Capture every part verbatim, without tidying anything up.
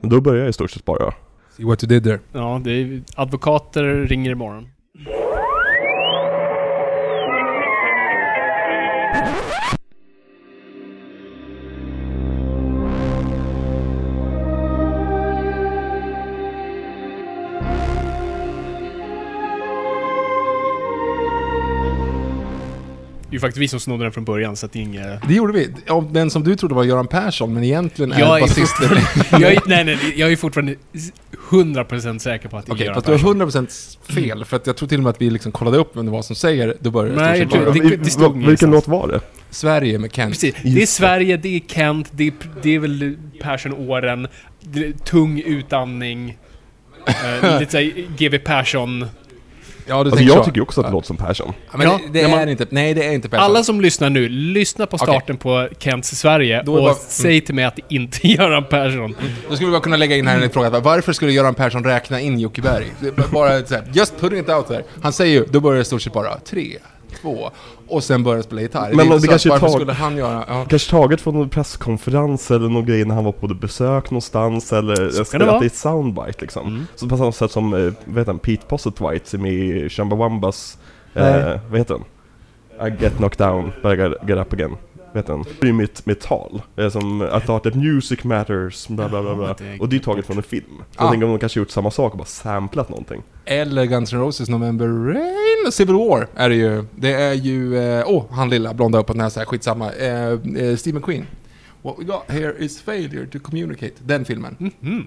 Då börjar jag i stort sett bara. See what you did there. Ja, det är, advokater ringer imorgon. Det är ju faktiskt vi som snodde den från början, så att det är inga... Det gjorde vi. Den som du trodde var Göran Persson, men egentligen är jag basisten. Är jag, är, nej, nej, jag är fortfarande hundra procent säker på att det är okay, Göran Persson. Okej, fast du har hundra procent fel, för att jag tror till och med att vi liksom kollade upp vad som säger. Då började nej, jag tror, det, det, det stod vilken låt var det? Sverige med Kent. Precis. Det är Sverige, det är Kent, det är, det är väl Persson-åren, tung utandning, äh, lite såhär G V Persson... Ja, alltså jag så. Tycker också att det ja. Låter som Persson. Ja, men ja, det, det man, är inte, nej, det är inte Persson. Alla som lyssnar nu, lyssna på starten okay. på Kents Sverige och bara, säg mm. till mig att det inte är Göran Persson. Mm. Då skulle vi bara kunna lägga in här en fråga. Varför skulle Göran Persson räkna in Jockeberg? Bara så här, just putting it out there. Han säger ju, då börjar det stort sett bara tre, två och sen börjar spela gitarr. Men det, det kanske, varför tag, skulle han göra, ja. Kanske taget från någon presskonferens eller någon grej när han var på besök någonstans eller spelat i ett soundbite liksom. Mm. Så på samma sätt som vet han, Pete Postlethwaite som i Chumbawambas eh, vad heter han? I get knocked down but I get up again. Vet du? Det är mitt metall som att ta ett music matters bla bla bla, bla. Och det är taget från en film. Så ah. tänker om de kanske gjort samma sak och bara samplat någonting. Eller Guns N' Roses November Rain, Civil War är det ju. Det är ju åh oh, han lilla blonda uppåt näsa, skitsamma. Eh, eh, Steve McQueen. What we got here is failure to communicate. Den filmen. Mm-hmm.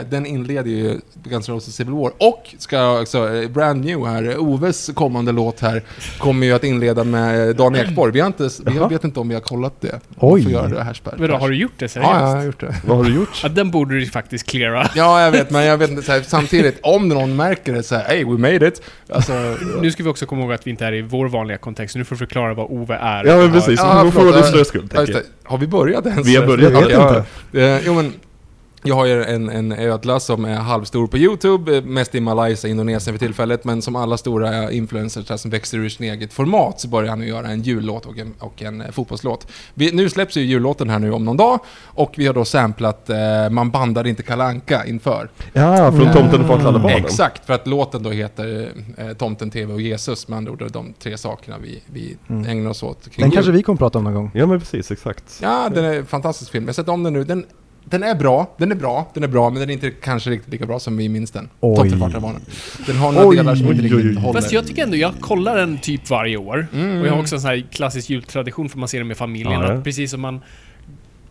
eh, Den inleder ju Guns N' Roses Civil War. Och ska också, brand new här, Oves kommande låt här kommer ju att inleda med Dan Ekborg. Vi har inte, jag vet inte om vi har kollat det. Oj. För det här spär, men då, har du gjort det seriöst? Ja, jag har gjort det. Vad har du gjort? Ja, den borde du faktiskt cleara. Ja, jag vet, men jag vet inte, så här, samtidigt om någon märker det så här, hey, we made it alltså. Nu ska vi också komma ihåg att vi inte är i vår vanliga kontext. Nu får du förklara vad Ove är. Ja, men precis, ja, nu får du lyssna skuld. Har vi börjat ens? Vi har börjat, jag vet inte. Ja, jo, men jag har ju en, en ödla som är halvstor på YouTube, mest i Malaysia, Indonesien för tillfället, men som alla stora influencers som växer ur sin eget format så börjar han göra en jullåt och en, och en fotbollslåt. Vi, nu släpps ju jullåten här nu om någon dag och vi har då samplat eh, Man bandade inte Kalle Anka inför. Ja, från Tomten och Fartlandebarnen. Exakt, för att låten då heter eh, Tomten, T V och Jesus, med andra ord de tre sakerna vi, vi mm. ägnar oss åt. Den jul. Kanske vi kommer prata om någon gång. Ja, men precis, exakt. Ja, den är en fantastisk film. Jag har sett om den nu, den Den är bra, den är bra, den är bra, men den är inte kanske riktigt lika bra som vi minns den. Tottenfartarbanan. Den har några oj, delar som inte riktigt håller. Fast jag tycker ändå, jag kollar den typ varje år. Mm. Och jag har också en sån här klassisk jultradition för man ser den med familjen. Ja, att precis som man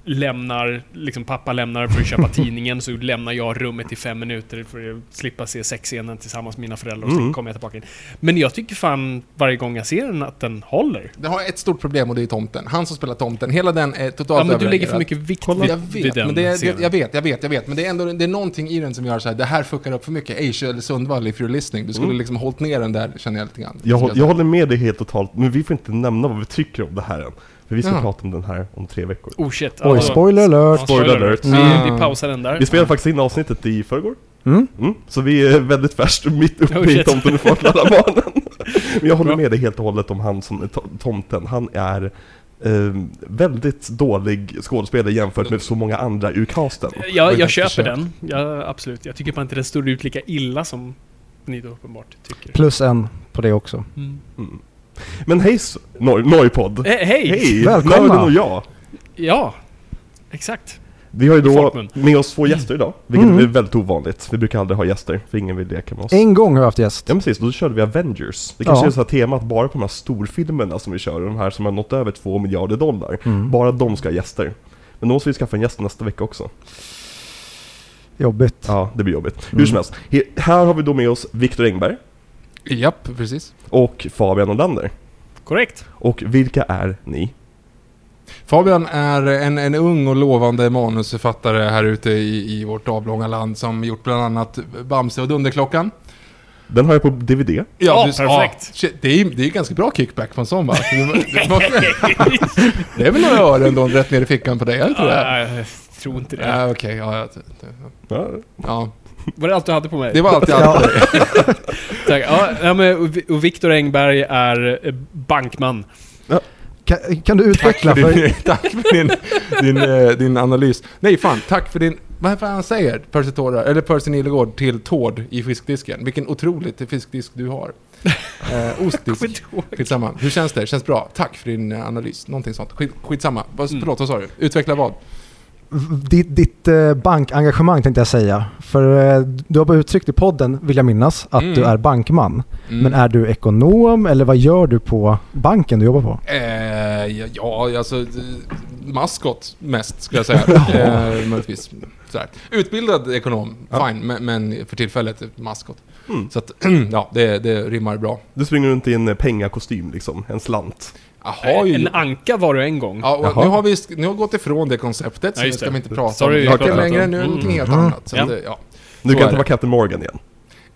lämnar, liksom pappa lämnar för att köpa tidningen så lämnar jag rummet i fem minuter för att slippa se sexscenen tillsammans med mina föräldrar och mm. sen kommer jag tillbaka in. Men jag tycker fan varje gång jag ser den att den håller. Det har ett stort problem och det är tomten. Han som spelar tomten, hela den är totalt. Ja, men du lägger för mycket vikt vid, jag vet, vid den men det är, det, jag vet, jag vet, jag vet. Men det är ändå det är någonting i den som gör så här, det här fuckar upp för mycket. Eish eller Sundsvall i free listening. Du skulle mm. liksom hållit ner den där, känner jag lite grann. Jag, jag, jag håller med dig helt totalt, men vi får inte nämna vad vi tycker om det här än. För vi ska ja. prata om den här om tre veckor. Oh shit. Oj, spoiler alert. Spoiler alert. Vi, vi pausar den där. Vi spelade faktiskt in avsnittet i förrgår. Mm. Mm. Så vi är väldigt färskt mitt uppe oh, i Tomten och Fartlandebarnen. Men jag håller med dig helt och hållet om han som tomten. Han är eh, väldigt dålig skådespelare jämfört med så många andra ur casten. Ja, jag köper försök. den. Ja, absolut. Jag tycker bara inte det står ut lika illa som ni då uppenbart tycker. Plus en på det också. Mm. Mm. Men hej Norrpodd. Eh, hej. Hej. Välkomna. Och jag. Ja. Exakt. Vi har ju då med oss två gäster idag, vilket mm. är väldigt ovanligt. Vi brukar aldrig ha gäster, för ingen vill leka med oss. En gång har vi haft gäst. Ja, precis. Då körde vi Avengers. Det kanske ja. är så här temat bara på de här storfilmerna som vi kör, de här som har nått över två miljarder dollar. Mm. Bara de ska ha gäster. Men då måste vi skaffa en gäst nästa vecka också. Jobbigt. Ja, det blir jobbigt. Mm. Hur som helst. Här har vi då med oss Viktor Engberg. Japp, precis. Och Fabian Nordlander. Korrekt. Och vilka är ni? Fabian är en, en ung och lovande manusförfattare här ute i, i vårt avlånga land som gjort bland annat Bamse och Dunderklockan. Den har jag på D V D. Ja, ja du, perfekt. Ah, shit, det är det är ganska bra kickback från sån, va? Det är väl några öre ändå rätt ner i fickan på dig, eller? Ja, jag tror inte det. Ja, okej. Ja, ja. Ja. Var det allt du hade på mig? Det var allt jag hade på dig. Tack. Ja, men, och Victor Engberg är bankman. Ja. Kan, kan du utveckla tack för, för din, tack för din, din, din analys. Nej fan, tack för din Varför han säger Percy, Tora, eller Percy Nilegård till Tord i fiskdisken. Vilken otroligt fiskdisk du har. eh, ostdisk. Skitsamma. Hur känns det? Känns bra. Tack för din analys. Någonting sånt. Skit, skitsamma. Mm. Förlåt, vad sa du? Utveckla vad? Ditt, ditt bankengagemang tänkte jag säga. För du har bara uttryckt i podden, vill jag minnas, att mm. du är bankman. Mm. Men är du ekonom eller vad gör du på banken du jobbar på? Eh, ja, alltså maskot mest skulle jag säga. eh, möjligtvis. Sådär. Utbildad ekonom, ja. Fine, men, men för tillfället maskot. Mm. Så att, ja, det, det rimmar bra. Du springer runt i en pengakostym liksom, en slant. Aha, en anka var du en gång. Ja, nu har vi nu har gått ifrån det konceptet, så ja, det ska vi inte prata Sorry, om. Det längre nu mm. någonting helt annat. Mm. Det, ja. Du kan inte vara Captain Morgan igen.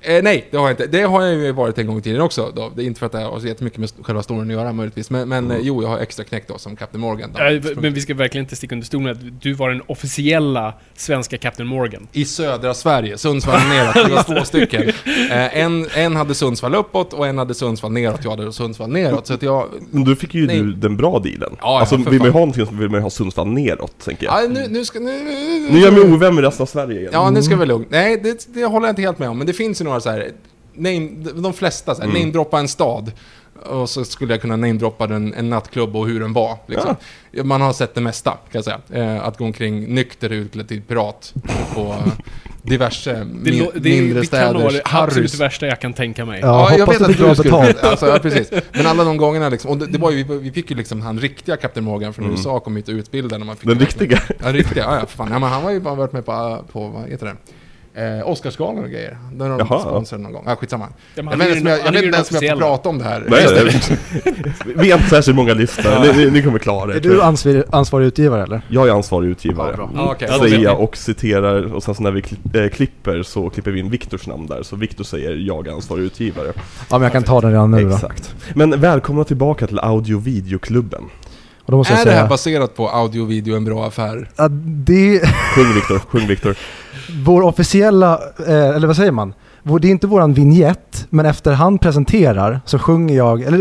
Eh, nej, det har jag inte. Det har jag ju varit en gång i tiden också. Då. Det är inte för att det har så jättemycket med själva storyn att göra möjligtvis. Men, men mm. jo, jag har extra knäckt då som Captain Morgan. Äh, men vi ska verkligen inte sticka under stolen att du var den officiella svenska Captain Morgan. I södra Sverige, Sundsvall neråt. Det var två stycken. Eh, en, en hade Sundsvall uppåt och en hade Sundsvall neråt. Jag hade Sundsvall neråt. Så att jag, men du fick ju nej. du den bra dealen. Ja, alltså, vill man ju ha någonting så vill man ju ha Sundsvall neråt, tänker jag. Ah, nu, nu, ska, nu, nu, nu gör jag mig ovän med resten av Sverige igen. Ja, nu ska vi lugna. Nej, det, det håller jag inte helt med om. Men det finns ju några så här, name, de flesta så här, mm. namedroppa en stad och så skulle jag kunna namedroppa den, en nattklubb och hur den var liksom. Ja. Man har sett det mesta kan jag säga, eh, att gå omkring nykter ut till pirat på diverse det, min, det, mindre det, städer. Det är absolut det värsta jag kan tänka mig. Ja, ja, jag vet att det du skulle alltså, ja, precis. Men alla de gångerna liksom, och det, det var ju, vi, vi fick ju liksom han riktiga Captain Morgan från mm. U S A kom hit och utbildade när man fick den riktiga. Ja, riktiga. Ja, ja, fan. Ja, men han var ju bara varit med på, på vad heter det? Eh, Oscarsgalan och grejer. Den har de sponsrat någon gång. Ah, skitsamma. Ja, jag vet inte ens om jag får prata om det här. Vi har inte särskilt många listor. Ni, ni kommer klara det. Är du ansvarig, ansvarig utgivare eller? Jag är ansvarig utgivare. Ja, ah, okay. Säger jag och citerar. Och sen så när vi kli- äh, klipper så klipper vi in Viktors namn där. Så Viktor säger jag är ansvarig utgivare. Ja, men jag kan ta den redan nu då. Exakt. Men välkomna tillbaka till Audio-videoklubben. Är säga, det här baserat på audio-video en bra affär? Ja, det... Sjung Viktor, sjung Viktor. Vår officiella, eh, eller vad säger man? Det är inte våran vignett, men efter han presenterar så sjunger jag, eller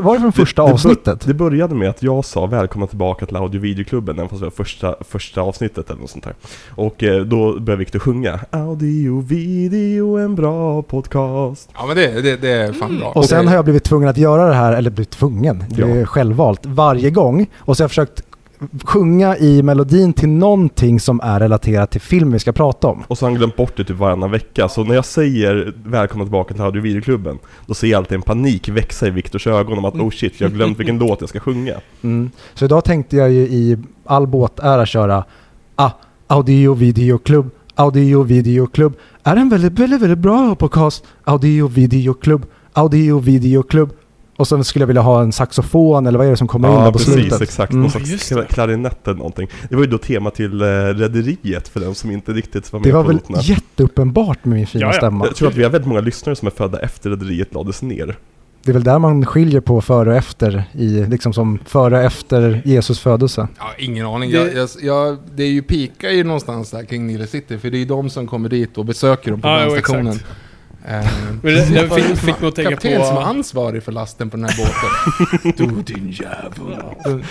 var det från första det, det avsnittet? Bör, det började med att jag sa välkomna tillbaka till Audio-videoklubben, även fast det var första, första avsnittet eller något sånt här. Och eh, då började Victor sjunga Audio-video, en bra podcast. Ja, men det, det, det är fan mm. bra. Och sen har jag blivit tvungen att göra det här, eller blivit tvungen, det är ja. självvalt, varje gång. Och så har jag försökt sjunga i melodin till någonting som är relaterat till film vi ska prata om. Och så har han glömt bort det typ varannan vecka. Så när jag säger välkomna tillbaka till Radio Videoklubben, då ser jag alltid en panik växa i Viktors ögon om att oh shit, jag har glömt vilken låt jag ska sjunga. Mm. Så idag tänkte jag ju i all båtära köra ah, Audio Videoklubb, Audio Videoklubb är en väldigt, väldigt, väldigt bra podcast. Audio Videoklubb, Audio Videoklubb. Och sen skulle jag vilja ha en saxofon eller vad är det som kommer ja, in på slutet? Ja, precis, exakt. Mm. Någon slags klarinett eller någonting. Det var ju då tema till eh, Rederiet för den som inte riktigt var med på låtarna. Det var väl jätteuppenbart med min fina ja, ja. stämma. Jag tror att vi har väldigt många lyssnare som är födda efter Rederiet lades ner. Det är väl där man skiljer på före och efter i, liksom som före och efter Jesus födelse. Ja, ingen aning. Det, jag, jag, jag, det är ju pika ju någonstans där kring Nile City, för det är ju de som kommer dit och besöker dem på ja, den stationen. Exakt. Jag fick, fick mig att tänka kapten på som är ansvarig för lasten på den här båten. Du din jävla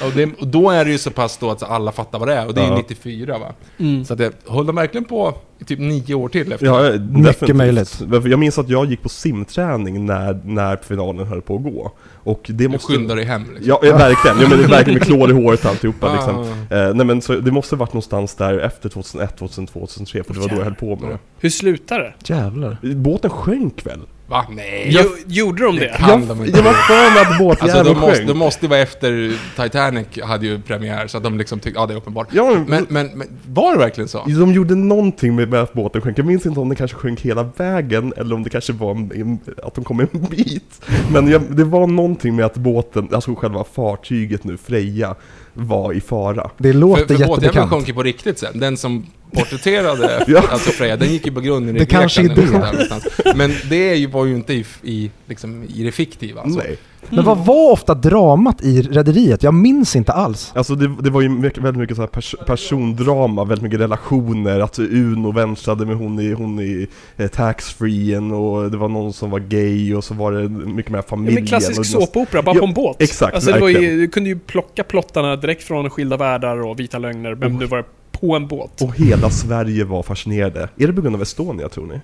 och, det, och då är det ju så pass då att alla fattar vad det är. Och det är ju nittiofyra va mm. Så att jag höll verkligen på i typ nio år till efter. Ja, mycket möjligt. Jag minns att jag gick på simträning när, när finalen höll på att gå. Och det måste... Du skyndar dig hem liksom. Ja, ja, verkligen. Ja, men det är verkligen med klor i håret alltihopa liksom. eh, Nej men så det måste ha varit någonstans där efter tjugohundraett, tjugohundratvå, tjugohundratre. För det var då jag höll på med det. Hur slutade det? Jävlar. Båten sjönk väl? Va? Nej. Jag, gjorde de det? Jag, de jag var för att båt alltså, de måste, de måste vara efter Titanic hade ju premiär så att de liksom tyckte, ja det är uppenbart. Ja, men, men, men, men var det verkligen så? De gjorde någonting med, med att båten sjönk. Jag minns inte om det kanske sjönk hela vägen eller om det kanske var en, att de kom en bit. Men jag, det var någonting med att båten, alltså själva fartyget nu, Freja, var i fara. Det låter jättebekant. För, för båten sjönk på riktigt sen. Den som porträtterade ja. alltså Freja, den gick ju på grunden i det kanske är det. Men det är ju, var ju inte i, i, liksom, i det fiktiva. Alltså. Nej. Mm. Men vad var ofta dramat i Rederiet? Jag minns inte alls. Alltså det, det var ju mycket, väldigt mycket så här pers, persondrama, väldigt mycket relationer. Att Uno vänstrade med hon i, hon i eh, taxfreen och det var någon som var gay och så var det mycket mer familjen. Ja, men klassisk såpopera, bara ja, på en båt. Exakt. Alltså, det var ju, du kunde ju plocka plottarna direkt från skilda världar och vita lögner, men oh. nu var det på en båt. Och hela Sverige var fascinerade. Är det på grund av Estonia, tror ni?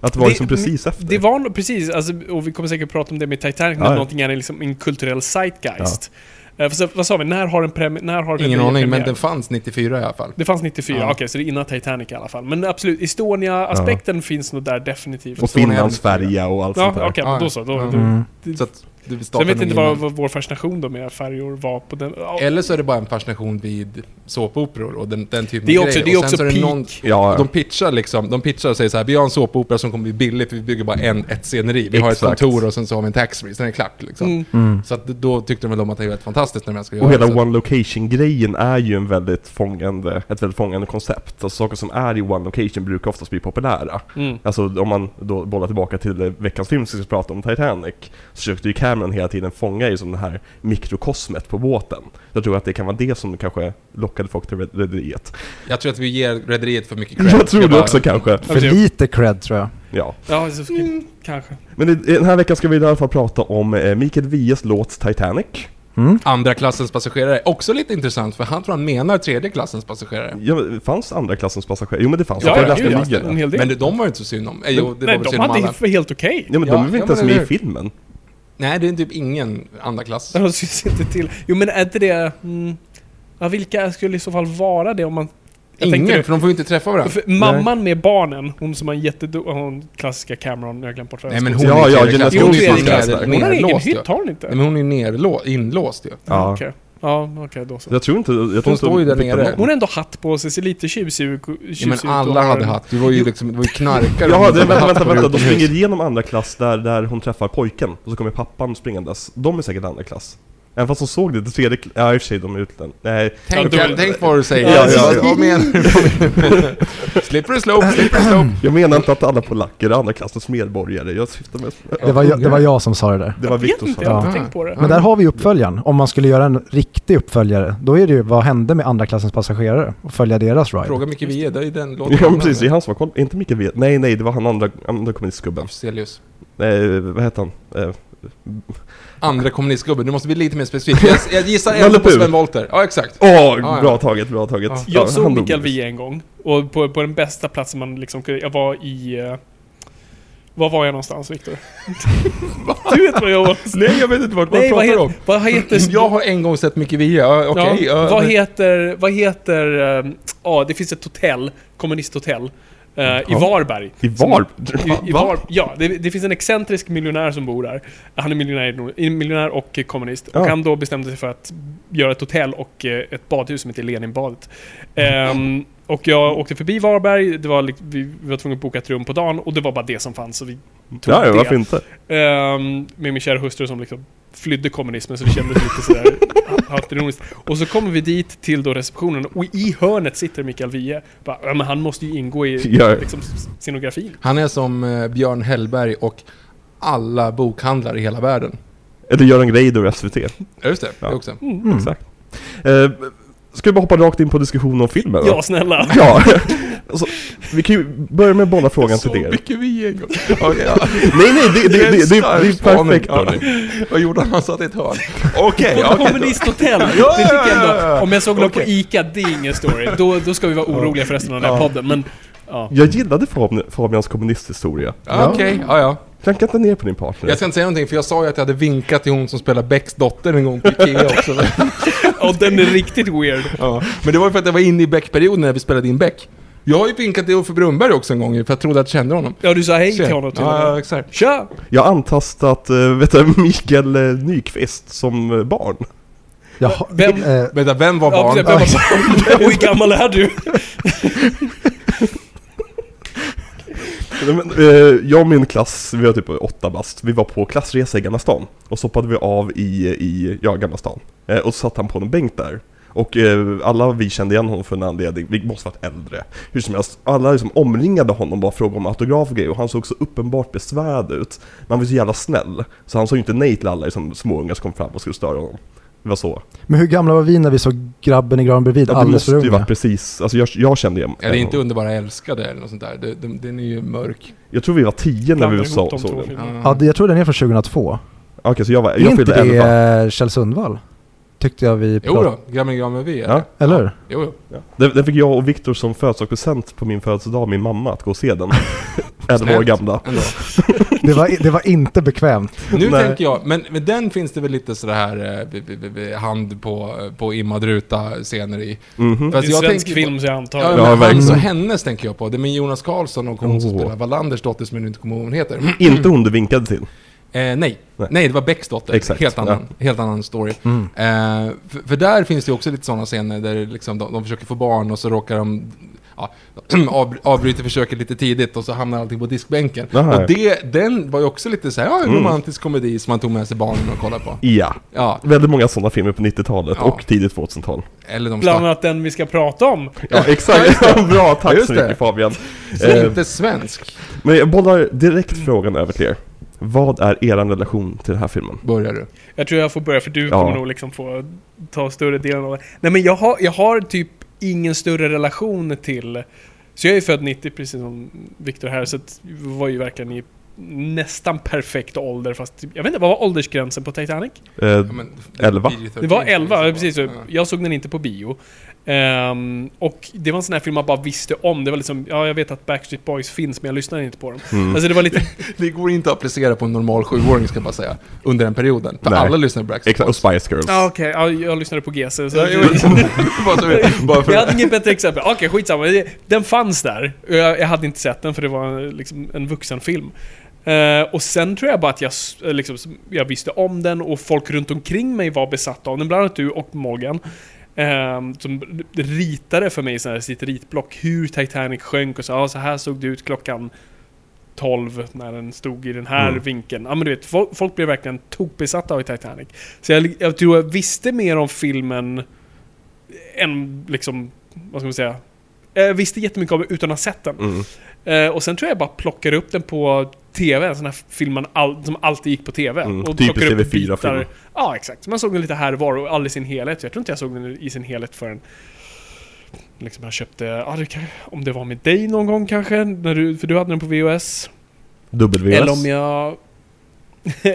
Att det var det, liksom precis efter. Det var precis, alltså, och vi kommer säkert prata om det med Titanic, ja, ja. Någonting är liksom en kulturell zeitgeist. Ja. Uh, så, vad sa vi? När har en premi- när har ingen aning, men den fanns nittiofyra i alla fall. Det fanns nittiofyra, ja. Okej, okay, så det är innan Titanic i alla fall. Men absolut, Estonia-aspekten ja. Finns nog där definitivt. Och Finlands färja och allt ja, sånt där. Okej, okay, ja. Då så. Då, mm. då, så att, jag vet inte vad, vad vår fascination då med färjor var på den. Eller så är det bara en fascination vid såpoperor och den, den typen av grejer. Det är också, det är också är någon, ja. De pitchar liksom, de pitchar och säger så här: vi har en såpopera som kommer bli billig för vi bygger bara en, ett sceneri. Vi exakt. Har ett kontor och sen så har vi en taxfree, sen är det klart liksom. Mm. Mm. Så att då tyckte de väl om att det är helt fantastiskt när man ska göra. Och hela så. One location-grejen är ju en väldigt fångande, ett väldigt fångande koncept. Alltså saker som är i one location brukar oftast bli populära. Mm. Alltså om man då bollar tillbaka till veckans film som vi ska prata om, Titanic, så försökte ju Cameron hela tiden fångar ju som det här mikrokosmet på båten. Jag tror att det kan vara det som kanske lockade folk till Rederiet. Jag tror att vi ger Rederiet för mycket cred. Jag tror jag det bara... också kanske. För lite cred tror jag. Ja, ja så... mm. kanske. Men i, den här veckan ska vi i alla fall prata om eh, Mikael Wiehes låt Titanic. Mm. Andra klassens passagerare. Också lite intressant för han tror han menar tredje klassens passagerare. Ja, det fanns andra klassens passagerare. Jo, men det fanns ja, ja, ju, ja, en hel del. Men de var ju inte så synd om. Eh, jo, det nej, var de hade ju helt okej. Okay. Ja, men ja, de var inte ens med i filmen. Nej, det är typ ingen andra klass. De syns inte till. Jo, men är inte det... Mm, ja, vilka skulle i så fall vara det om man... Jag ingen, tänkte, för de får ju inte träffa varandra. Mamman nej. Med barnen, hon som har jättedå... Hon klassiska Cameron, jag glömde bort. Nej, men hon ja, är ju ja, nerlåst. Hon är ju nerlåst. Nej, men hon är nerlåst, inlåst ju. Ja, okej. Ja, okej, då så. Jag tror inte... Jag hon står ju där nere. Hon har ändå hatt på sig, ser lite tjusig ut. Ja, men alla hade hatt. Du var ju liksom, var ju knarkare. Ja, det, vänta, vänta, vänta. De springer igenom andra klass där, där hon träffar pojken. Och så kommer pappan springandes. De är säkert andra klass. Även fast hon såg det, det tredje... Ja, i och för sig, de är utlän. Nej. Tänk, ja, du, tänk vad du säger. Ja, ja, ja. Vad menar du? Slipper slope, slipper slope. Jag menar inte att alla polacker är andra klassens medborgare. Jag syftar med... Ja. Det, var jag, det var jag som sa det där. Det var Victor som sa det. Jag inte tänkt på det. Men där har vi uppföljaren. Om man skulle göra en riktig uppföljare, då är det ju vad hände med andra klassens passagerare och följa deras ride. Fråga Micke Wiehe, det är ju den låten. Ja, precis. Det är han som var koll. Inte Micke Wiehe. Nej, nej, det var han andra, andra kommunistgubben. Celius. Nej, vad heter han? Eh... Andra kommunistgubben, du måste bli lite mer specifik. Jag, jag gissar ändå på Sven Walter. Ja, exakt. Åh, oh, ah, bra ja. taget, bra taget. Ah. Jag såg Mikael Wiehe en gång. Och på, på den bästa platsen man liksom kunde... Jag var i... Uh, var var jag någonstans, Victor? Du vet vad jag var. Nej, jag vet inte vart. Nej, vad pratar vad he- om. Heter... Jag har en gång sett Mikael Wiehe. Uh, okay. ja, uh, vad heter... Vad heter... Ja, uh, det finns ett hotell. Kommunisthotell. Uh, ja. I Varberg. I Varberg? I, i Var, ja, det, det finns en excentrisk miljonär som bor där. Han är miljonär, miljonär och kommunist. Ja. Och han då bestämde sig för att göra ett hotell och ett badhus som heter Leninbadet. Um, och jag åkte förbi Varberg. Det var, vi, vi var tvungna att boka ett rum på dagen. Och det var bara det som fanns. Så vi tog ja, det. Varför inte? Um, med min kära hustru som liksom flydde kommunismen. Så vi kände lite sådär... Och så kommer vi dit till då receptionen och i hörnet sitter Mikael Wiehe. Bara, ja, men han måste ju ingå i liksom, scenografin. Han är som eh, Björn Hellberg och alla bokhandlare i hela världen. Eller Göran Greider och S V T. Just det, ja. Det också. Mm. Mm. Exakt. Eh, ska vi bara hoppa rakt in på diskussion om filmen? Då? Ja, snälla. Ja. Alltså, vi kan ju börja med att bolla frågan till er. Så mycket vi en gång. Okay, ja. Nej, nej, det, det, det, det, det, det är perfekt. Ja, vad gjorde han? Han satt i ett hörn. Okej, okay, okay, kommunisthotell. Ja, det tycker jag ändå. Om jag såg okay. något på ICA, det är ingen story. Då, då ska vi vara oroliga för resten av den här ja. podden. Men, ja. Jag gillade Fabians kommunisthistoria. Ja. Okej, okay. ja, ja. Tänk inte ner på din partner. Jag ska inte säga någonting, för jag sa ju att jag hade vinkat till hon som spelar Becks dotter en gång på Ikea också. Ja, den är riktigt weird. Ja. Men det var ju för att jag var inne i Beck-perioden när vi spelade in Beck. Jag har ju vinkat till Uffe Brunberg också en gång, för jag trodde att jag kände honom. Ja, du sa hej till honom. Till ja, exakt. Tja! Jag antastat vet du, Mikael Nyqvist som barn. Jaha, vem, äh, vänta, vem var barn? Ja, precis, vem var barn? Hur gammal är du? Jag och min klass, vi var typ åtta bast. Vi var på klassresa i Gamla stan. Och så hoppade vi av i, i ja, Gamla stan. Och så satt han på en bänk där. Och eh, alla vi kände igen honom för en anledning. Vi måste varit äldre. Hur som helst, alla liksom omringade honom bara frågade om autograf och grejer. Och han såg så uppenbart besvärd ut. Men han var så jävla snäll. Så han såg inte nej till alla liksom, småungar som kom fram och skulle störa honom. Det var så. Men hur gamla var vi när vi såg grabben i graven bredvid? Ja, det måste ju vara precis. Alltså jag, jag kände igen. Är det inte Underbara älskade eller något sånt där? Det, det, den är ju mörk. Jag tror vi var tio när vi såg så den. Mm. Ja, jag tror den är från tjugohundratvå. Okej, okay, så jag var... Jag är inte det Kjell Sundvall? tyckte jag vi... Jo då, Grammy Grammy vi är ja, det. Eller? Ja. Jo, ja. Den, den fick jag och Victor som födelsedagspresent på min födelsedag, min mamma, att gå och se den. Elva år gamla. det, var, det var inte bekvämt. Nu Nej. tänker jag, men med den finns det väl lite så här eh, hand på, på immadruta scener i. Mm-hmm. Fast det är jag svensk film på, så jag antar. Ja, ja, hans och hennes tänker jag på. Det är min Jonas Karlsson och hon oh. som spelar Wallanders dotter som jag inte kommer ihåg hon heter. Inte hon du vinkade till. Eh, nej. nej, det var Becks dotter. Exakt, helt, annan, ja. helt annan story. Mm. Eh, för, för där finns det också lite sådana scener där liksom de, de försöker få barn och så råkar de ja, av, avbryter försöket lite tidigt och så hamnar allting på diskbänken. Aha. Och det, den var ju också lite så här, ja, en romantisk mm. komedi som man tog med sig barnen och kollade på. Ja, ja. Väldigt många sådana filmer på nittiotalet ja. och tidigt tvåtusental. Eller de bland annat den vi ska prata om. Ja, exakt. Ja, bra, tack ja, så mycket Fabian. Så eh, inte svensk. Men jag bollar direkt frågan över till er. Vad är er relation till den här filmen? Börjar du? Jag tror jag får börja för du ja. kommer nog liksom få ta större delen av det. Nej, men jag har, jag har typ ingen större relation till... Så jag är född nittio precis som Victor här, så var ju verkligen i nästan perfekt ålder. Fast jag vet inte, vad var åldersgränsen på Titanic? Eh, ja, men, det elva. Det var elva, precis. Så. Jag såg den inte på bio. Um, och det var en sån här film man bara visste om. Det var liksom, ja jag vet att Backstreet Boys finns men jag lyssnade inte på dem. Mm. Alltså det var lite... det går inte att applicera på en normal sjuåring ska man säga, under den perioden. För Nej. alla lyssnade på Backstreet Boys. Exakt, och Spice Girls. Ah, okej, okay. ja, jag lyssnade på G C. Så... jag hade inget bättre exempel. Okej, okay, skitsamma. Den fanns där. Jag, jag hade inte sett den för det var liksom en vuxenfilm. Uh, och sen tror jag bara att jag, liksom, jag visste om den och folk runt omkring mig var besatta av den. Bland annat du och Morgan. Um, som ritade för mig så här, sitt ritblock hur Titanic sjönk och så, ah, så här såg det ut klockan tolv när den stod i den här mm. vinkeln. Ah, men du vet, folk, folk blev verkligen tokbesatta av Titanic. Så jag, jag tror jag visste mer om filmen än liksom, vad ska man säga, jag visste jättemycket om utan att ha sett den. Mm. Uh, och sen tror jag bara plockade upp den på T V, en sån här film all, som alltid gick på T V. Mm, och typiskt T V fyra-film. Ja, exakt. Så man såg den lite här var och all i sin helhet. Så jag tror inte jag såg den i sin helhet förrän liksom jag köpte, ah, det kan, om det var med dig någon gång kanske, när du, för du hade den på V H S. W H S. Eller om jag...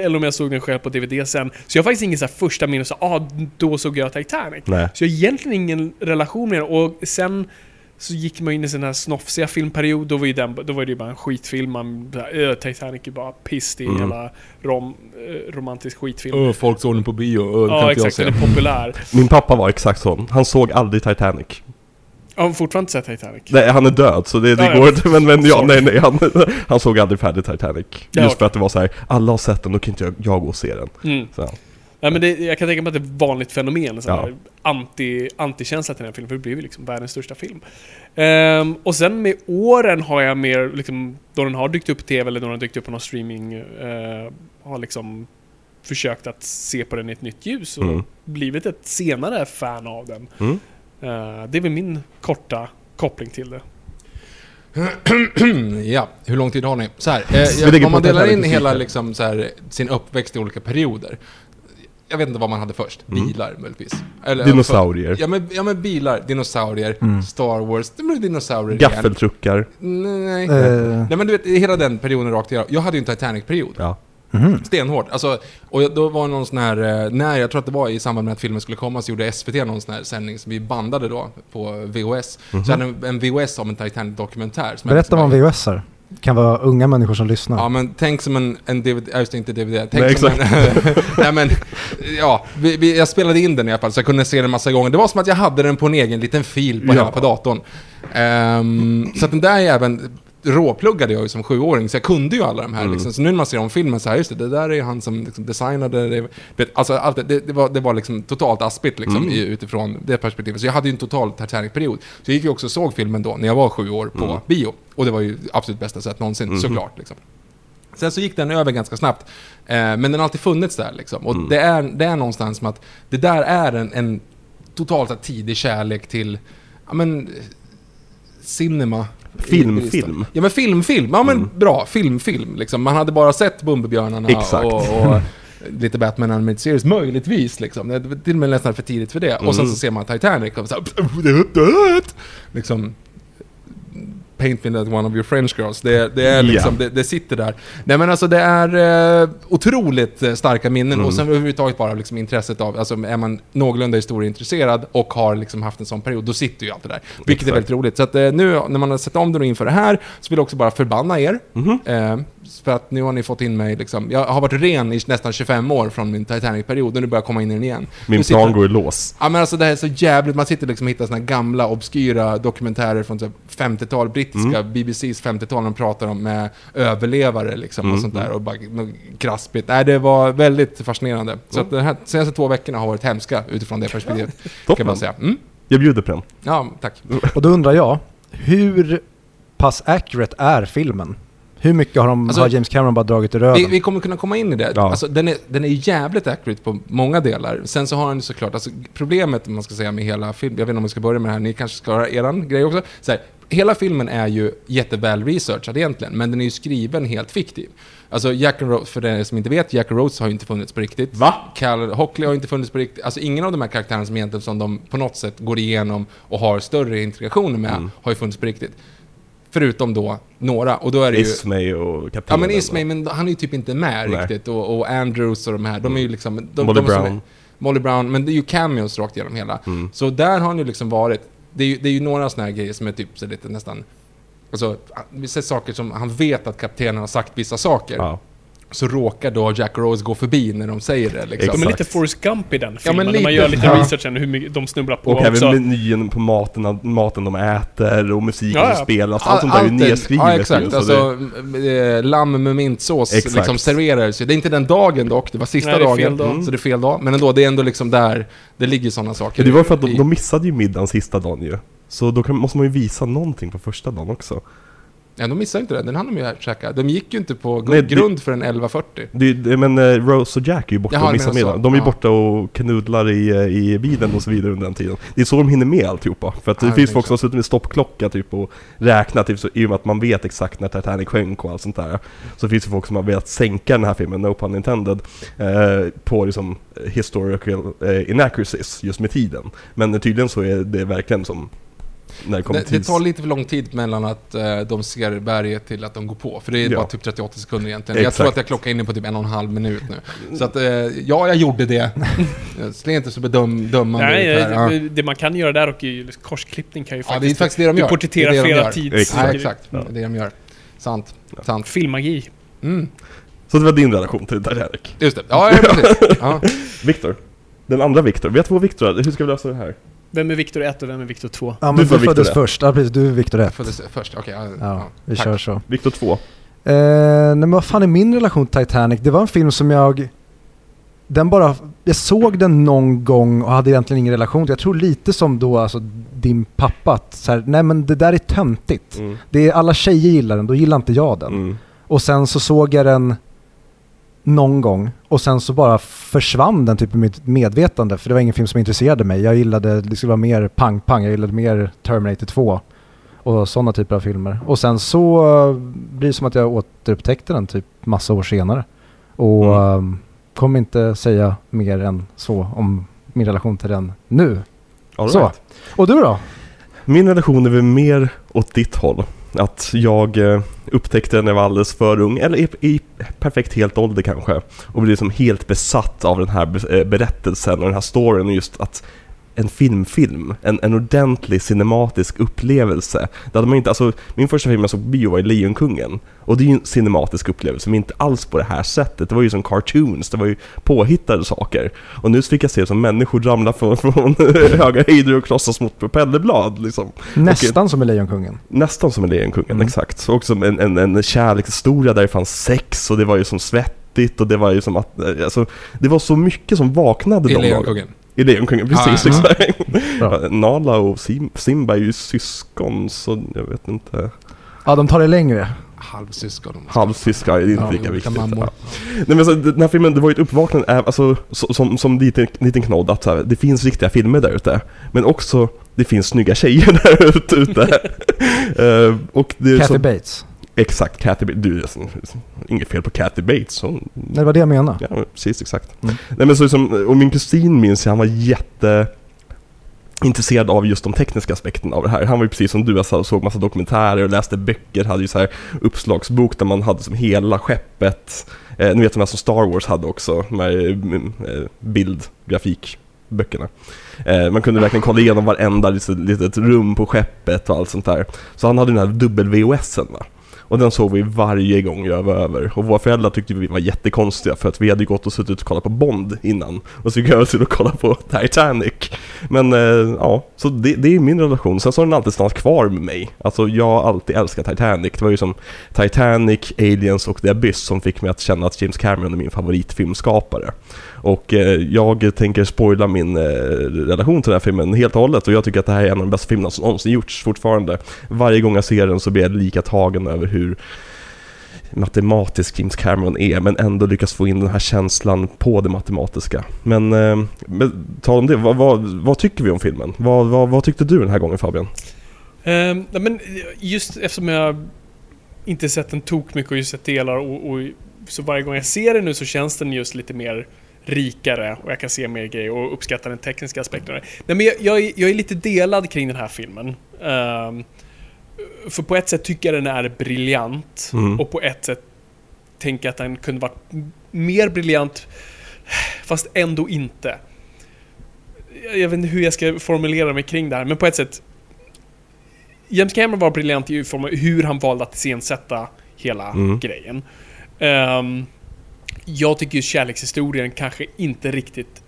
eller om jag såg den själv på D V D sen. Så jag har faktiskt ingen så här första minne så ah, då såg jag Titanic. Nej. Så jag har egentligen ingen relation med den. Och sen... så gick man in i sån här snoffsiga filmperiod. Då var ju, den, då var det ju bara en skitfilm. Man, äh, Titanic är bara pissig. Mm. Hela rom, äh, romantisk skitfilm. Öh, folk såg den på bio. Öh, ja, exakt. Den är populär. Min pappa var exakt sån. Han såg aldrig Titanic. Ja, han fortfarande inte sett Titanic. Nej, han är död. Så det, det ja, går inte. Men, men ja, nej, nej. Han, han såg aldrig färdigt Titanic. Just ja, okay. För att det var så här. Alla har sett den. Då kan inte jag, jag gå och se den. Mm. Så. Ja, men det, jag kan tänka mig att det är ett vanligt fenomen så här, ja. anti, antikänsla till den här filmen. För det blir ju liksom världens största film. um, Och sen med åren har jag mer liksom, då den har dykt upp på T V eller då den har dykt upp på någon streaming, uh, har liksom försökt att se på den i ett nytt ljus. Och mm. blivit ett senare fan av den. mm. uh, Det är väl min korta koppling till det. Ja, hur lång tid har ni? Så här, eh, om man delar in hela liksom, så här, sin uppväxt i olika perioder. Jag vet inte vad man hade först. Bilar, mm. möjligtvis. Eller, dinosaurier. Ja men, ja, men bilar, dinosaurier, mm. Star Wars, det blev dinosaurier. Gaffeltruckar. Nej, äh. nej, men du vet, hela den perioden rakt igenom. Jag hade ju en Titanic-period. Ja. Mm-hmm. Stenhårt. Alltså, och då var någon sån här... Nej, jag tror att det var i samband med att filmen skulle komma så gjorde S V T någon sån här sändning som vi bandade då på V H S. Mm-hmm. Så jag hade en V H S om en Titanic-dokumentär. Berätta om en V H S här. Det kan vara unga människor som lyssnar. Ja, men tänk som en, en D V D... Jag inte D V D. Tänk nej, som en, nej, men... Ja, vi, vi, jag spelade in den i alla fall så jag kunde se den en massa gånger. Det var som att jag hade den på en egen liten fil på, ja. på datorn. Um, så att den där även... råpluggade jag ju som sjuåring så jag kunde ju alla de här mm. liksom. Så nu när man ser om filmen så här just det, det där är han som liksom designade det, vet, alltså allt det, det, det, var, det var liksom totalt aspigt liksom, mm. utifrån det perspektivet. Så jag hade ju en total Titanic-period. Så jag gick ju också såg filmen då när jag var sju år på mm. bio och det var ju absolut bästa sätt någonsin mm. såklart liksom. Sen så gick den över ganska snabbt eh, men den har alltid funnits där liksom. Och mm. det, är, det är någonstans som att det där är en, en totalt tidig kärlek till ja men cinema. Filmfilm. Film. Ja men filmfilm. Ja men mm. bra filmfilm liksom. Man hade bara sett Bumbibjörnarna och, och lite Batman Animated Series möjligtvis liksom. Det var till och med nästan för tidigt för det. Mm. Och sen så ser man Titanic och så här, liksom Paint Me That One of Your French Girls. Det, det, är liksom, yeah. det, det sitter där. Nej, men alltså det är eh, otroligt starka minnen. Mm. Och sen överhuvudtaget bara liksom intresset av, alltså är man någorlunda historieintresserad och har liksom haft en sån period, då sitter ju allt det där. Vilket Exakt. Är väldigt roligt. Så att, eh, nu när man har sett om det inför det här, så vill jag också bara förbanna er. Mm-hmm. eh, för att nu har ni fått in mig liksom, jag har varit ren i nästan tjugofem år från min Titanic-period och nu börjar jag komma in i den igen. Min sitter, plan går i lås. Ja, men alltså det här är så jävligt, man sitter liksom och hittar såna gamla obskyra dokumentärer från typ femtiotal, brittiska, mm. B B C's femtiotal, de pratar om med överlevare liksom mm. och sånt där och bara kraspigt. Nej, det var väldigt fascinerande. Mm. Så att de här senaste två veckorna har varit hemska utifrån det perspektivet. Kan man säga. Mm? Jag bjuder på den. Ja, tack. Och då undrar jag, hur pass accurate är filmen? Hur mycket har, de, alltså, har James Cameron bara dragit i röven? Vi, vi kommer kunna komma in i det. Ja. Alltså, den, är, den är jävligt accurate på många delar. Sen så har den såklart, alltså, problemet man ska säga med hela filmen, jag vet inte om vi ska börja med det här, ni kanske ska göra eran grej också. Så här, hela filmen är ju jätteväl researchad egentligen, men den är ju skriven helt fiktiv. Alltså Jack and Rose, för den som inte vet, Jack and Rose har ju inte funnits på riktigt. Va? Cal Hockley har inte funnits på riktigt. Alltså ingen av de här karaktärerna som egentligen som de på något sätt går igenom och har större integrationer med mm. har ju funnits på riktigt. Förutom då några. Och då är det Ismay ju... och Kapten. Ja, men Ismay, men han är ju typ inte med Nej. Riktigt. Och, och Andrews och de här, de är ju liksom... De, Molly de Brown. Är, Molly Brown, men det är ju cameos rakt genom hela. Mm. Så där har han ju liksom varit... Det är ju, det är ju några såna här grejer som är typ så lite nästan... Alltså, vi ser saker som... Han vet att kaptenen har sagt vissa saker. Ja. Så råkar då Jack Rose gå förbi när de säger det. Liksom. De är lite Forrest Gump i den filmen. Ja, när man gör lite ja. research hur mycket de snubblar på. Och även menyn på maten, maten de äter och musiken ja, ja. som spelas. Allt sånt där är ju nedskrivet. Ja, exakt. Så alltså, det... Lamm med mintsås liksom serveras. Det är inte den dagen dock, det var sista Nej, det dagen. Dag. Mm. Så det är fel dag. Men ändå, det är ändå liksom där det ligger sådana saker. Det var för att de, de missade ju middagen sista dagen ju. Så då kan, måste man ju visa någonting på första dagen också. Ja, de missade inte det. Den hann de ju käka. De gick ju inte på Nej, grund det, för en elva fyrtio. Men Rose och Jack är ju borta Jaha, och missar middagen. De är ju borta och knudlar i, i bilen och så vidare under den tiden. Det är så de hinner med alltihopa. För att det ja, finns folk som sitter med stoppklocka typ, och räknar typ, så, i och med att man vet exakt när Titanic sjönk och allt sånt där. Så finns det folk som har velat sänka den här filmen, no pun intended, eh, på liksom, historical eh, inaccuracies just med tiden. Men tydligen så är det verkligen som... Det, det, det tar lite för lång tid mellan att uh, de ser berget till att de går på. För det är ja. bara typ trettioåtta sekunder egentligen. Exakt. Jag tror att jag klockar in på typ en och en halv minut nu. Så att uh, ja, jag gjorde det. Det är inte så bedöm, dömande. Nej, det, ja. det man kan göra där och ju, korsklippning kan ju faktiskt... Ja, det är faktiskt det de gör. Du porträtterar det det de flera tids... Exakt, ja, exakt. Ja. Det är det de gör. Sant. Ja. Sant. Filmmagi. Mm. Så det var din relation till Titanic. Just det. Ja, ja precis. Ja. Victor. Den andra Victor. Vet du vad Victor är? Hur ska vi lösa det här? Vem är Viktor ett och vem är Viktor två? Ja, du, du föddes först. Ja, precis. Du är Viktor ett. Föddes först. Okej. Okay, ja, ja, vi tack. Kör så. Viktor två. Eh, nej, men vad fan är min relation till Titanic? Det var en film som jag den bara jag såg den någon gång och hade egentligen ingen relation till. Jag tror lite som då alltså din pappa att så här, nej men det där är töntigt. Mm. Det är alla tjejer gillar den, då gillar inte jag den. Mm. Och sen så såg jag den någon gång. Och sen så bara försvann den typ i mitt medvetande. För det var ingen film som intresserade mig. Jag gillade, det skulle vara mer pang-pang. Jag gillade mer Terminator två. Och sådana typer av filmer. Och sen så blir det som att jag återupptäckte den typ massa år senare. Och mm. kommer inte säga mer än så om min relation till den nu. All så. Right. Och du då? Min relation är väl mer åt ditt håll. Att jag upptäckte den när jag var alldeles för ung, eller i, i perfekt helt ålder kanske, och blev liksom helt besatt av den här berättelsen och den här storyn, och just att en filmfilm, en, en ordentlig cinematisk upplevelse. Där man inte, alltså, min första film jag såg på bio var Lejonkungen, och det är ju en cinematisk upplevelse, men inte alls på det här sättet. Det var ju som cartoons, det var ju påhittade saker. Och nu fick jag se som människor ramlar från, från höga höjder och krossas mot propellerblad. Liksom. Nästan och, som i Lejonkungen. Nästan som i Lejonkungen, mm. exakt. Och som en, en, en kärlekshistoria där det fanns sex, och det var ju som svettigt, och det var ju som att, alltså, det var så mycket som vaknade de dagarna. I Lejonkungen, precis. Ah, exakt. Ja. Nala och Sim- Simba är ju syskon, så jag vet inte. Ja, de tar det längre. Halvsyskon. Halvsyskon är inte ja, lika viktigt. Ja. Nej, men så, den här filmen, det var ju ett uppvaknande, alltså, som, som liten, liten knodd, att så här, det finns riktiga filmer där ute. Men också, det finns snygga tjejer där ute. uh, och det, Kathy så, Bates. Exakt, Kathy Bates. Du, inget fel på Kathy Bates. Så... Nej, det var det jag menade. Ja, precis, exakt. Mm. Nej, men så liksom, och min kusin minns jag, han var jätte... intresserad av just de tekniska aspekterna av det här. Han var ju precis som du, alltså, såg massa dokumentärer och läste böcker, hade ju så här uppslagsbok där man hade som hela skeppet. Eh, nu vet man som Star Wars hade också med eh, bild, grafik, böckerna. Eh, man kunde verkligen kolla igenom varenda litet, litet rum på skeppet och allt sånt där. Så han hade den här dubbel-V H S:en, va? Och den såg vi varje gång jag var över. Och våra föräldrar tyckte vi var jättekonstiga för att vi hade gått och suttit och kollat på Bond innan. Och så gick jag till och kolla på Titanic. Men eh, ja, så det, det är min relation. Sen så har den alltid stannat kvar med mig. Alltså jag har alltid älskat Titanic. Det var ju som Titanic, Aliens och The Abyss som fick mig att känna att James Cameron är min favoritfilmskapare. Och eh, jag tänker spoila min eh, relation till den här filmen helt och hållet. Och jag tycker att det här är en av de bästa filmerna som någonsin gjorts fortfarande. Varje gång jag ser den så blir jag lika tagen över hur matematisk James Cameron är, men ändå lyckas få in den här känslan på det matematiska. Men eh, tal om det, vad, vad, vad tycker vi om filmen? Vad, vad, vad tyckte du den här gången, Fabian? Um, nej, men just eftersom jag inte sett den tok mycket och just sett delar och, och så varje gång jag ser den nu så känns den just lite mer rikare och jag kan se mer grejer och uppskatta den tekniska aspekten. Nej, men jag, jag, är, jag är lite delad kring den här filmen. Um, För på ett sätt tycker jag den är briljant. Mm. Och på ett sätt tänker jag att den kunde varit mer briljant, fast ändå inte. Jag vet inte hur jag ska formulera mig kring det här, men på ett sätt James Cameron var briljant i hur han valde att iscensätta hela mm. grejen. um, Jag tycker ju kärlekshistorien kanske inte riktigt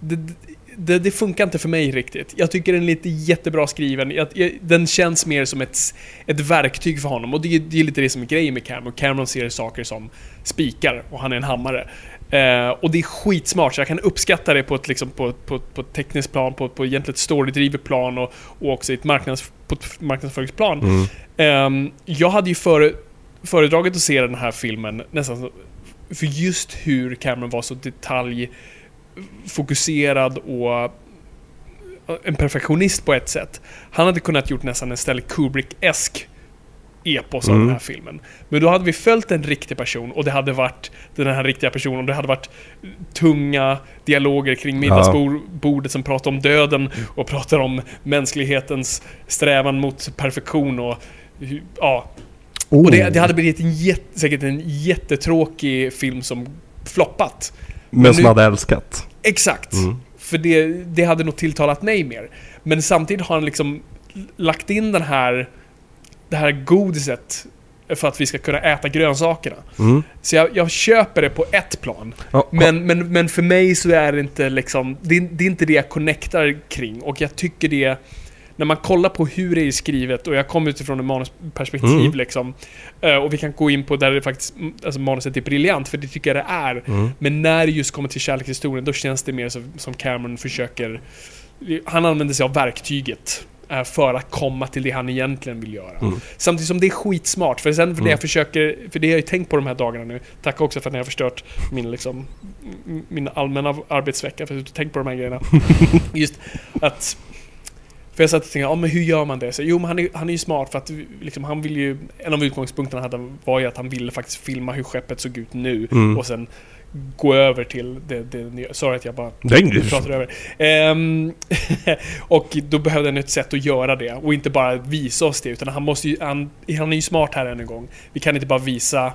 det, Det, det funkar inte för mig riktigt. Jag tycker den är lite jättebra skriven. Jag, jag, den känns mer som ett, ett verktyg för honom. Och det, det är lite det som är grejen med Cameron. Cameron ser saker som spikar och han är en hammare. Eh, och det är skitsmart. Så jag kan uppskatta det på ett, liksom, på, på, på ett tekniskt plan, på, på egentligen ett storydrivet plan och, och också ett marknads, på ett marknadsföringsplan. Mm. Eh, jag hade ju före, föredragit att se den här filmen nästan för just hur Cameron var så detalj fokuserad och en perfektionist på ett sätt. Han hade kunnat gjort nästan en Stanley Kubrick-esk epos av mm. den här filmen. Men då hade vi följt en riktig person och det hade varit den här riktiga personen och det hade varit tunga dialoger kring middagsbordet som pratar om döden och pratar om mänsklighetens strävan mot perfektion och ja. Oh. Och det, det hade blivit en jätt, säkert en jättetråkig film som floppat. Men, men som nu, hade älskat. Exakt. Mm. För det, det hade nog tilltalat mig mer. Men samtidigt har han liksom lagt in den här, det här godiset för att vi ska kunna äta grönsakerna. Mm. Så jag, jag köper det på ett plan. Oh, men, oh. Men, men för mig så är det inte liksom, det, det är inte det jag connectar kring. Och jag tycker det, när man kollar på hur det är skrivet, och jag kom utifrån ett manusperspektiv mm. liksom, och vi kan gå in på där det faktiskt, alltså manuset är briljant, för det tycker jag det är. Mm. Men när det just kommer till kärlekshistorien, då känns det mer så, som Cameron försöker, han använder sig av verktyget för att komma till det han egentligen vill göra. Mm. Samtidigt som det är skitsmart. För sen för mm. det jag försöker, för det jag har ju tänkt på de här dagarna nu. Tack också för att ni har förstört min, liksom, min allmänna arbetsvecka, för att jag tänkt på de här grejerna. Just att för jag satt och tänkte, ja, men hur gör man det? Så, jo, men han är, han är ju smart för att liksom, han vill ju, en av utgångspunkterna hade, var ju att han ville faktiskt filma hur skeppet såg ut nu mm. och sen gå över till det, det sorry att jag bara pratar över. Ehm, och då behövde han ett sätt att göra det och inte bara visa oss det, utan han, måste ju, han, han är ju smart här än en gång. Vi kan inte bara visa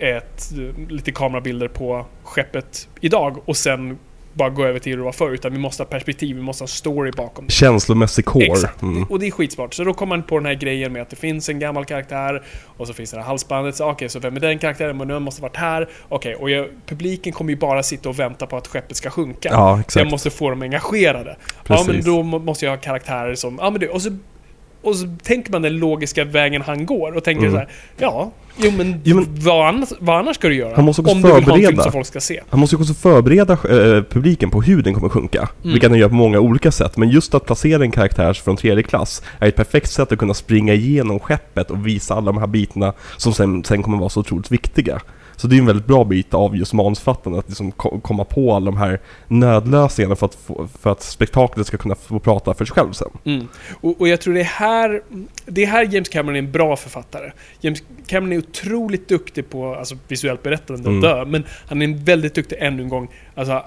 ett, lite kamerabilder på skeppet idag och sen bara gå över till hur det var förr, utan vi måste ha perspektiv, vi måste ha story bakom det. Känslomässig core. Exakt, mm. och det är skitsmart. Så då kommer man på den här grejen med att det finns en gammal karaktär och så finns det här halsbandet, så okej, okay, så vem är den karaktären? Men nu måste varit här, okej, okay, och jag, publiken kommer ju bara sitta och vänta på att skeppet ska sjunka. Ja, exakt. Jag måste få dem engagerade. Precis. Ja, men då måste jag ha karaktärer som, ja men det, och så Och så tänker man den logiska vägen han går och tänker mm. så här, ja, jo men, jo, men vad, annars, vad annars ska du göra? Han måste också om du vill ha en film som folk ska se. Han måste också förbereda eh, publiken på hur den kommer sjunka. Mm. Vilket han gör på många olika sätt. Men just att placera en karaktär från tredje klass är ett perfekt sätt att kunna springa igenom skeppet och visa alla de här bitarna som sen, sen kommer vara så otroligt viktiga. Så det är en väldigt bra bit av just manusfattandet att liksom komma på alla de här nödlösningarna för att, få, för att spektaklet ska kunna få prata för sig själv sen. Mm. Och, och jag tror det är här det är här James Cameron är en bra författare. James Cameron är otroligt duktig på alltså, visuellt berättande, mm. men han är väldigt duktig ännu en gång alltså,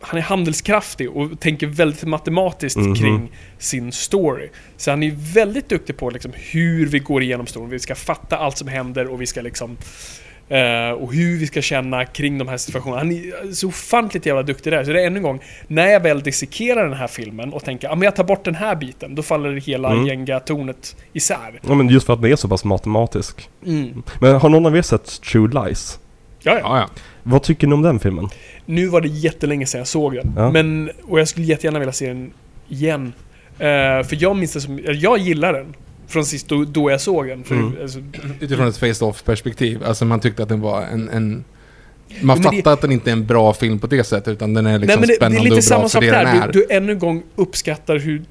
han är handelskraftig och tänker väldigt matematiskt mm-hmm. kring sin story. Så han är väldigt duktig på liksom hur vi går igenom storyn. Vi ska fatta allt som händer och vi ska liksom eh, och hur vi ska känna kring de här situationerna. Han är så ofantligt jävla duktig där. Så det är ännu en gång, när jag väl dissekerar den här filmen och tänker, ja ah, men jag tar bort den här biten, då faller det hela mm. gänga tornet isär. Ja, men just för att det är så pass matematisk. Mm. Men har någon av er sett True Lies? Ja, ja. Vad tycker ni om den filmen? Nu var det jättelänge sedan jag såg den. Ja. Men, och jag skulle jättegärna vilja se den igen. Uh, för jag minns det som... Jag gillar den. Från sist då, då jag såg den. För, mm. alltså, utifrån ett face-off-perspektiv. Alltså man tyckte att den var en... en man fattar det, att den inte är en bra film på det sättet. Utan den är liksom nej, men det, spännande det är lite och bra samma sak för det där. Den är. Du, du ännu en gång uppskattar hur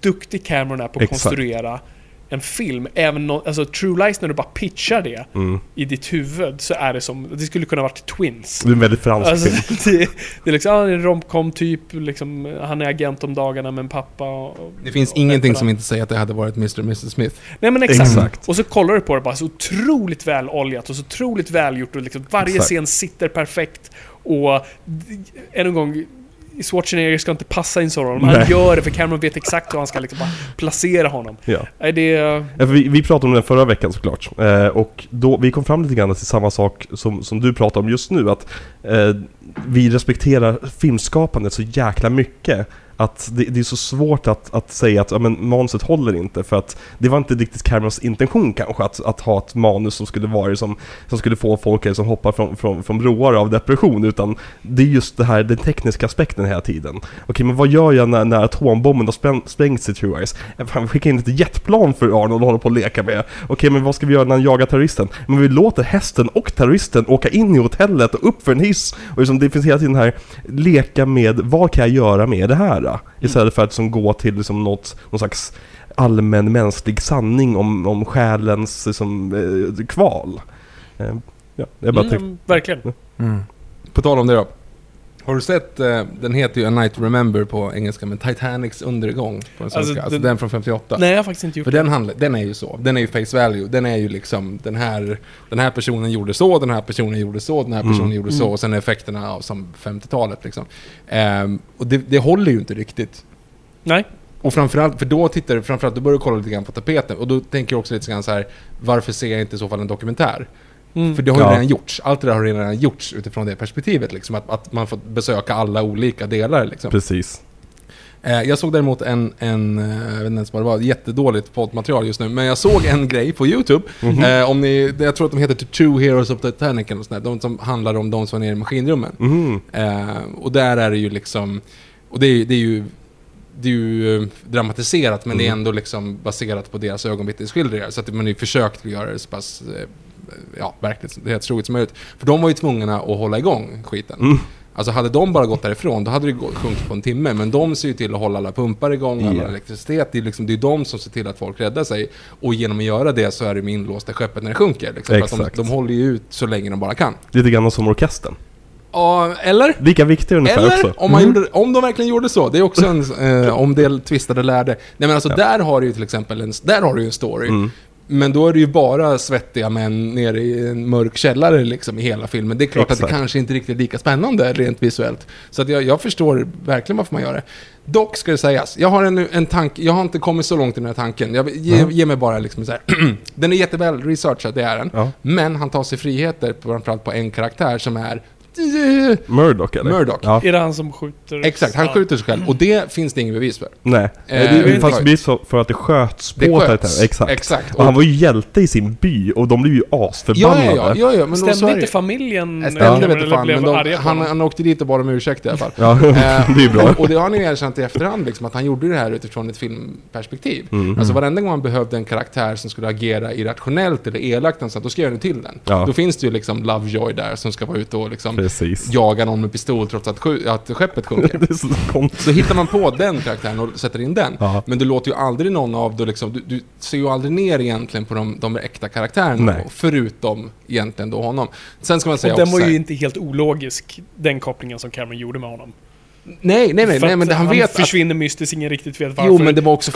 duktig Cameron är på att exakt. Konstruera en film, även no- alltså True Lies, när du bara pitchar det mm. i ditt huvud, så är det som, det skulle kunna varit Twins. Det är en väldigt fransk alltså, film. Det, det är liksom, han är en romcom typ liksom, han är agent om dagarna med en pappa och, och, det finns och ingenting och som inte säger att det hade varit mister och missus Smith. Nej men exakt. exakt. Och så kollar du på det bara så otroligt väl oljat och så otroligt välgjort och liksom varje exakt. Scen sitter perfekt och än en gång Schwarzenegger ska inte passa in så honom. Han nej. Gör det för Cameron vet exakt hur han ska liksom bara placera honom. Ja. Det... Ja, för vi, vi pratade om den förra veckan såklart. Eh, och då, vi kom fram lite grann till samma sak som, som du pratar om just nu. Att eh, vi respekterar filmskapandet så jäkla mycket. Att det, det är så svårt att, att säga att ja, men manuset håller inte. För att det var inte riktigt Camerons intention kanske att, att ha ett manus som skulle vara som, som skulle få folk som hoppar från, från, från broar av depression. Utan det är just det här, den tekniska aspekten hela tiden. Okej, men vad gör jag när, när atombomben har spräng, sprängts i True Eyes? Fan, skicka in lite jetplan för Arnold och håller på att leka med. Okej, men vad ska vi göra när han jagar terroristen? Men vi låter hästen och terroristen åka in i hotellet och upp för en hiss. Och liksom, det finns hela tiden här leka med vad kan jag göra med det här? Istället för att som gå till liksom något, någon slags allmän mänsklig sanning om, om själens liksom, eh, kval. Eh, ja, jag bara mm, tyck- verkligen. Mm. På tal om det då. Har du sett, eh, den heter ju A Night to Remember på engelska, men Titanics undergång på den svenska. Alltså, alltså den, den från femtioåtta. Nej, jag har faktiskt inte gjort för det. Den, handla, den är ju så. Den är ju face value. Den är ju liksom, den här, den här personen gjorde så, den här personen gjorde så, den här personen mm. gjorde så. Och sen är effekterna av som femtiotalet liksom. Ehm, och det, det håller ju inte riktigt. Nej. Och framförallt, för då tittar du, framförallt, då börjar du kolla lite grann på tapeten. Och då tänker jag också lite grann så här, varför ser jag inte i så fall en dokumentär? Mm. För det har ju ja. redan gjorts. Allt det där har redan gjorts utifrån det perspektivet. Liksom, att, att man får besöka alla olika delar. Liksom. Precis. Eh, jag såg däremot en, en, jag vet inte ens vad det var, jättedåligt poddmaterial just nu. Men jag såg en grej på YouTube. Mm-hmm. Eh, om ni, jag tror att de heter True Heroes of Titanic. Och sånt där, de som handlar om de som är nere i maskinrummen. Mm-hmm. Eh, och där är det ju liksom... Och det är, det är ju... det är ju dramatiserat, men mm. det är ändå liksom baserat på deras ögonvittnesskildringar, så att man har ju försökt göra det så pass ja, verkligt, det är helt roligt som möjligt, för de var ju tvungna att hålla igång skiten. Mm. Alltså hade de bara gått därifrån, då hade det gått, sjunkit på en timme, men de ser ju till att hålla alla pumpar igång, yeah. alla elektricitet, det är liksom, det är de som ser till att folk räddar sig, och genom att göra det så är det med inlåsta skeppet när det sjunker liksom. Exakt. För att de, de håller ju ut så länge de bara kan. Lite grann som orkestern. Ja, eller? Lika viktig ungefär eller, också. Om, man mm. gjorde, om de verkligen gjorde så. Det är också en eh, om del twistade lärde. Nej men alltså ja. där har du ju till exempel en, där har du ju en story. Mm. Men då är det ju bara svettiga män nere i en mörk källare liksom i hela filmen. Det är klart exakt. Att det kanske inte riktigt är lika spännande rent visuellt. Så att jag, jag förstår verkligen varför man gör det. Dock ska det sägas, jag har en, en tanke, jag har inte kommit så långt i den här tanken. Jag, ge, mm. ge mig bara liksom så här. Den är jätteväl researchad, det är den. Ja. Men han tar sig friheter framförallt på en karaktär som är Murdoch, eller? Murdoch. Ja. Är det han som skjuter? Exakt, han skjuter sig själv. Och det finns det ingen bevis för. Nej, eh, det, det fanns bevis för att det sköts på Titanic. Exakt, exakt. Och, och han var ju hjälte i sin by. Och de blev ju asförbannade. Ja, ja, ja, ja, men stämde inte familjen? Ja, stämde inte fan, men de, han, han åkte dit och bara om ursäkt i alla fall. Ja, det är ju bra. Och det har ni erkänt i efterhand liksom, att han gjorde det här utifrån ett filmperspektiv. Mm. Alltså varenda gång han behövde en karaktär som skulle agera irrationellt eller elakt, så att då skrev han till den. Ja. Då finns det ju liksom Lovejoy där som ska vara ute och liksom precis. Jagar någon med pistol trots att, sju- att skeppet sjunker. Det är så, så hittar man på den karaktären och sätter in den. Aha. Men du låter ju aldrig någon av du, liksom, du, du ser ju aldrig ner egentligen på de, de äkta karaktärerna då, förutom egentligen då honom. Sen ska man säga och den också, var ju inte helt ologisk den kopplingen som Cameron gjorde med honom. Nej, nej, nej, nej men han, han vet försvinner att... mystiskt, ingen riktigt vet varför. Jo, men det var också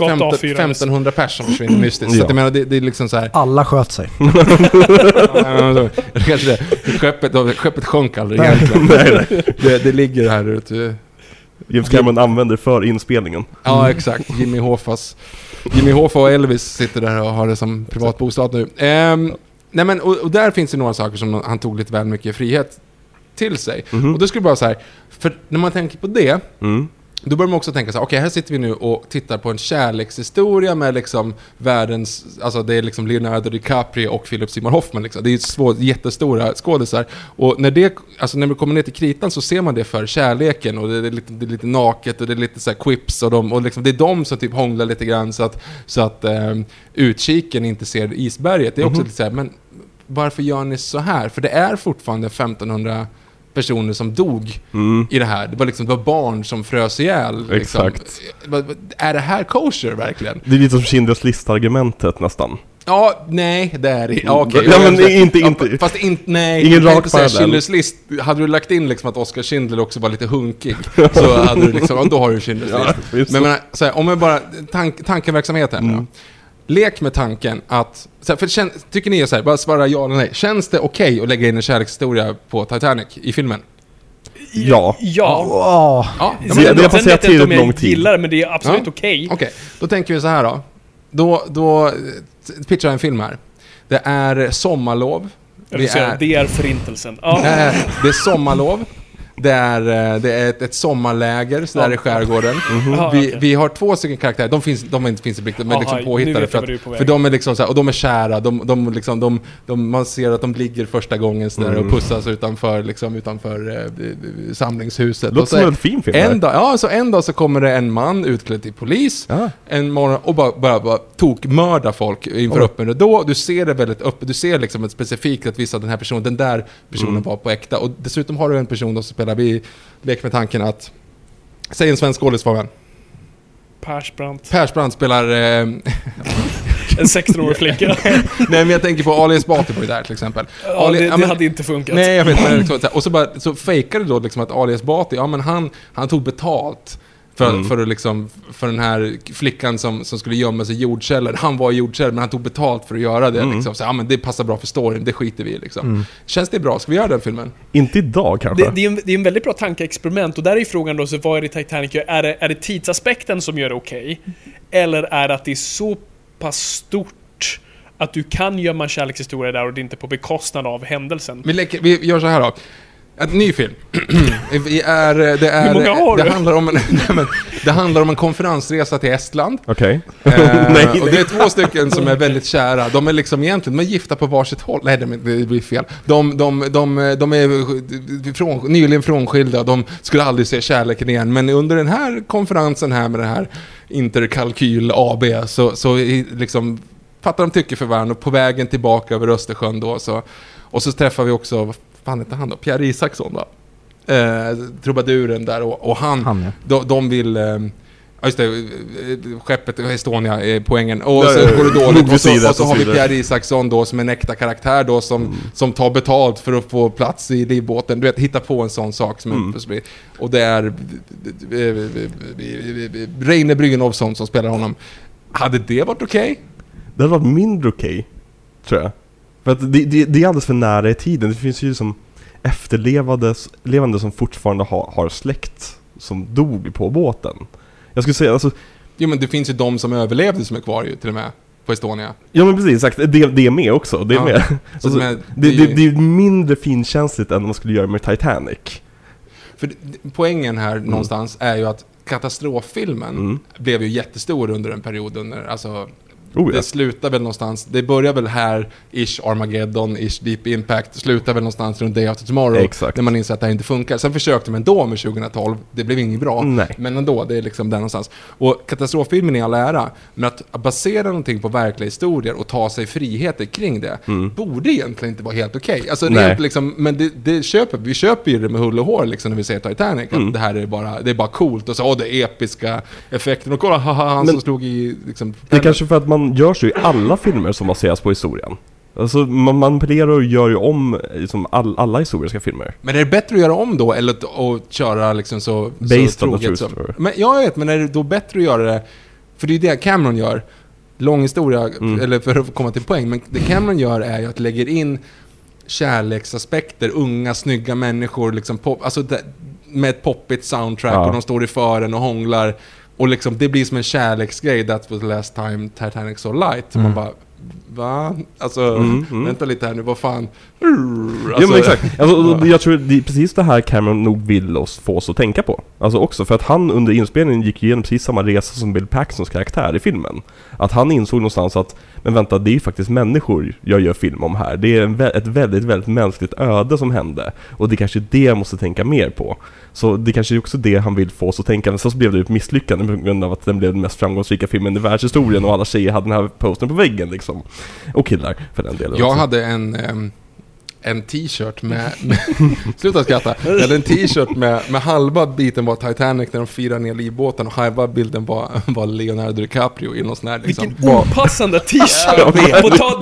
femton hundra personer försvinner mystiskt. Så ja. att jag menar, det, det är liksom så här... Alla sköt sig. Skeppet, skeppet sjönk aldrig egentligen. Nej, nej. Det, det ligger här ute James Cameron använder för inspelningen. Ja, exakt. Jimmy Hofas. Jimmy Hofa och Elvis sitter där och har det som privatbostad nu. Ehm, nej men, och, och där finns det några saker som han tog lite väl mycket frihet till sig. Mm-hmm. Och då skulle jag bara så här, för när man tänker på det, mm. då börjar man också tänka så här, okej, okay, här sitter vi nu och tittar på en kärlekshistoria med liksom världens, alltså det är liksom Leonardo DiCaprio och Philip Seymour Hoffman liksom. Det är ju svår, jättestora skådisar. Och när det, alltså när man kommer ner till kritan så ser man det för kärleken och det är lite, det är lite naket och det är lite så här quips och, de, och liksom, det är de som typ hånglar lite grann så att, så att um, utkiken inte ser isberget. Det är också mm-hmm. lite så här, men varför gör ni så här? För det är fortfarande femtonhundra personer som dog mm. i det här. Det var liksom det var barn som frös ihjäl. Liksom. Exakt. Är det här kosher verkligen? Det är lite som Schindler's list-argumentet nästan. Ja, nej, det är det. Ja, okay. ja, men inte, inte. Fast in, nej, ingen rak parallell. Schindler's list, hade du lagt in liksom att Oscar Schindler också var lite hunkig så hade du liksom, ja, då har du Schindler's list. Ja, men men så här, om jag bara, tank, tankeverksamhet här mm. då. Lek med tanken att... För kän, tycker ni är så här, bara svara ja eller nej. Känns det okej okay att lägga in en kärlekshistoria på Titanic i filmen? Ja. Ja. Wow. Ja men, det, det har passerat tid ett lång tid. Gillar, men det är absolut ja. okej. Okay. Okay. Då tänker vi så här då. Då, då pitchar jag en film här. Det är sommarlov. Det är, det är förintelsen. Oh. Det, är, det är sommarlov. Det är, det är ett, ett sommarläger så där ja. i skärgården. Mm-hmm. Aha, vi, okay. vi har två stycken karaktärer. De finns de inte finns i blick, men aha, liksom påhittade för att, på för de är liksom så här, och de är kära. De de liksom de, de man ser att de ligger första gången så där mm. och pussas utanför liksom utanför eh, samlingshuset. Låter som en fin film. En dag, ja, så en dag så kommer det en man utklädd till polis ja. en morgon och bara bara, bara tokmörda folk inför oh. öppen då. Du ser det väldigt öppet. Du ser liksom ett specifikt att visa den här personen, den där personen mm. var på äkta, och dessutom har du en person som spelar. Vi leker med tanken att säg en svensk skådespelare. Persbrandt. Persbrandt spelar eh, en sexton-årig flicka. Nej, men jag tänker på Aliens Baterboy där till exempel. Ja, Ali, det, det men, hade inte funkat. Nej, jag vet men, liksom, och så bara så fejkade då liksom att Aliens Bater, ja men han han tog betalt för mm. för att liksom för den här flickan som som skulle gömma sig i jordkällor. Han var i jordkällor men han tog betalt för att göra det mm. liksom. Så ja men det passar bra för storyn, det skiter vi i liksom. Mm. Känns det bra? Ska vi göra den filmen? Inte idag kanske. Det, det, är, en, det är en väldigt bra tankeexperiment, och där är ju frågan då, så vad är det Titanic gör? Är det är det tidsaspekten som gör det okej? Okay? Eller är det att det är så pass stort att du kan gömma en kärlekshistoria där och det är inte på bekostnad av händelsen? Vi, läcker, vi gör så här då. En ny film. Vi är, det, är, det, handlar om en, nej men, det handlar om en konferensresa till Estland. Okej. Okay. Eh, nej, nej. Och det är två stycken som är väldigt kära. De är liksom egentligen de är gifta på varsitt håll. Nej, det blir fel. De, de, de, de är från, nyligen frånskilda. De skulle aldrig se kärleken igen. Men under den här konferensen här med det här Interkalkyl A B så, så liksom fattar de tycke för varandra. Och på vägen tillbaka över Östersjön då. Så, och så träffar vi också... han heter han då, Pierre Isaksson då. Eh, trubaduren där och, och han, han ja. de, de vill eh, just det, skeppet Estonia är poängen, och ja, så ja, går det dåligt och så, och så har vi Pierre Isaksson då som en äkta karaktär då som, mm. som tar betalt för att få plats i livbåten, du vet, hitta på en sån sak som mm. är, och det är Reine Brynolfsson som spelar honom. Hade det varit okej? Okay? Det hade varit mindre okej okay, tror jag. För att det, det, det är alldeles för nära i tiden. Det finns ju som efterlevande levande som fortfarande har, har släkt som dog på båten. Jag skulle säga alltså, jo men det finns ju de som överlevde som är kvar ju till och med på Estonia. Ja men precis, exakt. Det, det är med också. Det är ja. med. Alltså, det, med det, det, det är mindre finkänsligt än man skulle göra med Titanic. För poängen här mm. någonstans är ju att katastroffilmen mm. blev ju jättestor under en period under, alltså oh, ja. Det slutar väl någonstans. Det börjar väl här ish Armageddon, ish Deep Impact, slutar väl någonstans runt Day After Tomorrow. Exakt. När man inser att det här inte funkar. Sen försökte man då med tjugohundratolv. Det blev inget bra. Nej. Men ändå, det är liksom där någonstans. Och katastroffilmen i all ära, men att basera någonting på verkliga historier och ta sig friheter kring det mm. borde egentligen inte vara helt okej. Okay. Alltså rent liksom, men det, det köper vi köper ju det med hull och hår liksom när vi ser Titanic. Mm. Att det här är bara det är bara coolt och så, åh, det är episka effekten och kolla haha, han men, som slog i liksom. Det är kanske för att man gör så i alla filmer som baseras på historien. Alltså man manipulerar och gör ju om liksom all, alla historiska filmer. Men är det bättre att göra om då eller att och köra liksom så based så on the truth story. Men jag vet, men är det då bättre att göra det, för det är det Cameron gör. Lång historia mm. eller för att komma till poäng, men det Cameron gör är ju att lägger in kärleksaspekter, unga snygga människor liksom på, alltså det, med ett poppigt soundtrack, ja. Och de står i fören och hånglar. Och liksom, det blir som en kärleksgrej. That was the last time Titanic saw light. Mm. Man bara, va? Alltså, mm, mm. vänta lite här nu, vad fan? Alltså, ja, men exakt. Alltså, jag tror det är precis det här Cameron nog vill oss få oss att tänka på. Alltså också, för att han under inspelningen gick igenom precis samma resa som Bill Paxtons karaktär i filmen. Att han insåg någonstans att, men vänta, det är ju faktiskt människor jag gör film om här. Det är en vä- ett väldigt, väldigt mänskligt öde som hände. Och det är kanske det jag måste tänka mer på. Så det kanske är också det han vill få oss att tänka. Så blev det ju ett misslyckande på grund av att den blev den mest framgångsrika filmen i världshistorien. Och alla tjejer hade den här posten på väggen liksom. Och killar för den delen. Jag också. hade en... Um... en t-shirt med, med sluta skratta. Jag hade en t-shirt med, med halva biten var Titanic när de firade ner livbåten och halva bilden var, var Leonardo DiCaprio i någon sån här liksom. Vilken opassande t-shirt. Det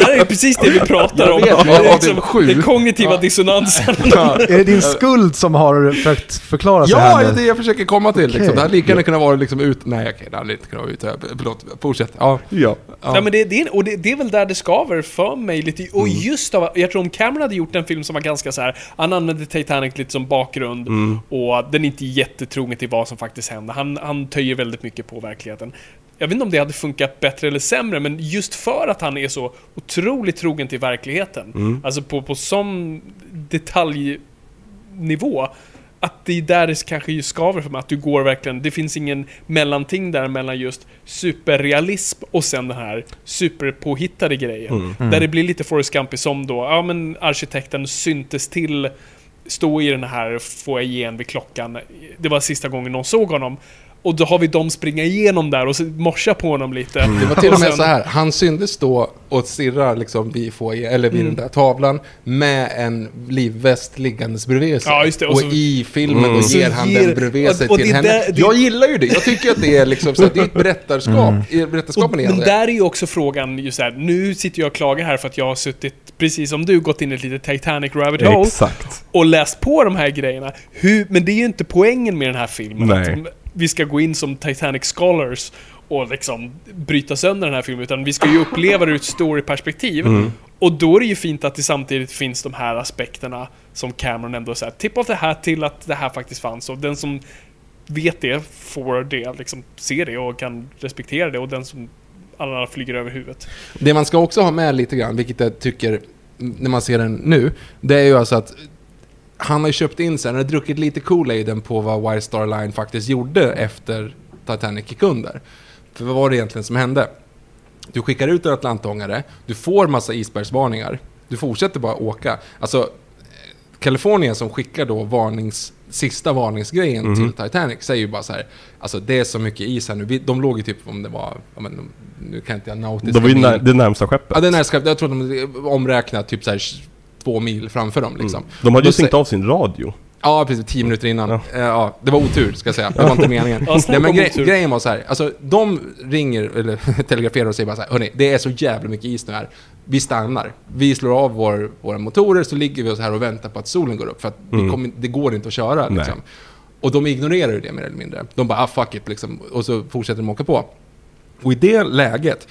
här är precis det vi pratar om. Vet, det, liksom, den kognitiva ja. dissonansen. Ja. Är det din skuld som har försökt förklara sig? Ja, det är det jag försöker komma till. Okay. Liksom. Det här lika gärna kunde vara liksom ut... Nej, okej, det hade inte kunnat vara ut. Förlåt, fortsätt. Ja. Ja. Ja. Nej, men det, det, och det, det är väl där det skaver för mig lite. Och just av, jag tror om Cameron hade gjort en film som var ganska så här, han använde Titanic lite som bakgrund mm. och den är inte jättetrogen till vad som faktiskt hände. Han, han töjer väldigt mycket på verkligheten. Jag vet inte om det hade funkat bättre eller sämre, men just för att han är så otroligt trogen till verkligheten, mm. alltså på, på sån detaljnivå, att det är där det kanske ju skaver för mig, att du går verkligen, det finns ingen mellanting där mellan just superrealism och sen den här superpåhittade grejen, mm, mm. där det blir lite Forrest Gumpy som då, ja men arkitekten syntes till stå i den här få igen vid klockan, det var sista gången någon såg honom. Och då har vi dem springa igenom där och morsa på honom lite. Mm. Det var till och med sen... så här. Han syndes stå och stirra liksom vid, få, eller vid mm. den där tavlan med en livväst liggandes bredvid sig. Ja, just det. Och, och så... i filmen mm. då ger han ger... den bredvid sig och, och till henne. Där, det... Jag gillar ju det. Jag tycker att det är liksom så här, det är ett berättarskap. Mm. Berättarskapen är det. Där är ju också frågan just här. Nu sitter jag och klagar här för att jag har suttit precis som du gått in i ett litet Titanic rabbit hole. Exakt. Och läst på de här grejerna. Hur... Men det är ju inte poängen med den här filmen. Nej. Att... vi ska gå in som Titanic Scholars och liksom bryta sönder den här filmen, utan vi ska ju uppleva det ur ett storyperspektiv. Mm. Och då är det ju fint att det samtidigt finns de här aspekterna som Cameron ändå så här, tippar det här till att det här faktiskt fanns. Och den som vet det får det, liksom ser det och kan respektera det, och den som alla flyger över huvudet. Det man ska också ha med lite grann, vilket jag tycker när man ser den nu, det är ju alltså att han har ju köpt in sig, han har druckit lite Kool-Aiden på vad White Star Line faktiskt gjorde efter Titanic gick under. För vad var det egentligen som hände? Du skickar ut en atlantångare, du får massa isbergsvarningar, du fortsätter bara åka. Alltså, Kalifornien som skickar då varnings, sista varningsgrejen mm. till Titanic säger ju bara så här, alltså det är så mycket is här nu. De låg ju typ, om det var, ja, men, nu kan inte jag nautiska... Det var ju när, det närmsta skeppet. Ja, det närmsta skeppet. Jag tror de omräknade typ så här... två mil framför dem liksom. Mm. De hade ju stängt av sin radio. Ja, precis, tio minuter innan. Ja. Uh, ja, det var otur, ska jag säga. Det var inte meningen. Ja, nej, men gre- grejen var så här. Alltså, de ringer, eller telegraferar och säger bara så här, hörni, det är så jävla mycket is nu här. Vi stannar. Vi slår av vår, våra motorer, så ligger vi oss här och väntar på att solen går upp. För att mm. vi kommer, det går inte att köra. Liksom. Och de ignorerar ju det mer eller mindre. De bara, ah, fuck it, liksom. Och så fortsätter de åka på. Och i det läget,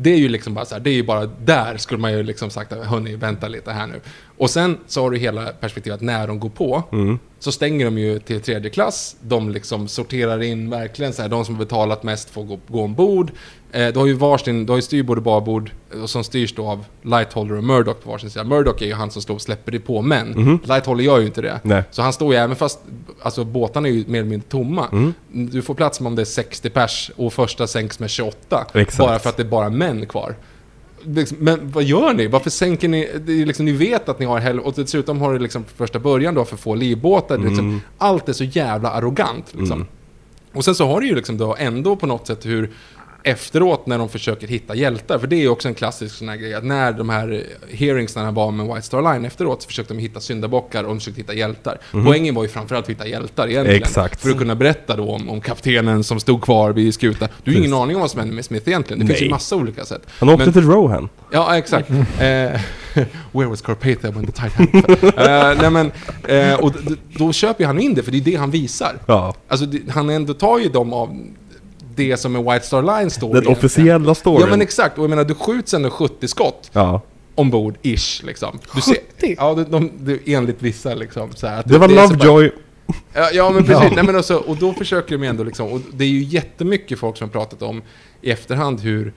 det är ju liksom bara så här, det är ju bara där skulle man ju liksom sagt att hörni, vänta lite här nu. Och sen så har du hela perspektivet när de går på mm. så stänger de ju till tredje klass. De liksom sorterar in verkligen så här, de som har betalat mest får gå, gå ombord. Eh, du har ju varsin, du har ju styrbord och babord som styrs då av Lightholder och Murdoch på varsin sida. Murdoch är ju han som står och släpper det på män. Mm. Lightholder gör ju inte det. Nej. Så han står ju även fast, alltså båtarna är ju mer eller mindre tomma. Mm. Du får plats med om det är sextio pers och första sänks med tjugoåtta. Exakt. Bara för att det är bara män kvar. Men vad gör ni? Varför sänker ni? Det är liksom, ni vet att ni har hel- och dessutom har det liksom första början då för få livbåtar. Mm. Liksom, allt är så jävla arrogant. Liksom. Mm. Och sen så har det ju liksom då ändå på något sätt hur efteråt när de försöker hitta hjältar, för det är ju också en klassisk sån här grej att när de här hearingsarna var med White Star Line efteråt så försökte de hitta syndabockar och de försökte hitta hjältar. Mm. Poängen var ju framförallt att hitta hjältar egentligen. Exakt. För att kunna berätta då om, om kaptenen som stod kvar vid skutan. Du har ju ingen aning om vad som hände med Smith egentligen. Det Nej. finns ju massa olika sätt. Han åkte Men, till Rohan. Ja, exakt. Mm. Eh, where was Carpathia when the Titanic fell? uh, nej men, eh, och d- då köper han in det, för det är det han visar. Ja. Alltså, det, han ändå tar ju dem av det som är White Star Line story. Den officiella storyn. Ja men exakt, och jag menar du skjuts ändå sjuttio skott. Ja. Ombord ish liksom. Du sjuttio. Ser, ja, de, de, de enligt vissa liksom så här, att det, det var Lovejoy Ja, ja men precis. Ja. Nej, men alltså, och då försöker de ändå liksom, och det är ju jättemycket folk som har pratat om i efterhand hur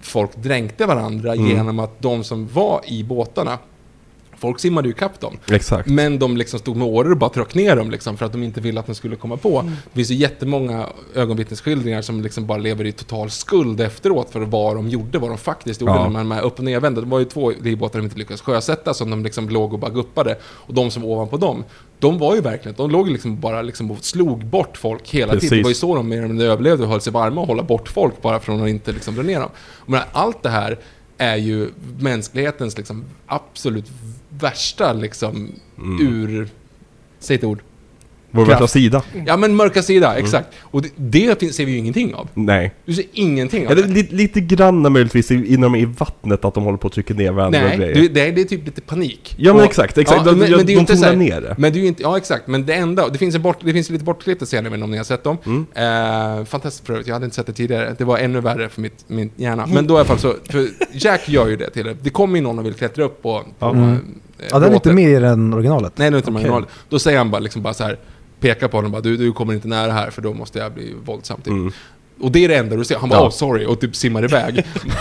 folk dränkte varandra mm. genom att de som var i båtarna, folk simmade ju kapp dem. Exakt. Men de liksom stod med åror och bara tryck ner dem liksom, för att de inte ville att de skulle komma på. Mm. Det finns ju jättemånga ögonvittnesskildringar som liksom bara lever i total skuld efteråt för vad de gjorde, vad de faktiskt gjorde ja. När man är upp och nervända. Det var ju två livbåtar de inte lyckades sjösätta som de liksom låg och bara guppade. Och de som var ovanpå dem, de var ju verkligen, de låg liksom bara liksom och slog bort folk hela Precis. Tiden. Det var ju så de mer än de överlevde och höll sig varma och hålla bort folk bara från att inte liksom dra ner dem. Men allt det här är ju mänsklighetens liksom absolut värsta liksom mm. ur, säg ett ord, vår mörka sida. Ja, men mörka sida, mm. exakt. Och det, det finns, ser vi ju ingenting av. Nej. Du ser ingenting av. Eller det. Lite, lite granna möjligtvis inom i vattnet att de håller på att trycka ner varandra. Nej, och du, det, det är typ lite panik. Ja, men och, exakt. exakt. Ja, de men, de, men det är de inte så här, ner det. Men det är ju inte, ja, exakt. Men det enda, det finns, en bort, det finns lite bortklippta scener, men om ni har sett dem. Mm. Eh, fantastiskt förut, jag hade inte sett det tidigare. Det var ännu värre för mitt, min hjärna. Men då i alla fall så, för Jack gör ju det till det. Det kommer ju någon och vill klättra upp på... på mm. äh, ja, det är inte mer än originalet. Nej, det är inte okay. originalet. Då säger han bara, liksom, bara så här... pekar på honom bara, du, du kommer inte nära här för då måste jag bli våldsamt. Mm. Och det är det enda du ser. Han bara, ja. oh, sorry, och typ simmar iväg.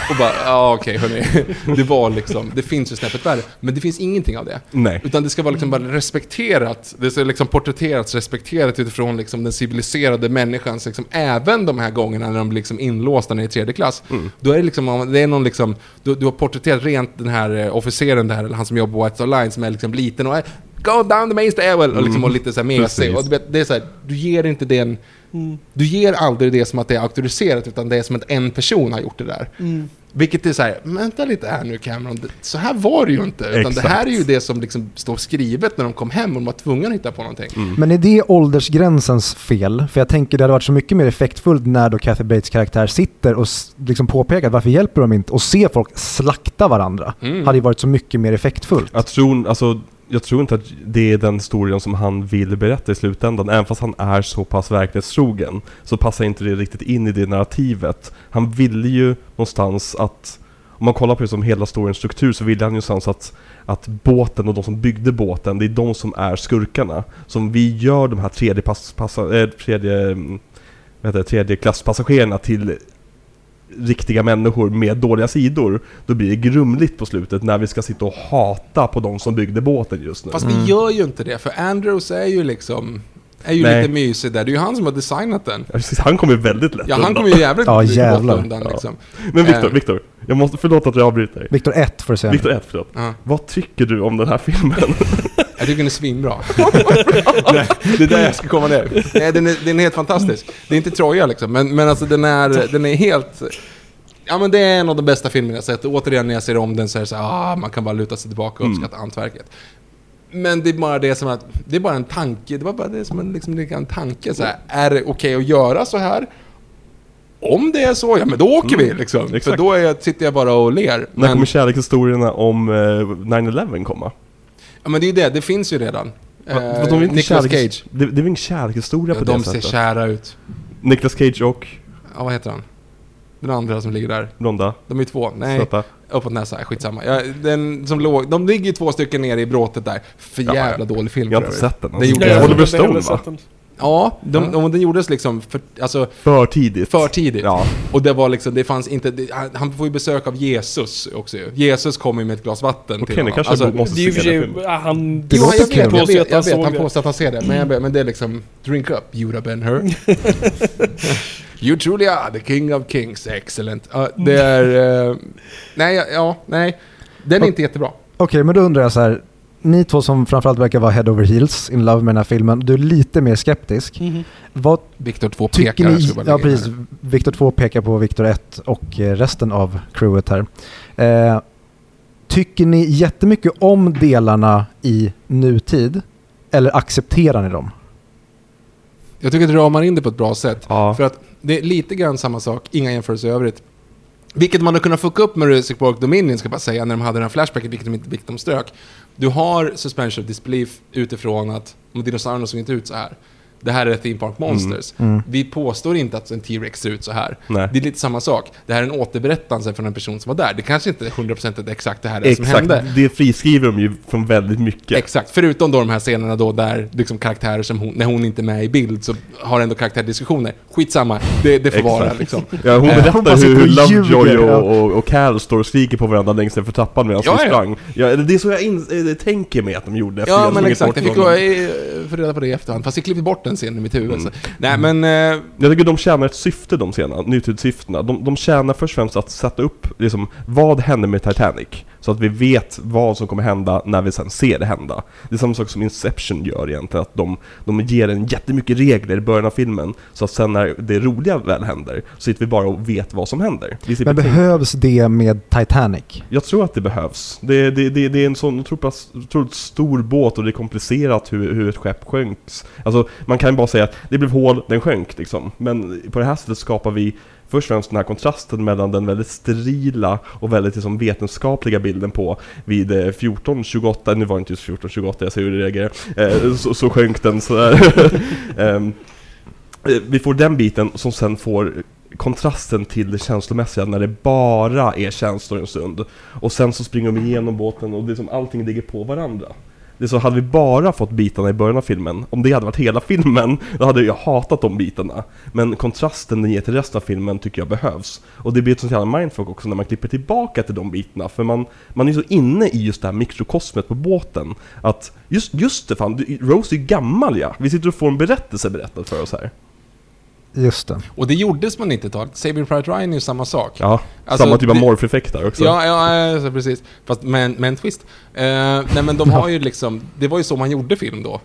och bara, ja ah, okej okay, hörni. Det var liksom, det finns ju snäppet värre. Men det finns ingenting av det. Nej. Utan det ska vara liksom bara respekterat. Det ska liksom porträtteras, respekterat utifrån liksom den civiliserade människans liksom, även de här gångerna när de liksom inlåsta när i tredje klass. Mm. Då är det liksom, det är någon liksom, du, du har porträtterat rent den här officeren där, eller han som jobbar på White Star Line som är liksom liten och är, go down the main stairwell mm. och liksom och lite så här mesig och det är så här, du ger inte den mm. du ger aldrig det som att det är auktoriserat utan det är som att en person har gjort det där. Mm. Vilket är så här, vänta lite här nu Cameron, så här var det ju inte utan Exakt. Det här är ju det som liksom står skrivet när de kom hem och de var tvungna att hitta på någonting. Mm. Men är det åldersgränsens fel? För jag tänker det hade varit så mycket mer effektfullt när då Kathy Bates karaktär sitter och liksom påpekar varför hjälper de inte och ser folk slakta varandra. Mm. Hade ju varit så mycket mer effektfullt. Jag tror alltså Jag tror inte att det är den historien som han vill berätta i slutändan. Även fast han är så pass verklighetstrogen så passar inte det riktigt in i det narrativet. Han ville ju någonstans att, om man kollar på det som hela historiens struktur, så ville han ju någonstans att, att båten och de som byggde båten, det är de som är skurkarna. Som vi gör de här tredje, pass, passa, äh, tredje, vet jag, tredje klasspassagerarna till riktiga människor med dåliga sidor, då blir det grumligt på slutet när vi ska sitta och hata på de som byggde båten just nu. Fast vi gör ju inte det, för Andrews är ju liksom är ju Nej. Lite mysig där. Det är ju han som har designat den. Han kommer ju väldigt lätt ja, undan. Ja, han kommer ju jävligt ja, jävlar. Lätt undan liksom. Ja. Men Victor, um, Victor, jag måste förlåta att jag avbryter dig. Victor ett för sen. Victor ett förlåt. Uh. Vad tycker du om den här filmen? Jag tycker den är svinbra. Nej, det är där jag ska komma ner. Nej, den är, den är helt fantastisk. Det är inte Troja liksom, men, men alltså den är, den är helt... Ja, men det är en av de bästa filmerna jag sett. Återigen när jag ser om den så är det så här, ah, man kan bara luta sig tillbaka och uppskatta hantverket. Men det är bara det som att, det är bara en tanke. Det var bara det som en, liksom, en tanke. Så här, är det okej okay att göra så här? Om det är så, ja men då åker mm, vi liksom. Exakt. För då är, sitter jag bara och ler. När men... kommer kärlekshistorierna om eh, nine eleven komma? Ja, men det är ju det, det finns ju redan. Va, va, de Nicolas kärlek, Cage. Det, det är ingen kärlekshistoria ja, på de det sättet. De ser kära ut. Nicolas Cage och... Ja, vad heter han? Den andra som ligger där. Blonda. De är två. Nej, Söta. Uppåt näsa. Skitsamma. Ja, den som låg, de ligger ju två stycken ner i bråtet där. För jävla ja, dålig film. Jag har inte sett den. Alltså. Den gjorde Oliver Stone, va? Ja, de, de, den gjordes liksom för, alltså, för tidigt. För tidigt. Ja. Och det var liksom, det fanns inte det, han, han får ju besök av Jesus också. Jesus kom ju med ett glas vatten okay, till honom. Alltså, måste det är ju, han jo, jag vet, jag vet, jag vet, jag vet han påstår att han ser det. Men, jag, men det är liksom, drink up, Judah Ben-Hur. You truly are the king of kings, excellent. Uh, det är, uh, nej, ja, nej. Den är inte jättebra. Okej, okay, men då undrar jag så här. Ni två som framförallt verkar vara head over heels in love med den här filmen. Du är lite mer skeptisk. Mm-hmm. Vad Victor två pekar ni, ja, precis. Victor två pekar på Victor ett och resten av crewet här. Eh, tycker ni jättemycket om delarna i nutid? Eller accepterar ni dem? Jag tycker att det ramar in det på ett bra sätt. Ja. För att det är lite grann samma sak. Inga jämförelser i övrigt. Vilket man har kunnat fucka upp med Jurassic Park Dominion ska jag bara säga när de hade den här flashbacken, vilket de inte vilket de strök. Du har suspension of disbelief utifrån att dinosaurierna såg inte ut så här. det här är Theme Park Monsters. Mm. Mm. Vi påstår inte att en T-Rex ser ut så här. Nej. Det är lite samma sak. Det här är en återberättelse från en person som var där. Det kanske inte är hundra procent exakt det här exakt. Som hände. Det friskriver de ju från väldigt mycket. Exakt, förutom då de här scenerna då där liksom karaktärer som hon, när hon inte är med i bild så har ändå karaktärdiskussioner. Skitsamma, det, det får exakt. Vara liksom. Ja, hon berättar hur, hur Lovejoy och, och, och Cal står och skriker på varandra längs för trappan medan ja, de sprang. Ja. Ja, det är så jag in, tänker mig att de gjorde. Ja, men exakt. Jag fick gå reda på det i efterhand. Fast jag klippte bort den scenen i mitt huvud. Mm. Alltså. Nej, men, eh... jag tycker de tjänar ett syfte, de scenerna, nutidssyftena. De, de tjänar först och främst att sätta upp liksom, vad hände med Titanic? Så att vi vet vad som kommer hända när vi sen ser det hända. Det är samma sak som Inception gör egentligen. Att de, de ger en jättemycket regler i början av filmen. Så att sen när det roliga väl händer så sitter vi bara och vet vad som händer. Men behövs det med Titanic? Jag tror att det behövs. Det, det, det, det är en sån otroligt stor båt och det är komplicerat hur, hur ett skepp sjönks. Alltså man kan ju bara säga att det blev hål, den sjönk liksom. Men på det här sättet skapar vi först och främst den här kontrasten mellan den väldigt sterila och väldigt liksom, vetenskapliga bilden på vid fjorton tjugoåtta, nu var det inte just fjorton tjugoåtta, jag ser hur det reagerar, eh, så, så sjönk den sådär. eh, vi får den biten som sen får kontrasten till det känslomässiga när det bara är känslor en stund. Och sen så springer de igenom båten och det är som allting ligger på varandra. Det så hade vi bara fått bitarna i början av filmen. Om det hade varit hela filmen, då hade jag hatat de bitarna. Men kontrasten den ger till resten av filmen tycker jag behövs. Och det blir ett sånt jävla mindfuck också när man klipper tillbaka till de bitarna. För man, man är så inne i just det här mikrokosmet på båten. Att just, just det fan, Rose är gammal ja. Vi sitter och får en berättelse berättad för oss här. Just det. Och det gjordes man inte taget. Saving Private Ryan är ju samma sak. Ja, alltså, samma typ av morpheffekt där också. Ja, ja, ja precis. Fast med en twist. Eh, nej, men de har ju liksom... Det var ju så man gjorde film då.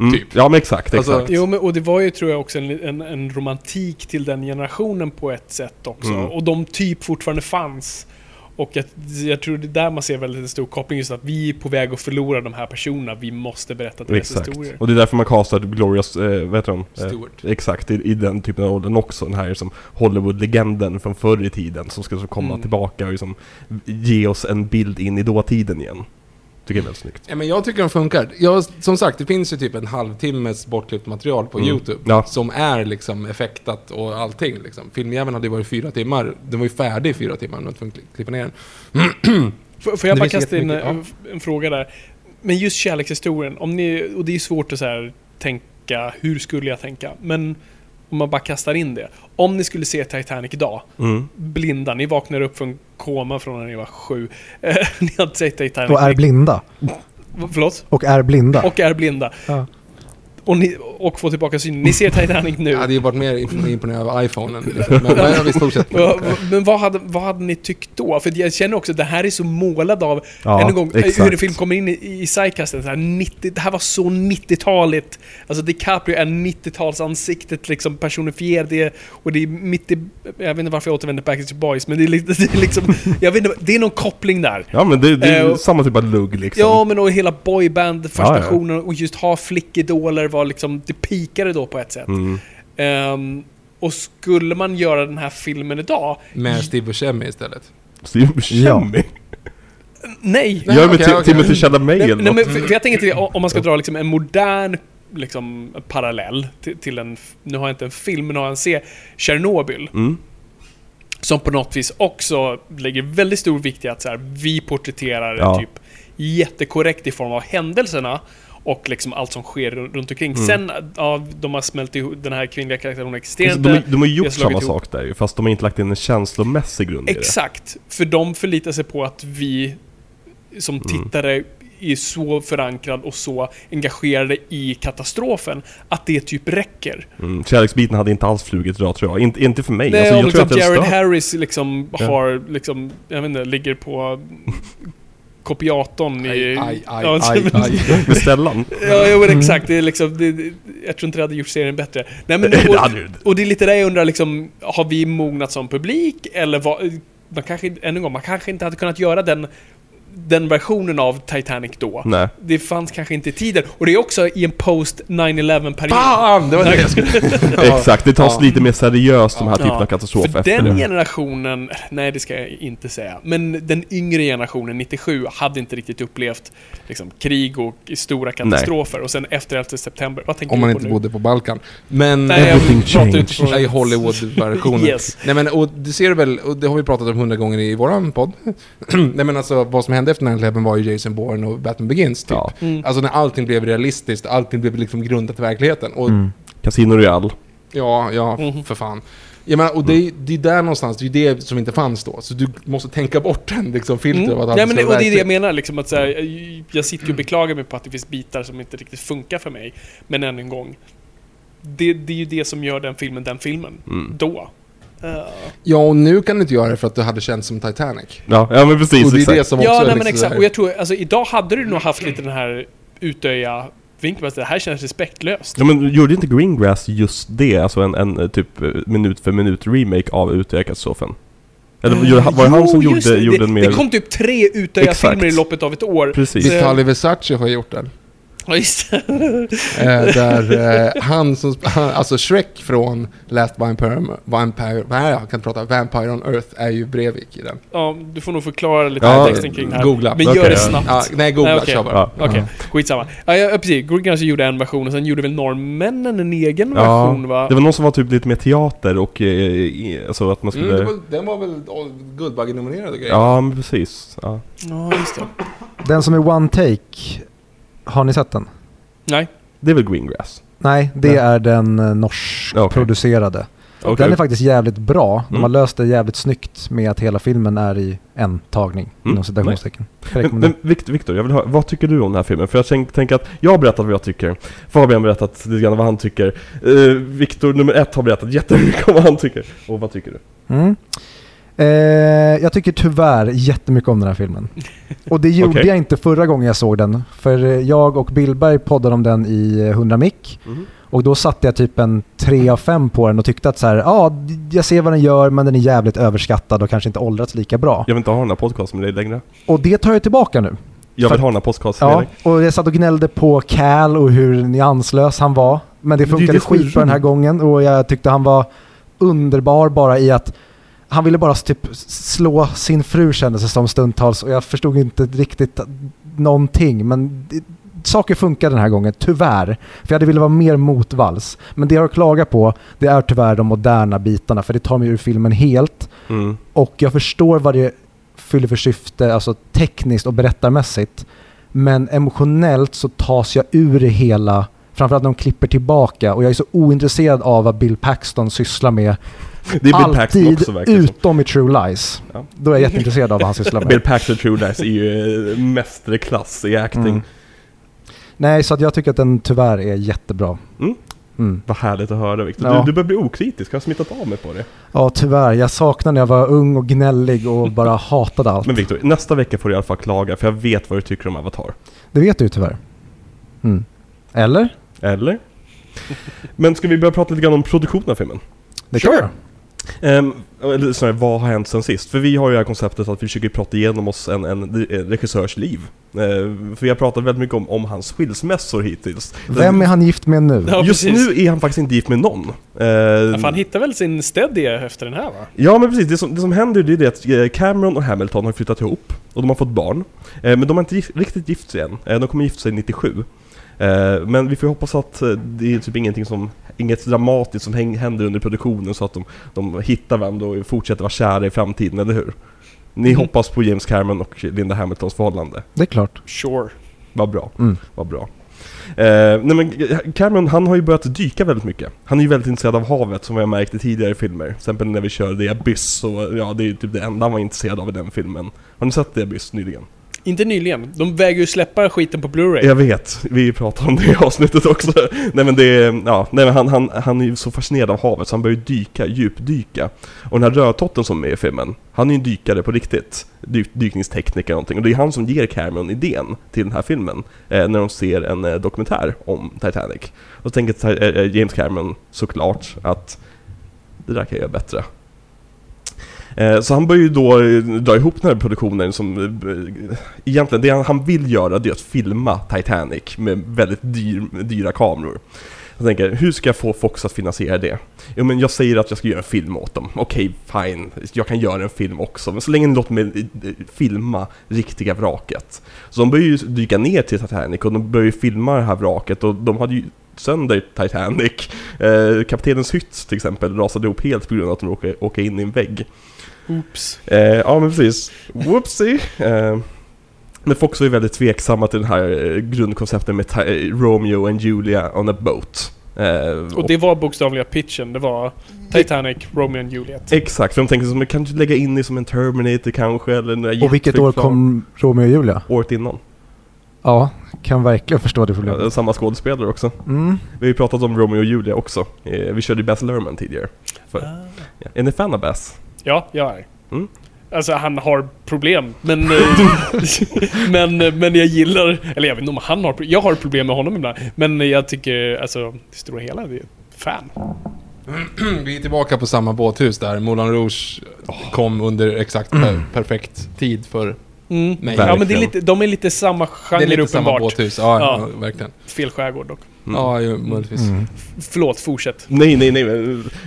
Mm. Typ. Ja, men exakt. exakt. Alltså, jo, men, och det var ju, tror jag, också en, en, en romantik till den generationen på ett sätt också. Mm. Och de typ fortfarande fanns. Och jag, jag tror det där man ser väldigt en stor koppling, just att vi är på väg att förlora de här personerna. Vi måste berätta deras historier. Och det är därför man kastar Gloria eh, vet du, eh, Stuart. Exakt, i, i den typen av rollen också. Den här som Hollywood-legenden från förr i tiden som ska så komma mm. tillbaka och liksom ge oss en bild in i dåtiden igen. Tycker jag är väldigt snyggt. Ja, men jag tycker den funkar. Jag, som sagt, det finns ju typ en halvtimmes bortklippt material på mm. YouTube ja. Som är liksom effektat och allting. Liksom. Filmjäveln hade ju varit fyra timmar. Den var ju färdig i fyra timmar. Man får klippa ner den. Får, får jag bara kasta in ja. en, en fråga där? Men just kärlekshistorien, om ni, och det är svårt att så här, tänka, hur skulle jag tänka? Men om man bara kastar in det. Om ni skulle se Titanic idag, mm. blinda, ni vaknar upp från koma från när ni var sju. Ni hade sett Titanic. Och är blinda. Förlåt? Och är blinda. Och är blinda. Ja. Och, ni, och få tillbaka synen. Ni ser Titanic nu. Jag hade ju varit mer imponerad av iPhonen. Men, men, men vad, hade, vad hade ni tyckt då? För jag känner också att det här är så målad av ja, än en gång, exakt. Hur en film kommer in i, i sidekasten. Så här nittio, det här var så nittiotaligt. Alltså DiCaprio är nittiotalsansiktet liksom personifierar det. Och det är mitt i, jag vet inte varför jag återvänder Package Boys. Men det är, det är liksom, jag vet inte, det är någon koppling där. Ja, men det, det är uh, samma typ av lugg liksom. Ja, men och hela boyband-fascinationen ja, ja. Och just ha flickidoler var liksom, det pikade då på ett sätt. Mm. Um, och skulle man göra den här filmen idag med Steve Buscemi istället? Steve Buscemi? Nej. Jag är med Timothy Chalamet eller något. Nej, men för jag tänker till, om man ska dra liksom en modern liksom, parallell till, till en, nu har jag inte en film, men har jag en se Tjernobyl. Mm. Som på något vis också lägger väldigt stor vikt i att så här, vi porträtterar ja. typ jättekorrekt i form av händelserna och liksom allt som sker runt omkring. Mm. Sen ja, de har smält ihop den här kvinnliga karaktären, hon existerar inte. De, de har gjort samma ihop. sak där, fast de har inte lagt in en känslomässig grund. Exakt, för de förlitar sig på att vi som mm. tittare är så förankrad och så engagerade i katastrofen att det typ räcker. Mm. Kärleksbiten hade inte alls flugit idag, tror jag. Inte, inte för mig. Nej, alltså, jag liksom tror att Jared Harris liksom ja. har liksom, jag vet inte, ligger på kopiatorn i aj, aj, ja, aj, aj. med ställan. Ja, ja exakt. Det är liksom, det, jag tror inte det hade gjort serien bättre. Nej, men, och, och det är lite det jag undrar liksom, har vi mognat som publik? Eller vad, man, kanske, än en gång, man kanske inte hade kunnat göra den den versionen av Titanic då. Nej. Det fanns kanske inte i tiden. Och det är också i en post nine eleven period. Bam! Det var det jag skulle... Exakt, det tas ja. lite mer seriöst de här ja. typen av katastrofer. För den det. generationen, nej det ska jag inte säga, men den yngre generationen, nittiosju, hade inte riktigt upplevt liksom, krig och stora katastrofer. Nej. Och sen efter elfte september, vad tänker om du på nu? Om man inte bodde på Balkan. Men nej, everything changed. I Hollywood-versionen. Yes. Nej men, och det ser du väl, och det har vi pratat om hundra gånger i våran podd. Nej men alltså, vad som hände efter nine eleven var ju Jason Bourne och Batman Begins typ. Ja. Mm. Alltså när allting blev realistiskt, allting blev liksom grundat i verkligheten. Och mm. Casino Royale. Ja, ja, mm. för fan. Jag menar, och det, det är där någonstans, det är det som inte fanns då. Så du måste tänka bort den liksom, filter. Mm. Ja, men det, och det är det jag menar. Liksom, att, så här, jag sitter ju och beklagar mig på att det finns bitar som inte riktigt funkar för mig. Men än en gång, det, det är ju det som gör den filmen, den filmen. Mm. Då. Uh. Ja, och nu kan du inte göra det för att du hade känt som Titanic. Ja, ja men precis. Och det är exakt. Det som också ja, nej, men liksom exakt. Och jag tror, alltså, idag hade du nog haft lite den här utöja... det här känns respektlöst. Ja, men gjorde inte Greengrass just det? Alltså en, en typ minut för minut remake av utökat soffan. Eller mm. var det jo, han som gjorde, det. gjorde det, den mer... Det kom typ tre utöjade filmer i loppet av ett år. Precis. Vitali Versace har gjort den. Ja, just eh, där eh, han som... Han, alltså Shrek från Last Vampire... Vampire nej, jag kan prata. Vampire on Earth är ju Breivik i den. Ja, du får nog förklara lite ja, texten kring det här. Googla. Men okay. Gör det snabbt. Ja, nej, googla. Okej, okay. ja. okay. skitsamma. Ja, ja, precis. Greengrass gjorde en version och sen gjorde väl norrmännen en egen ja, version, va? Det var någon som var typ lite mer teater och... Eh, alltså att man skulle... Mm, det var, den var väl Guldbagge-nominerad grej. Ja, men precis. Ja, ja just det. Den som är one take... Har ni sett den? Nej. Det är väl Greengrass? Nej, det Nej. är den norskproducerade. Okay. Okay. Den är faktiskt jävligt bra. De har mm. löst det jävligt snyggt med att hela filmen är i en tagning. Mm. Inom citationstecken. Men, men Victor, jag vill höra, vad tycker du om den här filmen? För jag tänker tänk att jag har berättat vad jag tycker. Fabian har berättat lite grann vad han tycker. Uh, Victor nummer ett har berättat jättemycket om vad han tycker. Och vad tycker du? Mm. Jag tycker tyvärr jättemycket om den här filmen. Och det gjorde okay. jag inte förra gången jag såg den. För jag och Billberg poddade om den i hundra mick. Mm. Och då satte jag typ en tre av fem på den och tyckte att så här, ja, jag ser vad den gör men den är jävligt överskattad och kanske inte åldrats lika bra. Jag vill inte ha den här podcasten med dig längre. Och det tar jag tillbaka nu. Jag vill För, ha den här podcasten med dig. Ja, och jag satt och gnällde på Cal och hur nyanslös han var. Men det funkade det skit på den här gången. Och jag tyckte han var underbar bara i att han ville bara typ slå sin fru, kändes det som stundtals. Och jag förstod inte riktigt någonting. Men det, saker funkar den här gången, tyvärr. För jag hade velat vara mer motvalls. Men det jag har klagat på, det är tyvärr de moderna bitarna. För det tar mig ur filmen helt. Mm. Och jag förstår vad det fyller för syfte, alltså tekniskt och berättarmässigt. Men emotionellt så tas jag ur hela... Framförallt när de klipper tillbaka. Och jag är så ointresserad av vad Bill Paxton sysslar med. Det är Bill Paxton också, verkligen. Utom i True Lies. Ja. Då är jag jätteintresserad av vad han sysslar med. Bill Paxton True Lies är ju mästerklass i acting. Mm. Nej, så att jag tycker att den tyvärr är jättebra. Mm. Mm. Vad härligt att höra, Victor. Ja. Du, du börjar bli okritisk. Jag har smittat av mig på det. Ja, tyvärr. Jag saknar när jag var ung och gnällig och bara hatade allt. Men Victor, nästa vecka får du i alla fall klaga. För jag vet vad du tycker om Avatar. Det vet du tyvärr. Mm. Eller? Eller? Men ska vi börja prata lite grann om produktionen av filmen? Det kan sure. um, eller snarare, vad har hänt sen sist? För vi har ju det här konceptet att vi försöker prata igenom oss en, en regissörs liv. Uh, för vi har pratat väldigt mycket om, om hans skilsmässor hittills. Vem är han gift med nu? Ja, just nu är han faktiskt inte gift med någon. Uh, ja, han hittar väl sin steady efter den här, va? Ja, men precis. Det som, det som händer det är att Cameron och Hamilton har flyttat ihop. Och de har fått barn. Uh, men de har inte gift, riktigt gift sig än. Uh, de kommer gifta sig nittiosju. Men vi får hoppas att det är typ ingenting som, inget dramatiskt som händer under produktionen så att de, de hittar varandra och fortsätter vara kära i framtiden, eller hur? Ni mm. hoppas på James Cameron och Linda Hamiltons förhållande. Det är klart. Sure. Vad bra. Mm. Vad bra. Eh, nej men Cameron, han har ju börjat dyka väldigt mycket. Han är ju väldigt intresserad av havet, som vi har märkt i tidigare filmer. Till exempel när vi kör The Abyss, och ja, det är ju typ det enda han var intresserad av i den filmen. Har ni sett The Abyss nyligen? Inte nyligen. De väger ju släppa skiten på Blu-ray. Jag vet. Vi pratar om det i avsnittet också. Nej men det är, ja, nej men han han han är ju så fascinerad av havet så han börjar dyka, djupdyka. Och den här rödtotten som är i filmen, han är ju en dykare på riktigt. Dy- dykningstekniker och någonting. Och det är han som ger Cameron idén till den här filmen eh, när de ser en eh, dokumentär om Titanic. Och så tänker eh, James Cameron såklart att det där kan jag göra bättre. Så han börjar ju då dra ihop den här produktionen som egentligen, det han vill göra det är att filma Titanic med väldigt dyr, dyra kameror. Jag tänker, hur ska jag få Fox att finansiera det? Jo, men jag säger att jag ska göra en film åt dem. Okej, okay, fine. Jag kan göra en film också. Men så länge ni låter mig filma riktiga vraket. Så de börjar ju dyka ner till Titanic och de börjar ju filma det här vraket. Och de hade ju sönder Titanic. Eh, Kaptenens hytt till exempel rasade ihop helt på grund av att de råkade åka in i en vägg. Oops. Eh, ja, men precis. Whoopsie. Eh. Men Fox var ju väldigt tveksamma till den här grundkoncepten med Romeo and Julia on a boat. Eh, och det var bokstavliga pitchen, det var Titanic, Romeo and Juliet. Exakt, för de tänkte som kan lägga in i som en Terminator kanske. Eller och vilket år kom Romeo och Julia? Året innan. Ja, kan verkligen förstå det problemet. Ja, samma skådespelare också. Mm. Vi har ju pratat om Romeo och Julia också. Eh, vi körde ju Baz Luhrmann tidigare. För, ah. ja. Är ni fan av Baz? Ja, jag är. Mm. Alltså han har problem men, men, men jag gillar, eller jag vet inte om han har, jag har problem med honom ibland, men jag tycker alltså det stora hela är fan. Vi är tillbaka på samma båthus där Moulin Rouge oh. kom under exakt per, perfekt tid för mm. mig. Ja, men det är lite, de är lite samma genre, lite uppenbart samma båthus. Ja, ja, ja, verkligen. Fel skärgård dock. Mm. Ja, ju, möjligtvis. Mm. Förlåt, fortsätt. Nej, nej, nej.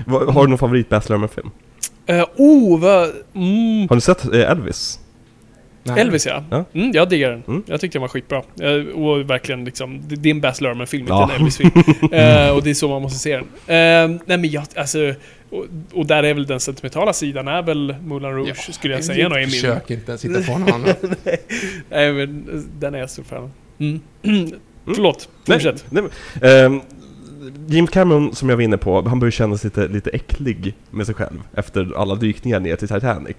Har du någon favorit Baz Luhrmann-film? Uh, oh, va, mm. Har du sett Elvis? Nej. Elvis, ja. Ja? Mm, jag diggar den. Mm. Jag tyckte den var skitbra. Uh, och verkligen, liksom, det, det är en Baz Luhrmann-film, ja. Inte en Elvis-film. uh, och det är så man måste se den. Uh, nej, men jag, alltså, och, och där är väl den sentimentala sidan är väl Moulin Rouge, ja, skulle jag säga. Jag försöker inte sitta på någon annan. Nej, men den är jag stor fan. Mm. Förlåt, fortsätt. Nej, nej, um, James Cameron, som jag var inne på, han börjar känna sig lite, lite äcklig med sig själv efter alla dykningar ner till Titanic.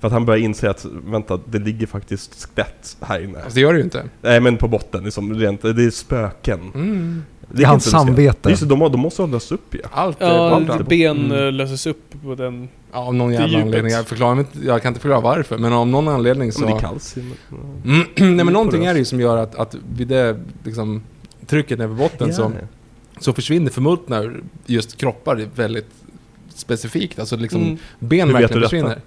För att han börjar inse att, vänta, det ligger faktiskt skvätt här inne. Alltså, det gör det ju inte. Nej, men på botten, liksom, rent, det är spöken. Mm. Det är hans samvete. Just, de, de måste hållas upp. Ja. Allt, ja, allt, allt ben mm. löses upp på den. Ja, om någon jävla anledning. Jag, förklarar mig, jag kan inte förklara varför, men om någon anledning så... Men det är kalcium. Mm. Nej, men någonting är det ju som gör att, att vid det liksom, trycket ner på botten yeah. så... så försvinner förmultnar just kroppar väldigt specifikt. Alltså liksom mm. ben verkligen försvinner.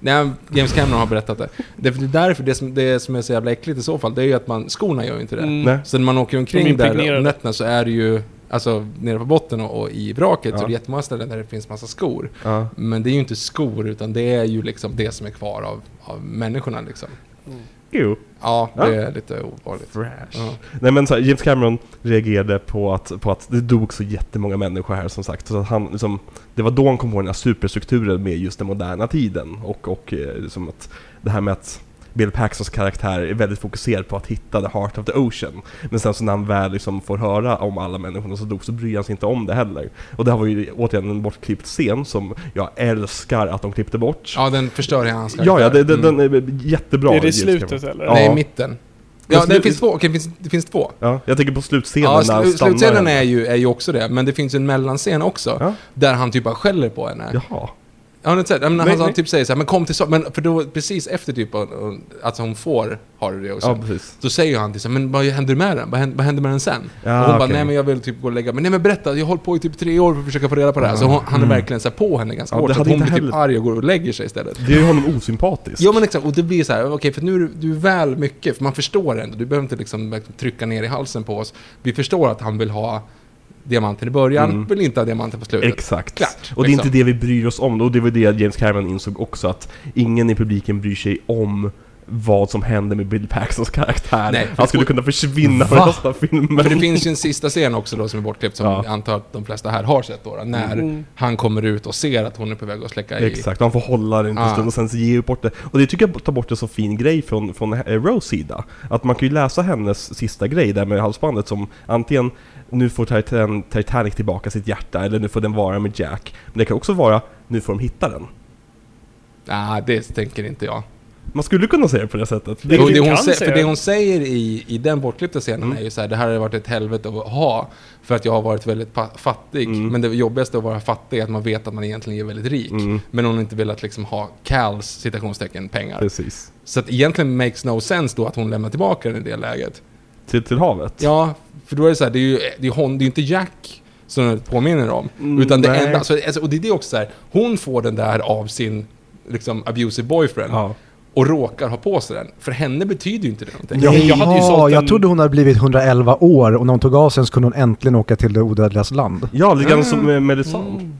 Nej, James Cameron har berättat det. Det är därför det som, det som är så jävla äckligt i så fall, det är ju att man, skorna gör ju inte det. Mm. Så när man åker omkring där om nätterna så är det ju alltså nere på botten och, och i vraket ja. Så är det jättemånga ställen där det finns massa skor. Ja. Men det är ju inte skor utan det är ju liksom det som är kvar av, av människorna liksom. Mm. Jo. Ja, det ja. Är lite ovanligt. Ja. Nej, men så här, James Cameron reagerade på att, på att det dog så jättemånga människor här som sagt. Så att han, liksom, det var då han kom på den här superstrukturen med just den moderna tiden. Och, och liksom att det här med att Bill Paxtons karaktär är väldigt fokuserad på att hitta the heart of the ocean. Men sen så när han väl liksom får höra om alla människorna som dog så bryr han sig inte om det heller. Och det här var ju återigen en bortklippt scen som jag älskar att de klippte bort. Ja, den förstör hans karaktär. Ja, ja det, den, mm. den är jättebra. Är det i slutet eller? Ja. Nej, i mitten. Ja, slu- det finns två. Okej, det finns, det finns två. Ja, jag tänker på slutscenen. Ja, sl- slutscenen är ju, är ju också det. Men det finns en mellanscen också. Ja. Där han typ bara skäller på henne. Jaha. Ja, men han nej, nej. Typ säger så här, men kom till so- men för då precis efter typ att alltså, hon får har det också. Ja, precis. Då säger han till så här, men vad händer med den? Vad händer, vad händer med den sen? Ja, och hon okay. bara nej men jag vill typ gå och lägga men nej men berätta jag har hållit på i typ tre år för att försöka få reda på det här. Mm. Så hon, han är verkligen så här, på henne ganska ja, hårt. Hon blir typ heller... arg och går och lägger sig istället. Det är ju honom osympatisk. Ja men exakt och det blir så här okej okay, för nu är du är väl mycket för man förstår ändå. Du behöver inte liksom trycka ner i halsen på oss. Vi förstår att han vill ha diamanten i början, mm. vill inte ha diamanten på slutet. Exakt. Klart, och det är liksom. Inte det vi bryr oss om. Och det var det James Cameron insåg också att ingen i publiken bryr sig om vad som händer med Bill Paxtons karaktär. Nej, han skulle och... kunna försvinna från nästa filmen. För det finns ju en sista scen också då som är bortklippt som ja. Antar att de flesta här har sett då. När mm. han kommer ut och ser att hon är på väg att släcka i... Exakt, han får hålla den en stund och sen ge bort det. Och det tycker jag tar bort en så fin grej från, från Rose sida. Att man kan ju läsa hennes sista grej där med halsbandet som antingen nu får Titanic tillbaka sitt hjärta eller nu får den vara med Jack. Men det kan också vara, nu får de hitta den. Nej, ah, det tänker inte jag. Man skulle kunna säga det på det sättet. Det, det, det, hon sä- för det hon säger i, i den bortklippta scenen mm. är ju så här, det här har varit ett helvete att ha för att jag har varit väldigt pa- fattig. Mm. Men det jobbigaste att vara fattig är att man vet att man egentligen är väldigt rik. Mm. Men hon inte vill att liksom ha Cals, citationstecken, pengar. Precis. Så att egentligen makes no sense då att hon lämnar tillbaka den i det läget. Till, till havet? Ja, för då är det så här, det är ju det är hon, det är inte Jack som påminner om. Mm, utan det enda, alltså, och det är det också så här, hon får den där av sin liksom abusive boyfriend. Ja. Och råkar ha på sig den. För henne betyder ju inte det någonting. Ja, jag, hade ju sålt jag en... trodde hon hade blivit hundraelva år. Och när hon tog av sen så kunde hon äntligen åka till det odödligas land. Ja, lite grann som Melisande. Mm.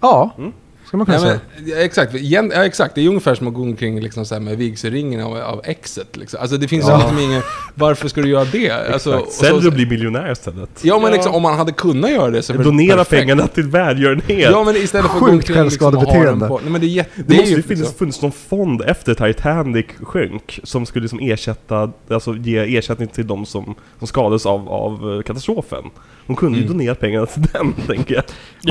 Ja, mm. ska man kunna ja, säga. Men, exakt. Ja, exakt, det är ungefär som att gå omkring liksom, så här, med vigselringen av, av exet. Liksom. Alltså det finns ja. Liksom ingen... Varför ska du göra det? Alltså, sen du blir miljonär istället. Ja, men ja. Liksom, om man hade kunnat göra det så... Donera perfekt. Pengarna till välgörenhet. Ja, men istället för att gå omkring och liksom, ha dem på... Nej, men det, jätt... det, det måste ju finnas funnits någon fond efter Titanic sjönk som skulle liksom, ersätta, alltså, ge ersättning till de som, som skadades av, av katastrofen. De kunde mm. ju donera pengarna till den, tänker jag.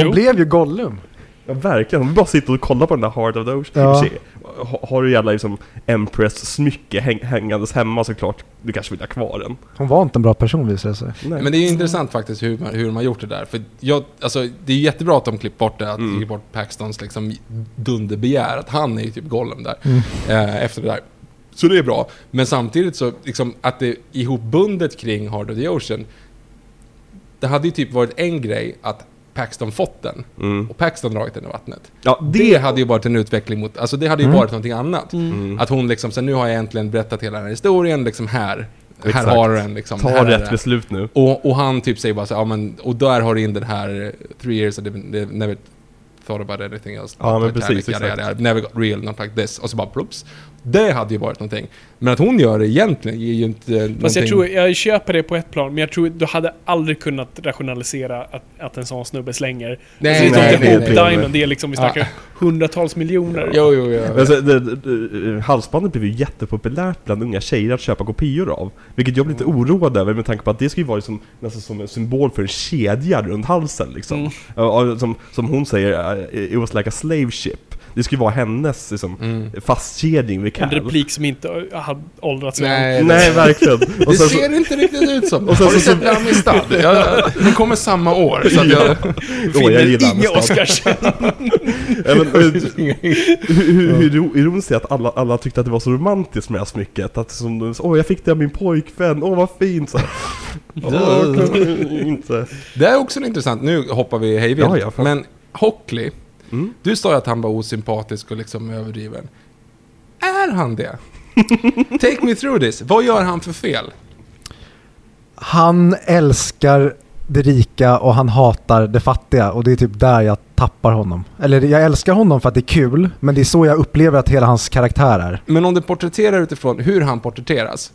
De blev ju Gollum. Ja, verkligen. Man bara sitter och kollar på den där Heart of the Ocean. Ja. Har, har du jävla liksom, Empress-smycke häng, hängandes hemma såklart. Du kanske vill ha kvar den. Hon var inte en bra person, visar sig. Men det är ju intressant faktiskt hur man, hur man har gjort det där. För jag, alltså, det är jättebra att de klipper bort det. Att mm. klipper bort Paxtons liksom, dunderbegär. Att han är ju typ Gollum där. Mm. Eh, efter det där. Så det är bra. Men samtidigt så liksom, att det är ihopbundet kring Heart of the Ocean. Det hade ju typ varit en grej att Paxton fått den mm. och Paxton dragit den i vattnet. Ja, det... det hade ju varit en utveckling mot, alltså det hade ju mm. varit någonting annat. Mm. Att hon liksom, så nu har jag äntligen berättat hela den här historien, liksom här. Exakt. Här har du den liksom. Ta här rätt beslut nu. Och, och han typ säger bara så, ja men, och där har du in den här three years of never thought about anything else. Ja men precis, exakt. Never got real, not like this. Och så bara plups. Det hade ju varit någonting. Men att hon gör det egentligen ger ju inte någonting. Fast jag tror, jag köper det på ett plan. Men jag tror du hade aldrig kunnat rationalisera att, att en sån snubbe slänger. Nej, alltså, nej, nej, nej, nej, nej. Det är liksom, vi snackar ah. hundratals miljoner. Jo, jo, jo, jo. Alltså, det, det, halsbandet blev ju jättepopulärt bland unga tjejer att köpa kopior av. Vilket jag blir lite oroad över med tanke på att det ska ju vara liksom, nästan som en symbol för en kedja runt halsen. Liksom. Mm. Som, som hon säger, it was like a slave ship. Det skulle vara hennes liksom, mm. fastkedjning vid Carl. En replik som inte har åldrats. Nej, nej, verkligen. Och sen, det ser inte riktigt ut som. Och sen, har du sett Amistad? Den kommer samma år. Så att jag oh, jag gillar inga Oscarsen. Hur ironiskt är att alla, alla tyckte att det var så romantiskt med det här smycket. Att som, åh, jag fick det av min pojkvän. Åh, vad fint. Så. Åh, inte. Det är också intressant. Nu hoppar vi hej vilt. Ja, ja, men Hockley. Mm. Du sa ju att han var osympatisk och liksom överdriven. Är han det? Take me through this. Vad gör han för fel? Han älskar det rika och han hatar det fattiga. Och det är typ där jag tappar honom. Eller jag älskar honom för att det är kul. Men det är så jag upplever att hela hans karaktär är. Men om du porträtterar utifrån hur han porträtteras.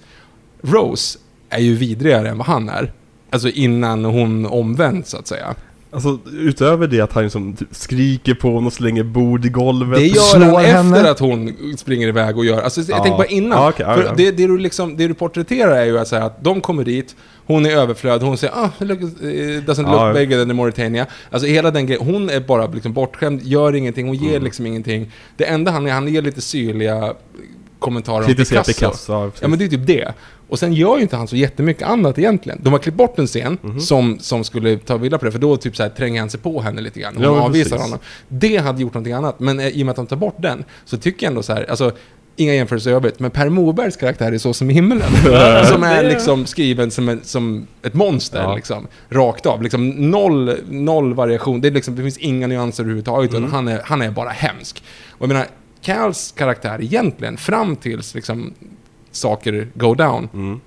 Rose är ju vidrigare än vad han är. Alltså innan hon omvänds så att säga. Alltså utöver det att han liksom typ skriker på hon och slänger bord i golvet. Det gör han efter henne. Att hon springer iväg och gör. Alltså jag ja. Tänker bara innan. Ja, okay, ja, för ja. Det, det, du liksom, det du porträtterar är ju att, säga att de kommer dit. Hon är överflöd. Hon säger ah, look, doesn't look ja. Bigger than Mauritania. Alltså hela den grejen. Hon är bara liksom bortskämd. Gör ingenting. Hon ger mm. liksom ingenting. Det enda han är, han ger lite syrliga kommentarer om Picasso. Picasso. Ja, ja men det är typ det. Och sen gör ju inte han så jättemycket annat egentligen. De har klippt bort en scen mm-hmm. som, som skulle ta vilja på det. För då typ så här, tränger han sig på henne lite grann. Hon ja, avvisar precis. Honom. Det hade gjort någonting annat. Men eh, i och med att de tar bort den så tycker jag ändå så här... Alltså, inga jämförelser i övrigt. Men Per Mobergs karaktär är så som i himlen. Som är liksom skriven som, en, som ett monster. Ja. Liksom, rakt av. Liksom noll, noll variation. Det, är liksom, det finns inga nyanser överhuvudtaget. Mm. Han, är, han är bara hemsk. Och jag menar, Cals karaktär egentligen fram tills... Liksom, saker go down mm.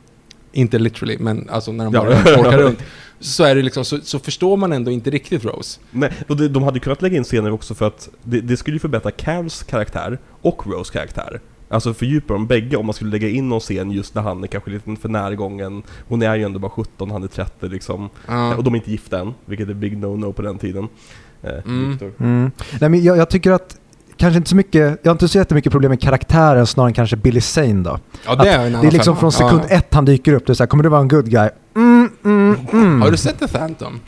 inte literally, men alltså när de bara ja. Torkar runt så, är det liksom, så, så förstår man ändå inte riktigt Rose. Nej, och de, de hade kunnat lägga in scener också för att det, det skulle ju förbättra Cals karaktär och Rose karaktär. Alltså fördjupa dem bägge om man skulle lägga in någon scen just när han är kanske lite för närgången. Hon är ju ändå bara sjutton, han är trettio liksom. Mm. Och de är inte gifta än, vilket är big no-no på den tiden. Eh, mm. Mm. Nej, men jag, jag tycker att kanske inte så mycket, jag har inte så jättemycket problem med karaktären snarare än kanske Billy Zane då. Ja, det, är det är liksom från sekund ja. Ett han dyker upp, det är så här, kommer du vara en good guy? Mm, mm, mm. Har du sett The Phantom?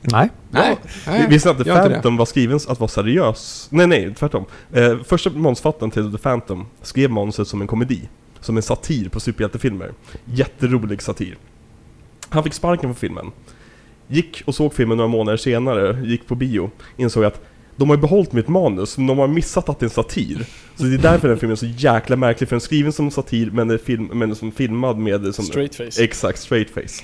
Nej. Nej. Vi visste att The Phantom var skriven att vara seriös. Nej, nej, tvärtom. Eh, första manusfattaren till The Phantom skrev manuset som en komedi. Som en satir på superhjältefilmer. Jätterolig satir. Han fick sparken på filmen. Gick och såg filmen några månader senare, gick på bio, insåg att de har ju behållit mitt manus, men de har missat att det är en satir. Så det är därför den filmen är så jäkla märklig. För den skriven som satir, men är film, men som filmad med... Som, straight face. Exakt, straight face.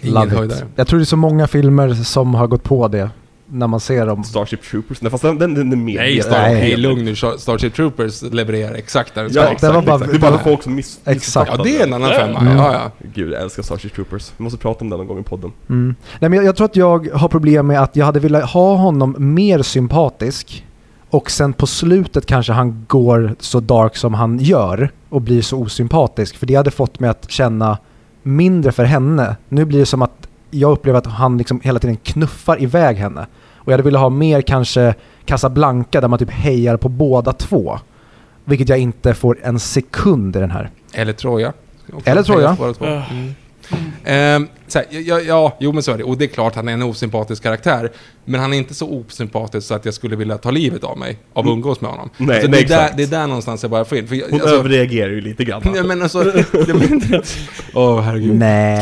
Love it. Jag tror det är så många filmer som har gått på det. när man ser dem. Starship Troopers. Nej, fast den, den, den är mer. Nej, Star- nej, nej, lugn nu. Starship Troopers levererar exakt där. Ja, exakt, det var bara, exakt. Det är bara folk som miss, exakt. Ja, det är en annan femma. Mm. Ja, ja. Gud, jag älskar Starship Troopers. Vi måste prata om den någon gång i podden. Mm. Nej, men jag, jag tror att jag har problem med att jag hade velat ha honom mer sympatisk. Och sen på slutet kanske han går så dark som han gör och blir så osympatisk. För det hade fått mig att känna mindre för henne. Nu blir det som att jag upplever att han liksom hela tiden knuffar iväg henne. Och jag hade velat ha mer kanske Casablanca där man typ hejar på båda två. Vilket jag inte får en sekund i den här. Eller Troja. Eller Troja. Mm. Um, så här, ja, ja, jo men så är det. Och det är klart han är en osympatisk karaktär. Men han är inte så osympatisk så att jag skulle vilja ta livet av mig av att umgås med honom. Nej, alltså, nej, det, är där, det är där någonstans jag bara får in. För jag, hon alltså, överreagerar ju lite grann. Nej men alltså åh, herregud.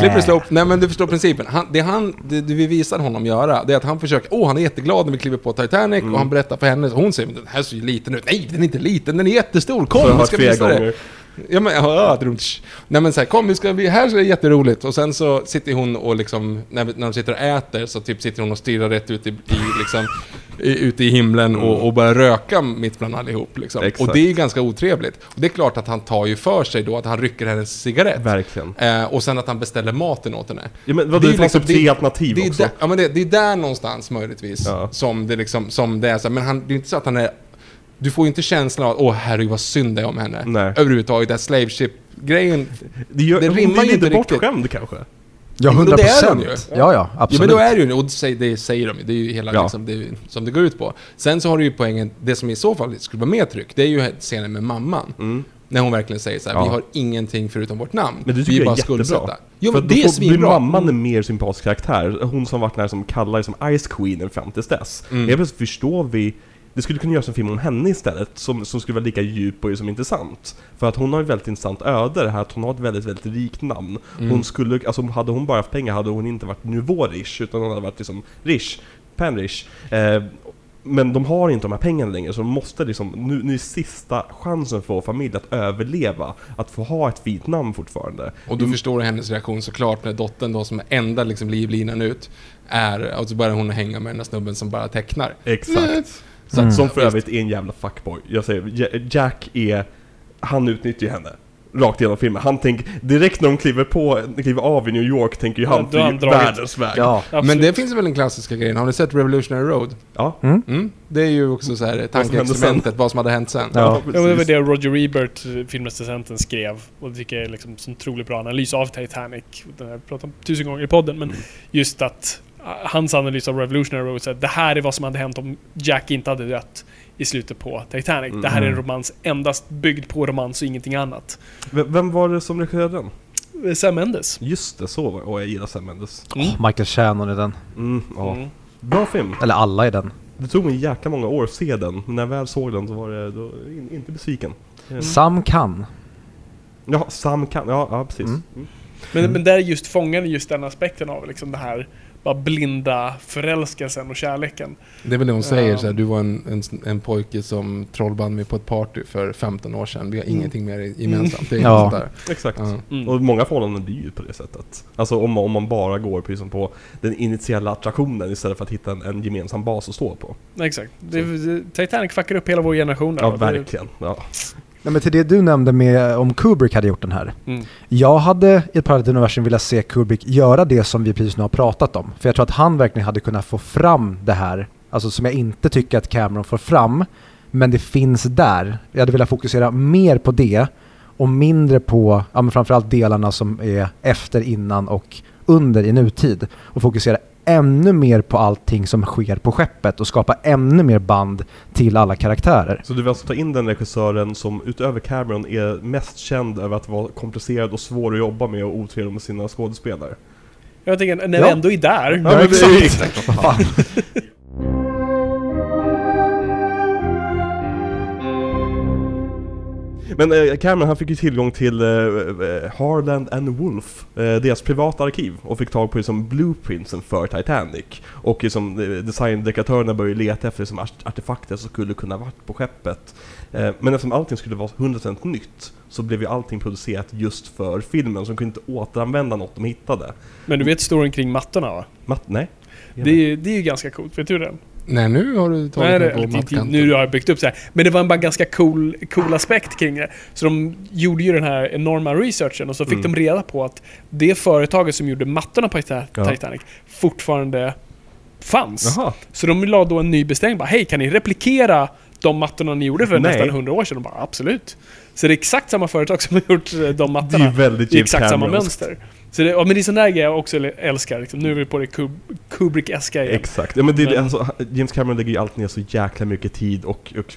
Slipper slå upp. Nej men du förstår principen. Han, det, han, det, det vi visar honom göra, det är att han försöker. Åh oh, han är jätteglad när vi kliver på Titanic. Mm. Och han berättar för henne. Hon säger, den här ser ju liten ut. Nej, den är inte liten, den är jättestor. Kom, vi ska visa det. Ja men ja, nej men så här, kom vi ska vi här så är det jätteroligt och sen så sitter hon och liksom när, när de sitter och äter så typ sitter hon och stirrar rätt ut i, i liksom i, ute i himlen och, och börjar röka mitt bland allihop liksom. Och det är ju ganska otrevligt. Och det är klart att han tar ju för sig då att han rycker hennes cigarett. Verkligen. Eh, och sen att han beställer maten åt henne. Ja men vad det, det är liksom tre alternativ det, också. Där, ja men det, det är där någonstans möjligtvis ja. Som det liksom som det är så här, men han det är inte så att han är. Du får ju inte känslan av åh herregud vad synd det är om henne. Nej. Överhuvudtaget den slave ship grejen det, gör, det rimmar ju inte riktigt bortskämd kanske. Ja hundra procent. Ja. ja ja absolut. Ja, men då är det ju och säger det säger de det är ju hela ja. Liksom, det, som det går ut på. Sen så har du ju poängen det som i så fall skulle vara mer tryck. Det är ju scenen med mamman. Mm. När hon verkligen säger så här, ja. Vi har ingenting förutom vårt namn. Men det tycker vi jag är jättebra. Jo, för men det är blir mamman en mer sympatisk karaktär. Hon som varit när som kallar som Ice Queen fram till dess. Mm. Jag plötsligt förstår vi. Det skulle kunna göras en film om henne istället som, som skulle vara lika djup och som intressant. För att hon har ett väldigt intressant öde det här att hon har ett väldigt, väldigt rikt namn. Mm. Hon skulle, alltså hade hon bara haft pengar hade hon inte varit nivå-rish utan hon hade varit liksom rish, pan-rish. Eh, men de har inte de här pengarna längre så de måste liksom, nu, nu är sista chansen för familjen att överleva. Att få ha ett fint namn fortfarande. Och du förstår hennes reaktion såklart när dottern då som är enda liksom livlinan ut är, och så börjar hon hänga med den snubben som bara tecknar. Exakt. Mm. Så att, mm. Som för övrigt är en jävla fuckboy. Jag säger, Jack är han utnyttjar henne rakt genom filmen. Han tänker, direkt när de kliver på kliver av i New York tänker ju han ja, till världens väg ja. Men det finns väl en klassiska grej. Har ni sett Revolutionary Road? Ja mm. Mm. Det är ju också så här tankeexperimentet. Vad som hade hänt sen ja. Ja, det var det Roger Ebert, filmrecensenten, skrev. Och det tycker jag är liksom en otroligt bra analys av Titanic. Den här pratar om tusen gånger i podden. Men mm. just att hans analys av Revolutionary Road så att det här är vad som hade hänt om Jack inte hade dött i slutet på Titanic. Mm. Det här är en romans endast byggd på romans och ingenting annat. V- vem var det som regisserade den? Sam Mendes. Just det, så var jag. Och jag gillar Sam Mendes. Mm. Oh, Michael Shannon i den. Mm, ja. Mm. Bra film. Eller alla i den. Det tog mig jäkla många år att se den. När jag väl såg den så var det då in, inte besviken. Mm. Sam kan. Ja, Sam kan. Ja, ja precis. Mm. Mm. Men, men där just fångade just den aspekten av liksom det här bara blinda förälskelsen och kärleken. Det är väl det hon säger um, så här, du var en, en, en pojke som trollband mig på ett party för femton år sedan. Vi har mm. ingenting mer gemensamt. Det är ja, där. Exakt. Uh. Mm. Och många förhållanden blir ju på det sättet. Alltså om, om man bara går på, på den initiala attraktionen istället för att hitta en, en gemensam bas att stå på. Exakt. Det, det, Titanic fuckar upp hela vår generation. Där, ja, verkligen. Ja. Nej, men till det du nämnde med om Kubrick hade gjort den här. Mm. Jag hade i ett parallellt universum vilja se Kubrick göra det som vi precis nu har pratat om. För jag tror att han verkligen hade kunnat få fram det här. Alltså som jag inte tycker att Cameron får fram. Men det finns där. Jag hade velat fokusera mer på det. Och mindre på ja, men framförallt delarna som är efter, innan och under i nutid. Och fokusera ännu mer på allting som sker på skeppet och skapa ännu mer band till alla karaktärer. Så du vill alltså ta in den regissören som utöver Cameron är mest känd över att vara komplicerad och svår att jobba med och otrevlig med sina skådespelare? Jag tänker, när ja. vi ändå är där. Ja, men det är exakt. Men eh, Cameron, han fick ju tillgång till eh, Harland and Wolff, eh, deras privata arkiv, och fick tag på liksom, blueprints för Titanic. Och liksom, designdekoratörerna började leta efter liksom, artefakter som skulle kunna varit på skeppet. Eh, men eftersom allting skulle vara hundra procent nytt, så blev ju allting producerat just för filmen, så de kunde inte återanvända något de hittade. Men du vet storyn kring mattorna, va? Matt, nej. Det är, det är ju ganska coolt, vet du den? Nej, nu har du tagit nej, på mattkanten. Nu har jag byggt upp så här. Men det var en bara ganska cool, cool aspekt kring det. Så de gjorde ju den här enorma researchen, och så fick mm. de reda på att det företaget som gjorde mattorna på Titanic ja. fortfarande fanns. Aha. Så de la då en ny beställning. Hej, kan ni replikera de mattorna ni gjorde för nej. nästan hundra år sedan? De bara, absolut. Så det är exakt samma företag som har gjort de mattorna. Det är väldigt James exakt Cameron. Samma mönster. Så det, ja, men det är sån där grej jag också älskar. Liksom. Nu är vi på det Kub- Kubrick-äska igen. Exakt. Ja, men det, men... Alltså, James Cameron lägger ju alltid ner så jäkla mycket tid och, och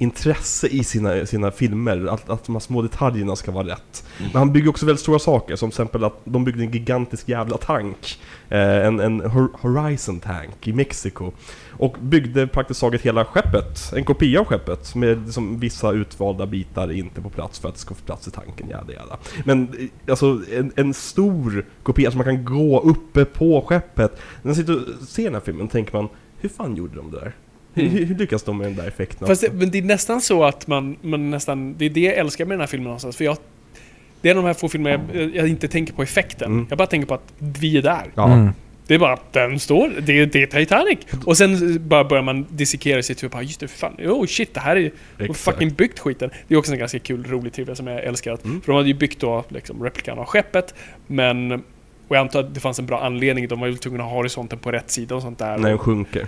intresse i sina, sina filmer. Att, att de här små detaljerna ska vara rätt. Mm. Men han bygger också väldigt stora saker. Som till exempel att de byggde en gigantisk jävla tank. Eh, en en Horizon tank i Mexiko. Och byggde praktiskt taget hela skeppet. En kopia av skeppet. Med liksom, vissa utvalda bitar inte på plats för att det ska få plats i tanken. Jävla, jävla. Men alltså, en, en stor kopia som man kan gå uppe på skeppet. När man sitter och ser den här filmen tänker man, hur fan gjorde de det där? Mm. Hur, hur lyckas de med den där effekten? Fast det, men det är nästan så att man, man nästan, det är det jag älskar med den här filmen någonstans. För jag, det är de här få filmer jag, jag inte tänker på effekten. Mm. Jag bara tänker på att vi är där. Ja. Mm. Det är bara att den står, det, det är Titanic. Och sen bara börjar man dissekera sig typ, just det, för fan, oh shit, det här är ju fucking byggt skiten. Det är också en ganska kul, rolig trivia som jag älskar. Att, mm. För de hade ju byggt då liksom, replikan av skeppet, men och jag antar att det fanns en bra anledning. De var ju tvungna att ha horisonten på rätt sida och sånt där. När den sjunker.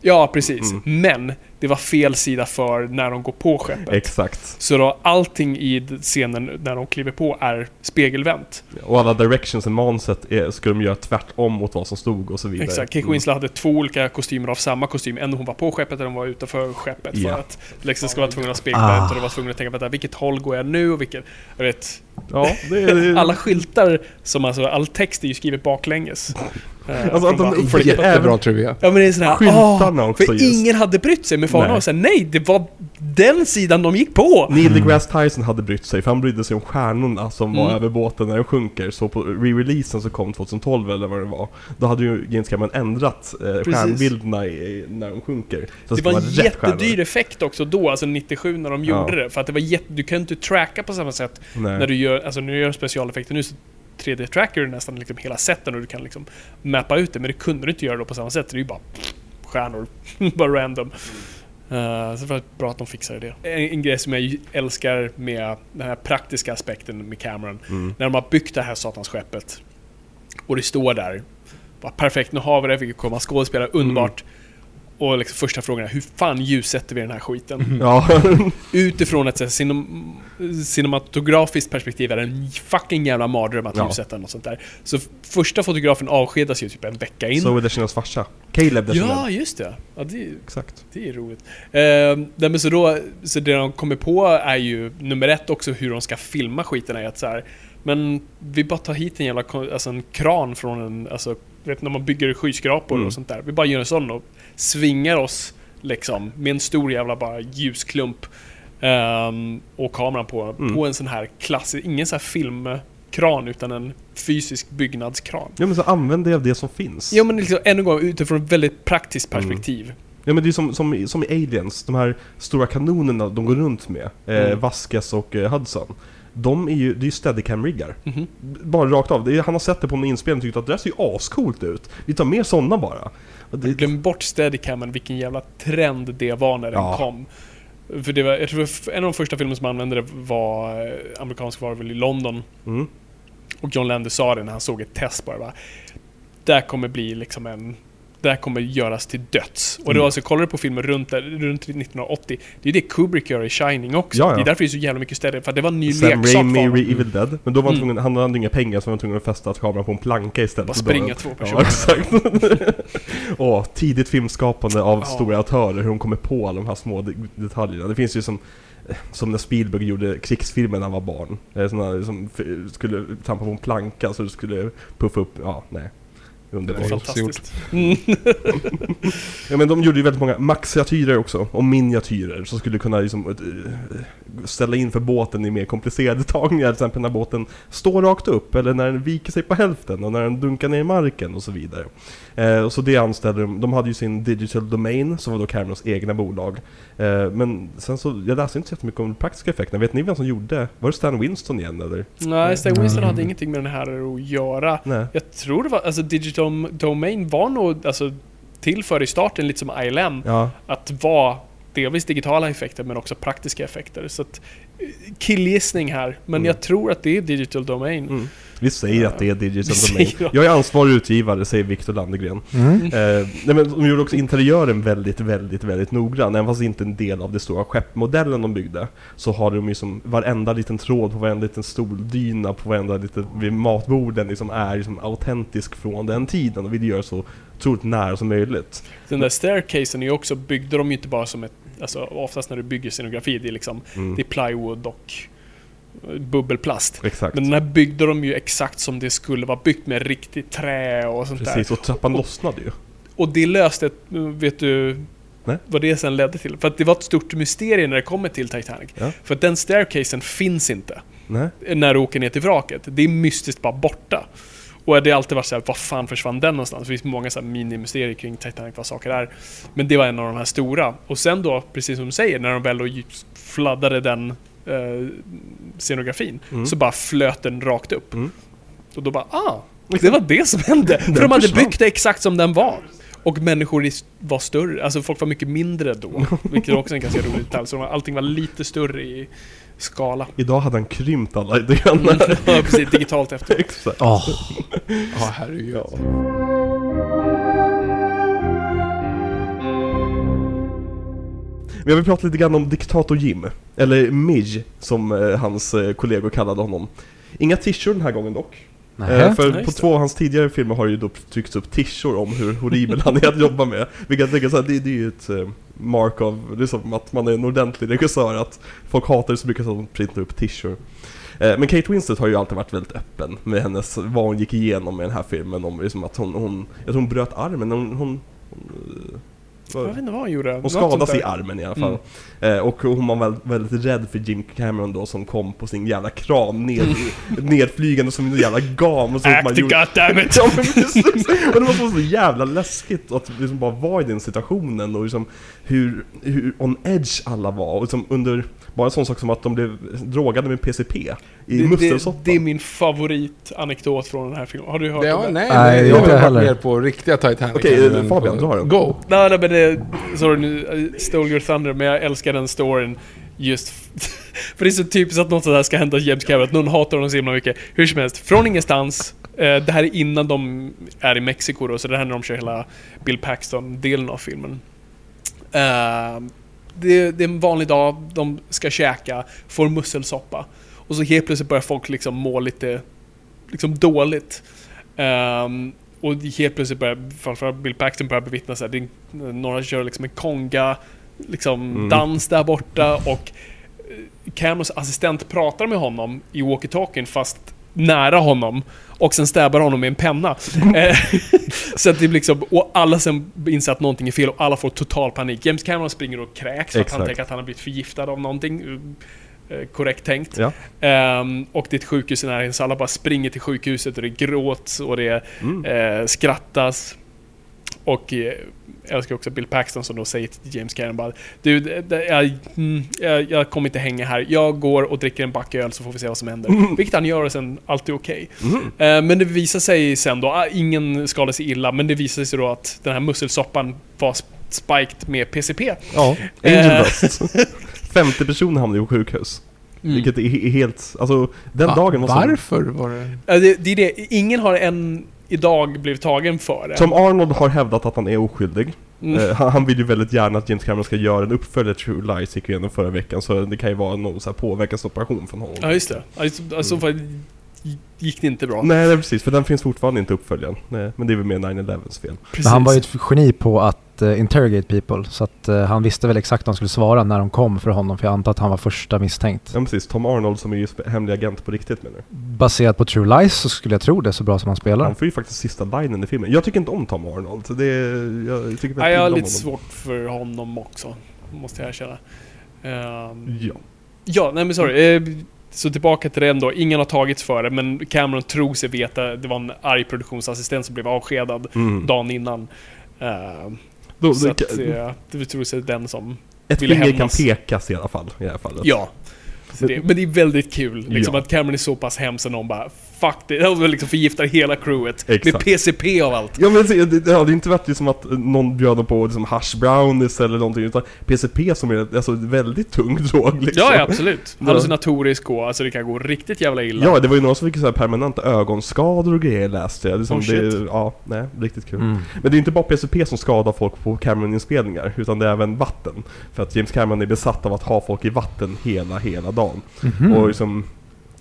Ja, precis. Mm. Men det var fel sida för när de går på skeppet. Exakt. Så då allting i scenen när de kliver på är spegelvänt. Och alla directions i manuset är, skulle de göra tvärtom mot vad som stod och så vidare. Exakt. Kate Winslet mm. hade två olika kostymer av samma kostym. En hon var på skeppet och den var utanför skeppet. Yeah. För att Lexen skulle vara tvungen att spegla ah. och de var tvungna att tänka på att vilket håll går jag nu och vilket... Jag vet, ja, det är... alla skyltar som alltså, all text är ju skrivet baklänges. Alltså att de uppföljde även trivia. Ja, men det är sådär, skyltarna åh, också för just. Ingen hade brytt sig med fan och sa nej, det var den sidan de gick på. Mm. Neil deGrasse Tyson hade brytt sig, för han brydde sig om stjärnorna som mm. var över båten när den sjunker. Så på re-releasen så kom tjugohundratolv eller vad det var. Då hade ju James Cameron ändrat eh, stjärnbilderna i, när de sjunker. Så det var en jättedyr stjärnor. Effekt också då, alltså nittiosju när de ja. gjorde det. För att det var jätte, du kan inte tracka på samma sätt nej. När du gör, alltså nu gör specialeffekter nu så tre D-tracker nästan liksom hela sätten och du kan liksom mappa ut det, men det kunde du inte göra då på samma sätt. Det är ju bara stjärnor bara random. Uh, så det var bra att de fixade det. En, en grej som jag älskar med den här praktiska aspekten med Cameron mm. när de har byggt det här satans skeppet och det står där bara, perfekt, nu har vi det, vi kan komma skådespelare, underbart mm. och liksom första frågan är, hur fan ljussätter vi den här skiten? Mm. Ja. Utifrån ett cinem- cinematografiskt perspektiv är det en fucking jävla mardröm att ja. ljussätta något sånt där. Så första fotografen avskedas ju typ en vecka in. Så är det sin farsa. Caleb det. Ja, just det. Ja, det är, exakt. Det är roligt. Ehm, men så, då, så det de kommer på är ju nummer ett också hur de ska filma skiten är att så här, men vi bara tar hit en jävla alltså en kran från en alltså vet när man bygger skyskrapor mm. och sånt där. Vi bara gör en sån och svingar oss liksom med en stor jävla bara ljusklump um, och kameran på mm. på en sån här klassisk, ingen så här filmkran utan en fysisk byggnadskran. Ja, men så använder jag det som finns. Ja, men liksom ännu en gång utifrån ett väldigt praktiskt perspektiv. Mm. Ja, men det är som, som, som i Aliens, de här stora kanonerna de går runt med mm. eh, Vasquez och eh, Hudson. De är ju, det är ju steadicam-riggar. Mm-hmm. Bara rakt av. Det är, han har sett det på en inspelning och tyckt att det där ser ju ascoolt ut. Vi tar mer sådana bara. Det... Glöm bort steadicamen, vilken jävla trend det var när den ja. kom. För det var, jag tror en av de första filmen som använde det var amerikansk varvel i London. Mm. Och John Landis sa det när han såg ett test bara. Va? Där kommer bli liksom en... Det här kommer göras till döds. Och då alltså, kollar du på filmer runt, runt nittonhundraåttio. Det är det Kubrick gör i Shining också. Ja, ja. Det är därför det är så jävla mycket städer. För det var en ny Sam leksak. Sam Raimi i Evil Dead. Men då var han mm. tvungen, hade inga pengar så var han tvungen att fästa kameran på en planka istället. Bara springa två personer. Ja, exakt. Åh, tidigt filmskapande av ja. stora autörer. Hur de kommer på alla de här små detaljerna. Det finns ju som... som när Spielberg gjorde krigsfilmen när han var barn. Såna som skulle trampa på en planka så du skulle puffa upp... Ja, nej. Underbart fantastiskt. Mm. Ja, men de gjorde ju väldigt många maxiatyrer också, och miniatyrer som skulle kunna liksom ställa in för båten i mer komplicerade tagningar, till exempel när båten står rakt upp eller när den viker sig på hälften och när den dunkar ner i marken och så vidare. Eh, och så det anställde de, de hade ju sin Digital Domain som var då Camerons egna bolag. Eh, men sen så, jag läste inte så mycket om praktiska effekterna. Vet ni vem som gjorde? Var det Stan Winston igen eller? Nej, Stan Winston mm. hade ingenting med den här att göra. Nej. Jag tror det var, alltså Digital Domain var nog alltså, till för i starten lite som I L M, ja. Att vara delvis digitala effekter men också praktiska effekter. Så att, killgissning här, men mm. jag tror att det är Digital Domain. Mm. Vi säger att det är Digital Domain. Jag är ansvarig utgivare, säger Victor Landegren. Mm. Eh, nej, men de gjorde också interiören väldigt, väldigt, väldigt noggrann. Även fast det inte är en del av det stora skeppmodellen de byggde, så har de ju som varenda liten tråd på varenda liten stoldyna på varenda liten vid matborden liksom är liksom autentisk från den tiden och vill göra så troligt nära som möjligt. Den där staircasen är ju också, byggde de ju inte bara som ett, alltså oftast när du bygger scenografi det är liksom mm. det är plywood och bubbelplast. Exakt. Men den här byggde de ju exakt som det skulle vara byggt med riktigt trä och sånt. Precis, där. Precis, och trappan och, lossnade ju. Och det löste, vet du Nej. vad det sen ledde till? För att det var ett stort mysterium när det kommer till Titanic. Ja. För att den staircasen finns inte Nej. när du åker ner till vraket. Det är mystiskt bara borta. Och det har alltid varit så här, vad fan försvann den någonstans? Det finns många så här mini-mysterier kring Titanic, vad saker är. Men det var en av de här stora. Och sen då, precis som du säger, när de väl då fladdade den eh, scenografin, mm. så bara flöt den rakt upp. Mm. Och då bara, ah, det var det som hände. För de hade byggt det exakt som den var. Och människor var större, alltså folk var mycket mindre då. Vilket också är en ganska rolig detalj. Så allting var lite större i skala. Idag hade han krympt alla idéer. Mm, ja, precis, digitalt efter. Exakt. Ja, oh. oh, herregud. Ja. Jag vill prata lite grann om Diktator Jim. Eller Midge, som hans kollegor kallade honom. Inga t-shirt den här gången dock. Nähe. För Nej, på två av hans tidigare filmer har ju då tryckts upp t-shirts om hur horribel han är att jobba med. Vilket jag tänker, det, det är ju ett mark av liksom, att man är en ordentlig regissör, att folk hatar så mycket att de printar upp t-shirts. Men Kate Winslet har ju alltid varit väldigt öppen med hennes, vad hon gick igenom med den här filmen. Om liksom att hon, hon, jag tror hon bröt armen. Hon, hon, hon, För, jag vet inte vad hon gjorde. Hon skadade sig i armen i alla fall. Mm. Eh, och hon var väldigt, väldigt rädd för Jim Cameron då, som kom på sin jävla kram ned, nedflygande som en jävla gam. Och så Act man gjorde... goddammit! Och det var så, så jävla läskigt att liksom bara vara i den situationen och liksom hur, hur on edge alla var. Och liksom under, bara en sån sak som att de blev drogade med P C P i mustelsoppan. Det, det är min favoritanekdot från den här filmen. Har du hört det? Ja, nej, nej, jag har varit mer på riktiga Titanic. Okej, okay, Fabian, du har den. Go! Nej, nej, men sorry, nu stole your thunder, men jag älskar den storyn just för det är så typiskt att något sådär ska hända James Cameron, att någon hatar honom så himla mycket. Hur som helst, från ingenstans, det här är innan de är i Mexiko då, så det här när de kör hela Bill Paxton-delen av filmen. Det är en vanlig dag, de ska käka, får musselsoppa och så helt plötsligt börjar folk liksom må lite liksom dåligt. Och helt plötsligt börjar, framförallt Bill Paxton börjar bevittna så här, det är, några kör liksom en konga liksom mm. dans där borta, och Camerons assistent pratar med honom i walkie-talkien fast nära honom, och sen stäbbar honom med en penna. Så att det blir liksom, och alla sen inser att någonting är fel och alla får total panik. James Cameron springer och kräks för att han tänker att han har blivit förgiftad av någonting. Korrekt tänkt. Ja. Um, och det är ett sjukhus i närheten, så alla bara springer till sjukhuset och det gråts och det mm. eh, skrattas. Och eh, jag älskar också Bill Paxton som då säger till James Cameron bara, du, det, det, jag, mm, jag, jag kommer inte hänga här. Jag går och dricker en back öl så får vi se vad som händer. Mm. Vilket han gör, och sen allt är okej. Okay. Mm. Eh, men det visar sig sen då, ingen skadade sig illa, men det visar sig då att den här musselsoppan var spiked med P C P. Ja, Angel Dust. femtio personer hamnade i sjukhus. Mm. Vilket är helt... Alltså, den Va, dagen var varför som... var det... det... Det är det. Ingen har än idag blivit tagen för det. Som Arnold har hävdat att han är oskyldig. Mm. Uh, han, han vill ju väldigt gärna att James Cameron ska göra en uppföljare True Lies, gick igenom förra veckan. Så det kan ju vara någon så här påverkansoperation från honom. Ja, just det. Alltså, mm. för gick det inte bra. Nej, nej, precis, för den finns fortfarande inte uppföljaren. Nej, men det är väl mer nine elevens fel. Han var ju ett geni på att uh, interrogate people, så att uh, han visste väl exakt vad han skulle svara när de kom för honom, för jag antar att han var första misstänkt. Ja, precis. Tom Arnold som är ju hemlig agent på riktigt, menar du? Baserat på True Lies så skulle jag tro det, så bra som han spelar. Han får ju faktiskt sista linen i filmen. Jag tycker inte om Tom Arnold. Så det är, jag tycker nej, jag har lite honom. Svårt för honom också, måste jag erkänna. Um, ja. Ja, nej men sorry. Mm. Uh, Så tillbaka till det ändå. Ingen har tagits för det, men Cameron tror sig veta. Det var en arg produktionsassistent som blev avskedad mm. dagen innan. Uh, då, så det, att, uh, det tror sig den som ett ville hämnas. Ett kan pekas i alla fall. I alla fallet. Ja, det, men det är väldigt kul liksom, ja. Att Cameron är så pass hemsk och någon bara fuck det, de liksom förgiftar hela crewet. Exakt. Med P C P av allt. Ja, men det, det, det hade inte varit som liksom att någon bjöd på liksom hash brownies eller någonting, utan P C P som är alltså, väldigt tung drog liksom. Ja, ja, absolut. Hallucinatorisk gå, alltså det kan gå riktigt jävla illa. Ja, det var ju någon som fick så här permanenta ögonskador och grejer, läste jag liksom, oh, det, ja, nej, riktigt kul. Mm. Men det är inte bara P C P som skadar folk på Cameron-inspelningar, utan det är även vatten. För att James Cameron är besatt av att ha folk i vatten hela, hela dagen. Mm-hmm. Och liksom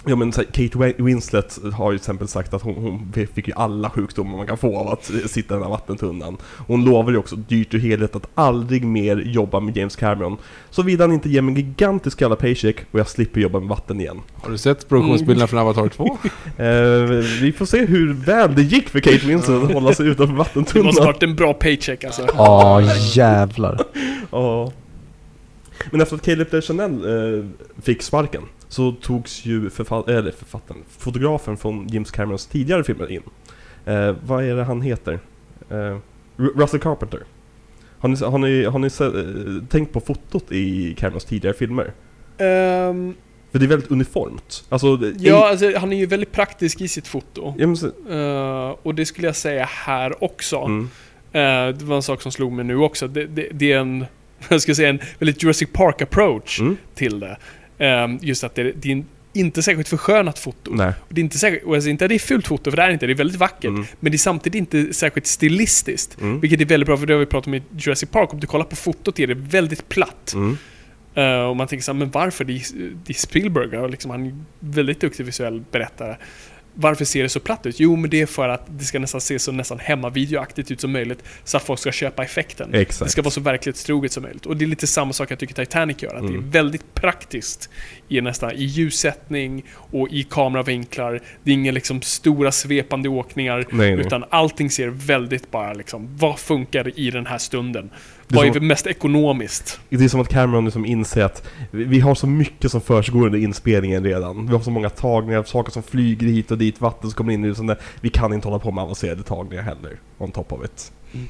ja, men Kate Winslet har ju till exempel sagt att hon, hon fick ju alla sjukdomar man kan få av att sitta i den här vattentunnan. Hon lovar ju också dyrt och heligt att aldrig mer jobba med James Cameron, såvida han inte ger mig en gigantisk jävla paycheck och jag slipper jobba med vatten igen. Har du sett produktionsbilderna mm. från Avatar two? eh, vi får se hur väl det gick för Kate Winslet att hålla sig utanför vattentunnan. Det måste ha varit en bra paycheck alltså. Ja, oh, jävlar. oh. Men efter att Caleb Deschanel eh, fick sparken så togs ju författ- eller författaren, fotografen från James Camerons tidigare filmer in. Eh, vad är det han heter? Eh, Russell Carpenter. Har ni, har ni, har ni se- tänkt på fotot i Camerons tidigare filmer? Um, För det är väldigt uniformt. Alltså, ja, en... alltså, han är ju väldigt praktisk i sitt foto. Ja, men... uh, och det skulle jag säga här också. Mm. Uh, det var en sak som slog mig nu också. Det, det, det är en, jag ska säga en väldigt Jurassic Park approach mm. till det. Just att det, det är inte särskilt förskönat foto. Nej. Det är inte särskilt, och alltså inte det är fult foto, för det är inte, det är väldigt vackert mm. men det är samtidigt inte särskilt stilistiskt mm. vilket är väldigt bra, för det har vi pratat om i Jurassic Park. Om du kollar på fotot är det väldigt platt mm. uh, och man tänker så här, men varför? Det är, det är Spielberg liksom, han är väldigt duktig visuell berättare. Varför ser det så platt ut? Jo, men det är för att det ska nästan se så nästan hemmavideoaktigt ut som möjligt, så att folk ska köpa effekten. Exakt. Det ska vara så verklighetstroget som möjligt. Och det är lite samma sak jag tycker Titanic gör. Att mm. det är väldigt praktiskt i, nästan, i ljussättning och i kameravinklar. Det är inga liksom stora svepande åkningar. Nej, nej. Utan allting ser väldigt bara liksom, vad funkar i den här stunden? Det är vad är att, mest ekonomiskt? Det är som att Cameron liksom inser att vi, vi har så mycket som försiggår under inspelningen redan. Vi har så många tagningar, saker som flyger hit och dit, vatten som kommer in i det, där. Vi kan inte hålla på med avancerade tagningar heller, on top of it. Mm.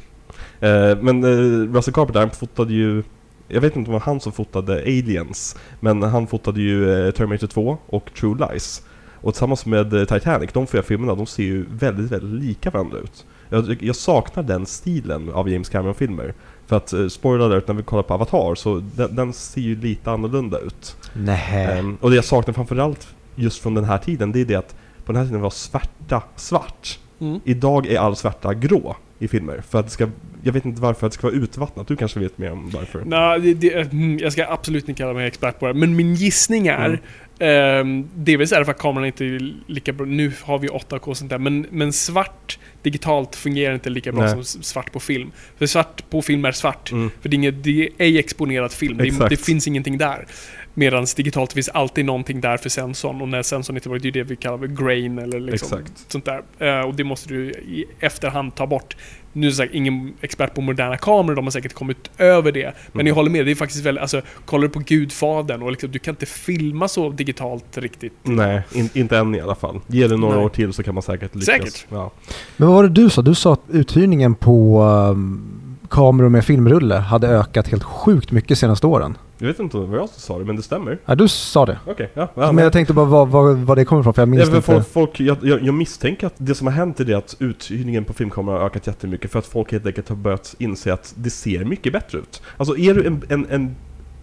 Eh, men eh, Russell Carpenter, han fotade ju, jag vet inte om det var han som fotade Aliens, men han fotade ju eh, Terminator two och True Lies. Och tillsammans med eh, Titanic, de fyra filmerna, de ser ju väldigt, väldigt lika varandra ut. Jag, jag saknar den stilen av James Cameron-filmer. För att, spoiler alert, när vi kollar på Avatar så den, den ser ju lite annorlunda ut. Nej. Um, och det jag saknar framförallt just från den här tiden, det är det att på den här tiden var svarta svart. Mm. Idag är all svarta grå i filmer. För att det ska, jag vet inte varför, att det ska vara utvattnat. Du kanske vet mer om varför. Nej, det, det, jag ska absolut inte kalla mig expert på det. Men min gissning är... Mm. Um, delvis är det för att kameran inte är lika bra. Nu har vi eight K och sånt där, men, men svart digitalt fungerar inte lika bra. Nej. Som svart på film. För svart på film är svart mm. för det är, inget, det är ej exponerad film, det, det finns ingenting där. Medan digitalt finns alltid någonting där för sensorn. Och när sensorn inte var, det är det vi kallar för grain eller liksom sånt där. Uh, och det måste du i efterhand ta bort. Nu är jag ingen expert på moderna kameror, de har säkert kommit över det. Men mm. jag håller med, det är faktiskt väl, alltså, kollar du på Gudfadern och liksom, du kan inte filma så digitalt riktigt. Nej, in, inte än i alla fall. Ge det några Nej. År till så kan man säkert lyckas. Säkert. Ja. Men vad var det du sa? Du sa att uthyrningen på um, kameror med filmrulle hade ökat helt sjukt mycket senaste åren. Jag vet inte vad jag sa det, men det stämmer. Ja, du sa det. Okej, okay, ja. Men jag tänkte bara vad, vad, vad det kommer ifrån, för jag minns ja, inte. Folk, folk, jag, jag, jag misstänker att det som har hänt är det att uthyrningen på filmkameror har ökat jättemycket, för att folk helt enkelt har börjat inse att det ser mycket bättre ut. Alltså är du en, en, en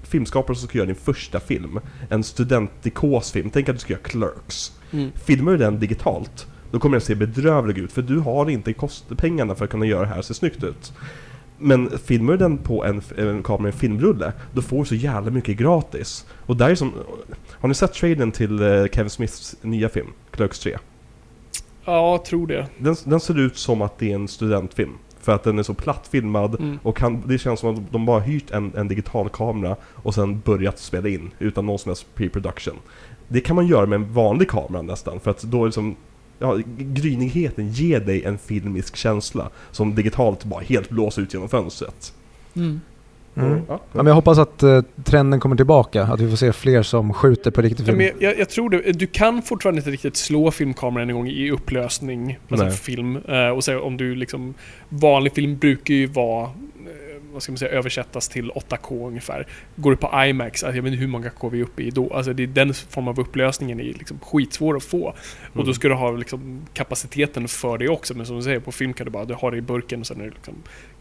filmskapare som ska göra din första film, en studentdikosfilm, tänk att du ska göra Clerks. Mm. Filmar du den digitalt, då kommer den se bedrövlig ut, för du har inte kost- pengarna för att kunna göra det här så snyggt ut. Men filmar den på en, en kamera i en filmrulle, då får du så jävla mycket gratis. Och där är som, har ni sett trailern till Kevin Smiths nya film, Clerks tre? Ja, jag tror det. Den, den ser ut som att det är en studentfilm. För att den är så platt filmad. Mm. Och han, det känns som att de bara hyrt en, en digital kamera och sen börjat spela in utan någon som helst pre-production. Det kan man göra med en vanlig kamera nästan. För att då är liksom, ja, grynigheten ger dig en filmisk känsla som digitalt bara helt blåser ut genom fönstret. Mm. Mm. Mm. Ja, men jag hoppas att eh, trenden kommer tillbaka, att vi får se fler som skjuter på riktigt film. Ja, men jag, jag tror det, du kan fortfarande inte riktigt slå filmkameran en gång i upplösning, alltså film, eh, och så om du liksom, vanlig film brukar ju vara, vad ska man säga, översättas till åtta K ungefär. Går du på IMAX, alltså jag vet inte hur många K vi är uppe i då. Alltså det är den form av upplösningen är liksom skitsvår att få. Mm. Och då ska du ha liksom kapaciteten för det också. Men som du säger, på film kan du bara, du har det i burken och sen är det liksom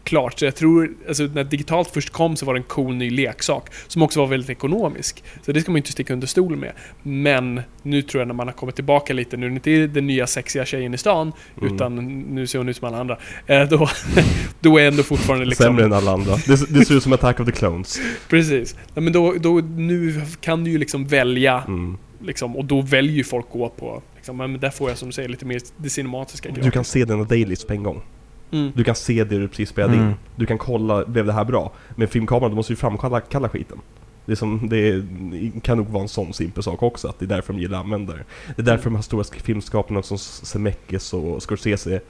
klart. Så jag tror, alltså när digitalt först kom så var det en cool ny leksak som också var väldigt ekonomisk. Så det ska man inte sticka under stol med. Men nu tror jag när man har kommit tillbaka lite, nu är det inte den nya sexiga tjejen i stan, mm. utan nu ser hon ut som alla andra. Eh, då, då är ändå fortfarande liksom... Sämre än alla andra. Det, det ser ut som Attack of the Clones. Precis. Ja, men då, då, nu kan du ju liksom välja, mm. liksom, och då väljer ju folk gå på. Liksom, men där får jag som du säger lite mer det cinematiska. Du kan se den och dailies på en gång. Mm. Du kan se det du precis spelade mm. in. Du kan kolla, blev det här bra? Med filmkameran, du måste ju framkalla kalla skiten. Det, är som, det är, kan nog vara en sån simpel sak också, att det är därför de gillar användare. Det är därför de här stora filmskaparna som Zemeckis och Scorsese,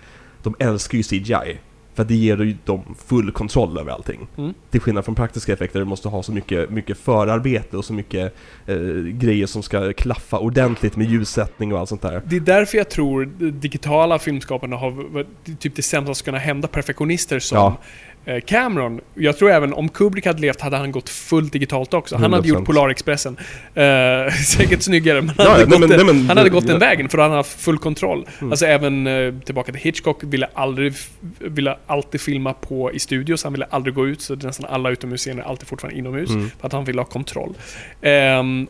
de älskar ju C G I. För att det ger dem full kontroll över allting. Mm. Till skillnad från praktiska effekter, du måste ha så mycket, mycket förarbete och så mycket eh, grejer som ska klaffa ordentligt med ljussättning och allt sånt där. Det är därför jag tror digitala filmskaparna har typ det sämsta att kunna hända perfektionister som... Ja. Cameron, jag tror även om Kubrick hade levt hade han gått fullt digitalt också. Han hundra procent. Hade gjort Polarexpressen eh, säkert snyggare, men han hade ja, gått, nej, den, nej, men, han hade gått den vägen för han hade haft full kontroll. Mm. Alltså även eh, tillbaka till Hitchcock ville, aldrig, ville alltid filma på i studios, han ville aldrig gå ut, så nästan alla utomhusscener är alltid fortfarande inomhus mm. för att han ville ha kontroll. Eh,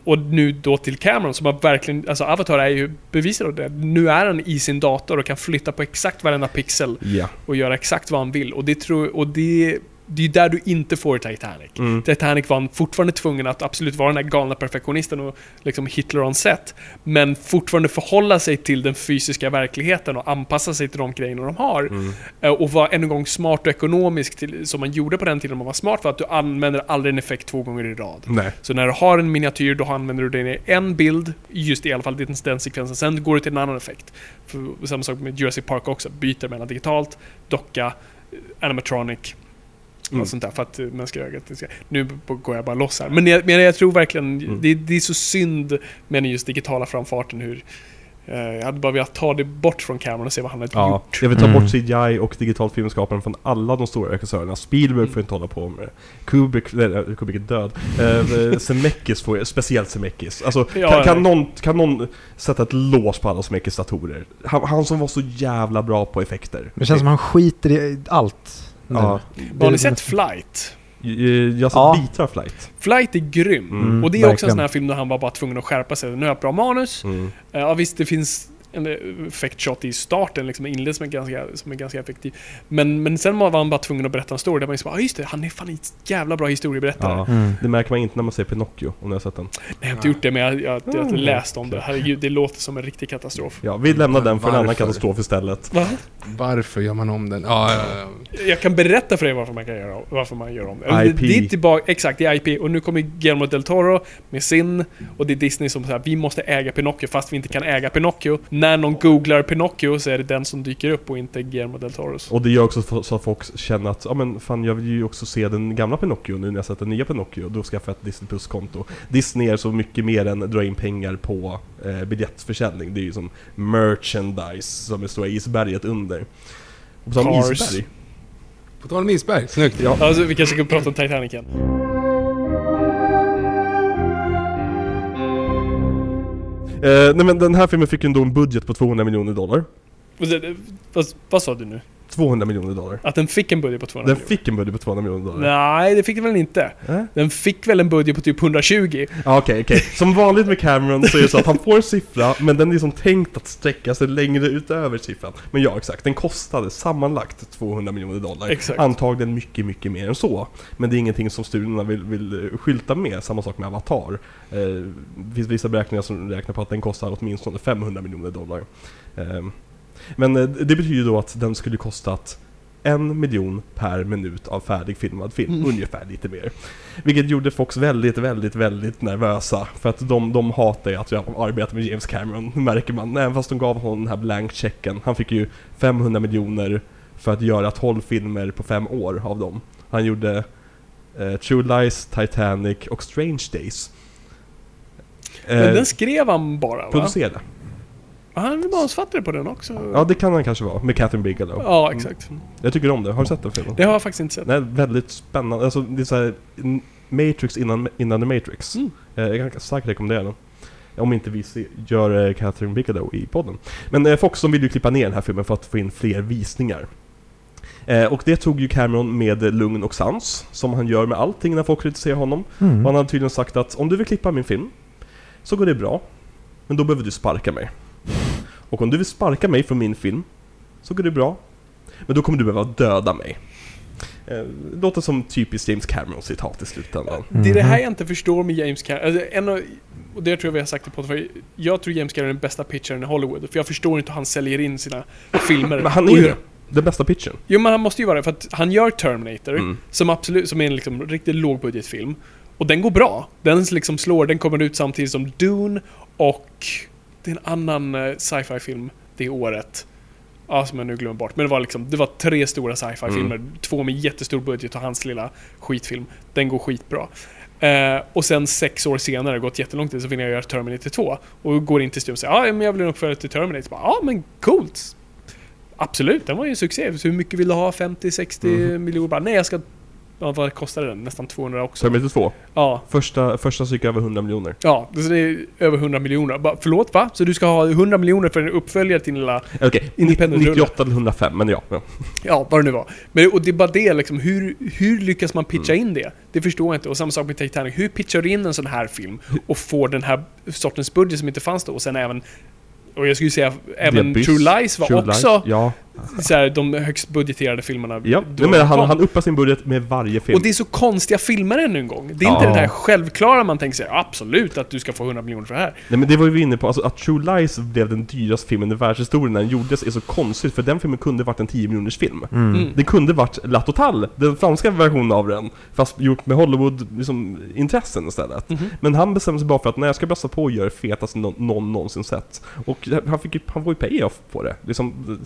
och nu då till Cameron som har verkligen, alltså Avatar är ju bevisad av det. Nu är han i sin dator och kan flytta på exakt varenda pixel yeah. och göra exakt vad han vill, och det tror, och det Det, det är där du inte får Titanic. Mm. Titanic var fortfarande tvungen att absolut vara den här galna perfektionisten och liksom Hitler on set, men fortfarande förhålla sig till den fysiska verkligheten och anpassa sig till de grejerna de har. Mm. Och vara en gång smart och ekonomisk till, som man gjorde på den tiden man var smart, för att du använder aldrig en effekt två gånger i rad. Nej. Så när du har en miniatyr, då använder du den i en bild, just i alla fall den sekvensen, sen går du till en annan effekt. För, samma sak med Jurassic Park också, byter mellan digitalt, docka, animatronic och mm. sånt där, för att mänskliga ögat. Nu går jag bara loss här. Men jag, men jag tror verkligen mm. det, det är så synd med just digitala framfarten, hur eh, jag hade bara velat ta det bort från kameran och se vad han hade ja, gjort. Jag vill ta bort C G I och digital filmskaparen från alla de stora regissörerna. Spielberg mm. får inte hålla på med det. Kubrick, nej, Kubrick är död. Eh, Zemeckis får, speciellt Zemeckis. Alltså, ja, kan, kan, någon, kan någon sätta ett lås på alla Zemeckis datorer? Han, han som var så jävla bra på effekter. Det känns som han skiter i allt. Ja. Har ni sett Flight? Jag har sett ja. bitar av Flight. Flight är grym. Mm, och det är verkligen också en sån här film där han var bara tvungen att skärpa sig. Nu har jag bra manus. Mm. Ja visst, det finns en effect shot i starten liksom, inleds med ganska, som är ganska effektiv. Men, men sen var han bara tvungen att berätta en story där man liksom, ah, just det, han är fan en jävla bra historieberättare. Ja. Mm. Det märker man inte när man ser Pinocchio, om ni har sett den. Nej, jag har inte ja. gjort det, men jag, jag, jag har inte läst om det. Herregud, det låter som en riktig katastrof. Ja, vi lämnar den för varför? En annan katastrof istället. Va? Varför gör man om den? Ja, ja, ja. Jag kan berätta för dig varför man kan göra, varför man gör om den. I P. Det är tillbaka, exakt, det är I P. Och nu kommer Guillermo del Toro med sin, och det är Disney som säger vi måste äga Pinocchio fast vi inte kan äga Pinocchio. När någon googlar Pinocchio så är det den som dyker upp och inte Guillermo del Toro. Och det gör också så att folk känner att ja, men fan, jag vill ju också se den gamla Pinocchio nu när jag sett den nya Pinocchio. Då skaffar jag ett Disney Plus-konto. Disney är så mycket mer än att dra in pengar på eh, biljettförsäljning. Det är ju som merchandise som är stora isberget under. Och på tal om isberg. På tal om isberg, snyggt. Ja. Alltså, vi kanske kan prata om Titanic igen. Eh, nej men den här filmen fick ju ändå en budget på tvåhundra miljoner dollar. Vad, vad sa du nu? tvåhundra miljoner dollar. Att den fick en budget på tvåhundra den miljoner. Den fick en budget på tvåhundra miljoner dollar. Nej, det fick den väl inte. Äh? Den fick väl en budget på typ etthundratjugo. Ja, okej, okej. Som vanligt med Cameron så är det så att han får en siffra, men den är som tänkt att sträcka sig längre utöver siffran. Men ja, exakt. Den kostade sammanlagt tvåhundra miljoner dollar. Exakt. Antagligen mycket, mycket mer än så. Men det är ingenting som studierna vill, vill skylta med. Samma sak med Avatar. Eh, det finns vissa beräkningar som räknar på att den kostar åtminstone femhundra miljoner dollar. Eh, Men det betyder då att den skulle kostat en miljon per minut av färdigfilmad film, mm. ungefär lite mer. Vilket gjorde Fox väldigt, väldigt, väldigt nervösa. För att de, de hatar ju att jag arbetar med James Cameron, märker man. Även fast de gav honom den här blank checken. Han fick ju femhundra miljoner för att göra tolv filmer på fem år av dem. Han gjorde eh, True Lies, Titanic och Strange Days. Eh, Men den skrev han bara, va? Producerade. Han är manusfattare på den också. Ja, det kan han kanske vara. Med Catherine Bigelow. Ja, exakt. Mm. Jag tycker om det. Har du sett den filmen? Det har jag faktiskt inte sett. Nej, väldigt spännande. Alltså, det är så här Matrix innan, innan The Matrix. Mm. Jag kan starkt rekommendera den. Om inte vi gör Catherine Bigelow i podden. Men Fox som vill ju klippa ner den här filmen för att få in fler visningar. Eh, och det tog ju Cameron med lugn och sans. Som han gör med allting när folk kritiserar honom. Mm. Och han hade tydligen sagt att om du vill klippa min film så går det bra. Men då behöver du sparka mig. Och om du vill sparka mig från min film så går det bra. Men då kommer du behöva döda mig. Eh, låter som typiskt James Cameron-citat i slutändan. Mm. Det är det här jag inte förstår med James Cameron. Alltså, en av, och det tror jag vi har sagt i podden. För jag tror James Cameron är den bästa pitcharen i Hollywood. För jag förstår inte hur han säljer in sina filmer. Men han är ju den bästa pitcharen. Jo, men han måste ju vara det. För att han gör Terminator, mm. som, absolut, som är en liksom riktigt lågbudgetfilm. Och den går bra. Den liksom slår, den kommer ut samtidigt som Dune och... Det är en annan sci-fi-film det året. Ja, som jag nu glömmer bort. Men det var, liksom, det var tre stora sci-fi-filmer. Mm. Två med jättestor budget och hans lilla skitfilm. Den går skitbra. Eh, och sen sex år senare, gått jättelång tid, så vill jag göra Terminator två. Och går in till studion och säger, ja, ah, men jag vill nog föra till Terminator. Ja, ah, men coolt. Absolut, den var ju en succé. Så hur mycket vill du ha? femtio sextio mm. miljoner? Bara, nej, jag ska... Ja, vad kostade den? Nästan tvåhundra också. Terminator två? Ja. Första, första cykeln över hundra miljoner. Ja, så det är över hundra miljoner. Bara, förlåt, va? Så du ska ha hundra miljoner för en uppföljare till din lilla... Okej, okay. nittioåtta till hundrafem, men ja. Ja, ja, vad det nu var. Men, och det är bara det, liksom, hur, hur lyckas man pitcha mm. in det? Det förstår jag inte. Och samma sak med Titanic. Hur pitchar du in en sån här film och får den här sortens budget som inte fanns då? Och sen även... Och jag skulle säga även True Lies var True också Lies. Ja. Så här, de högst budgeterade filmerna. Ja, men han, han uppar sin budget med varje film. Och det är så konstiga filmer ännu en gång. Det är ja. Inte det där självklara man tänker sig. Absolut att du ska få hundra miljoner för det här. Nej, men det var ju vi inne på. Alltså, att True Lies blev den dyraste filmen i världshistorien när den gjordes är så konstigt. För den filmen kunde varit en tio miljoners film. Mm. Mm. Det kunde varit La Total, den franska versionen av den. Fast gjort med Hollywood liksom, intressen istället. Mm-hmm. Men han bestämde sig bara för att när jag ska bästa på och göra fetast någon, någon någonsin sett. Och han fick ju, han var ju payoff på det. Liksom,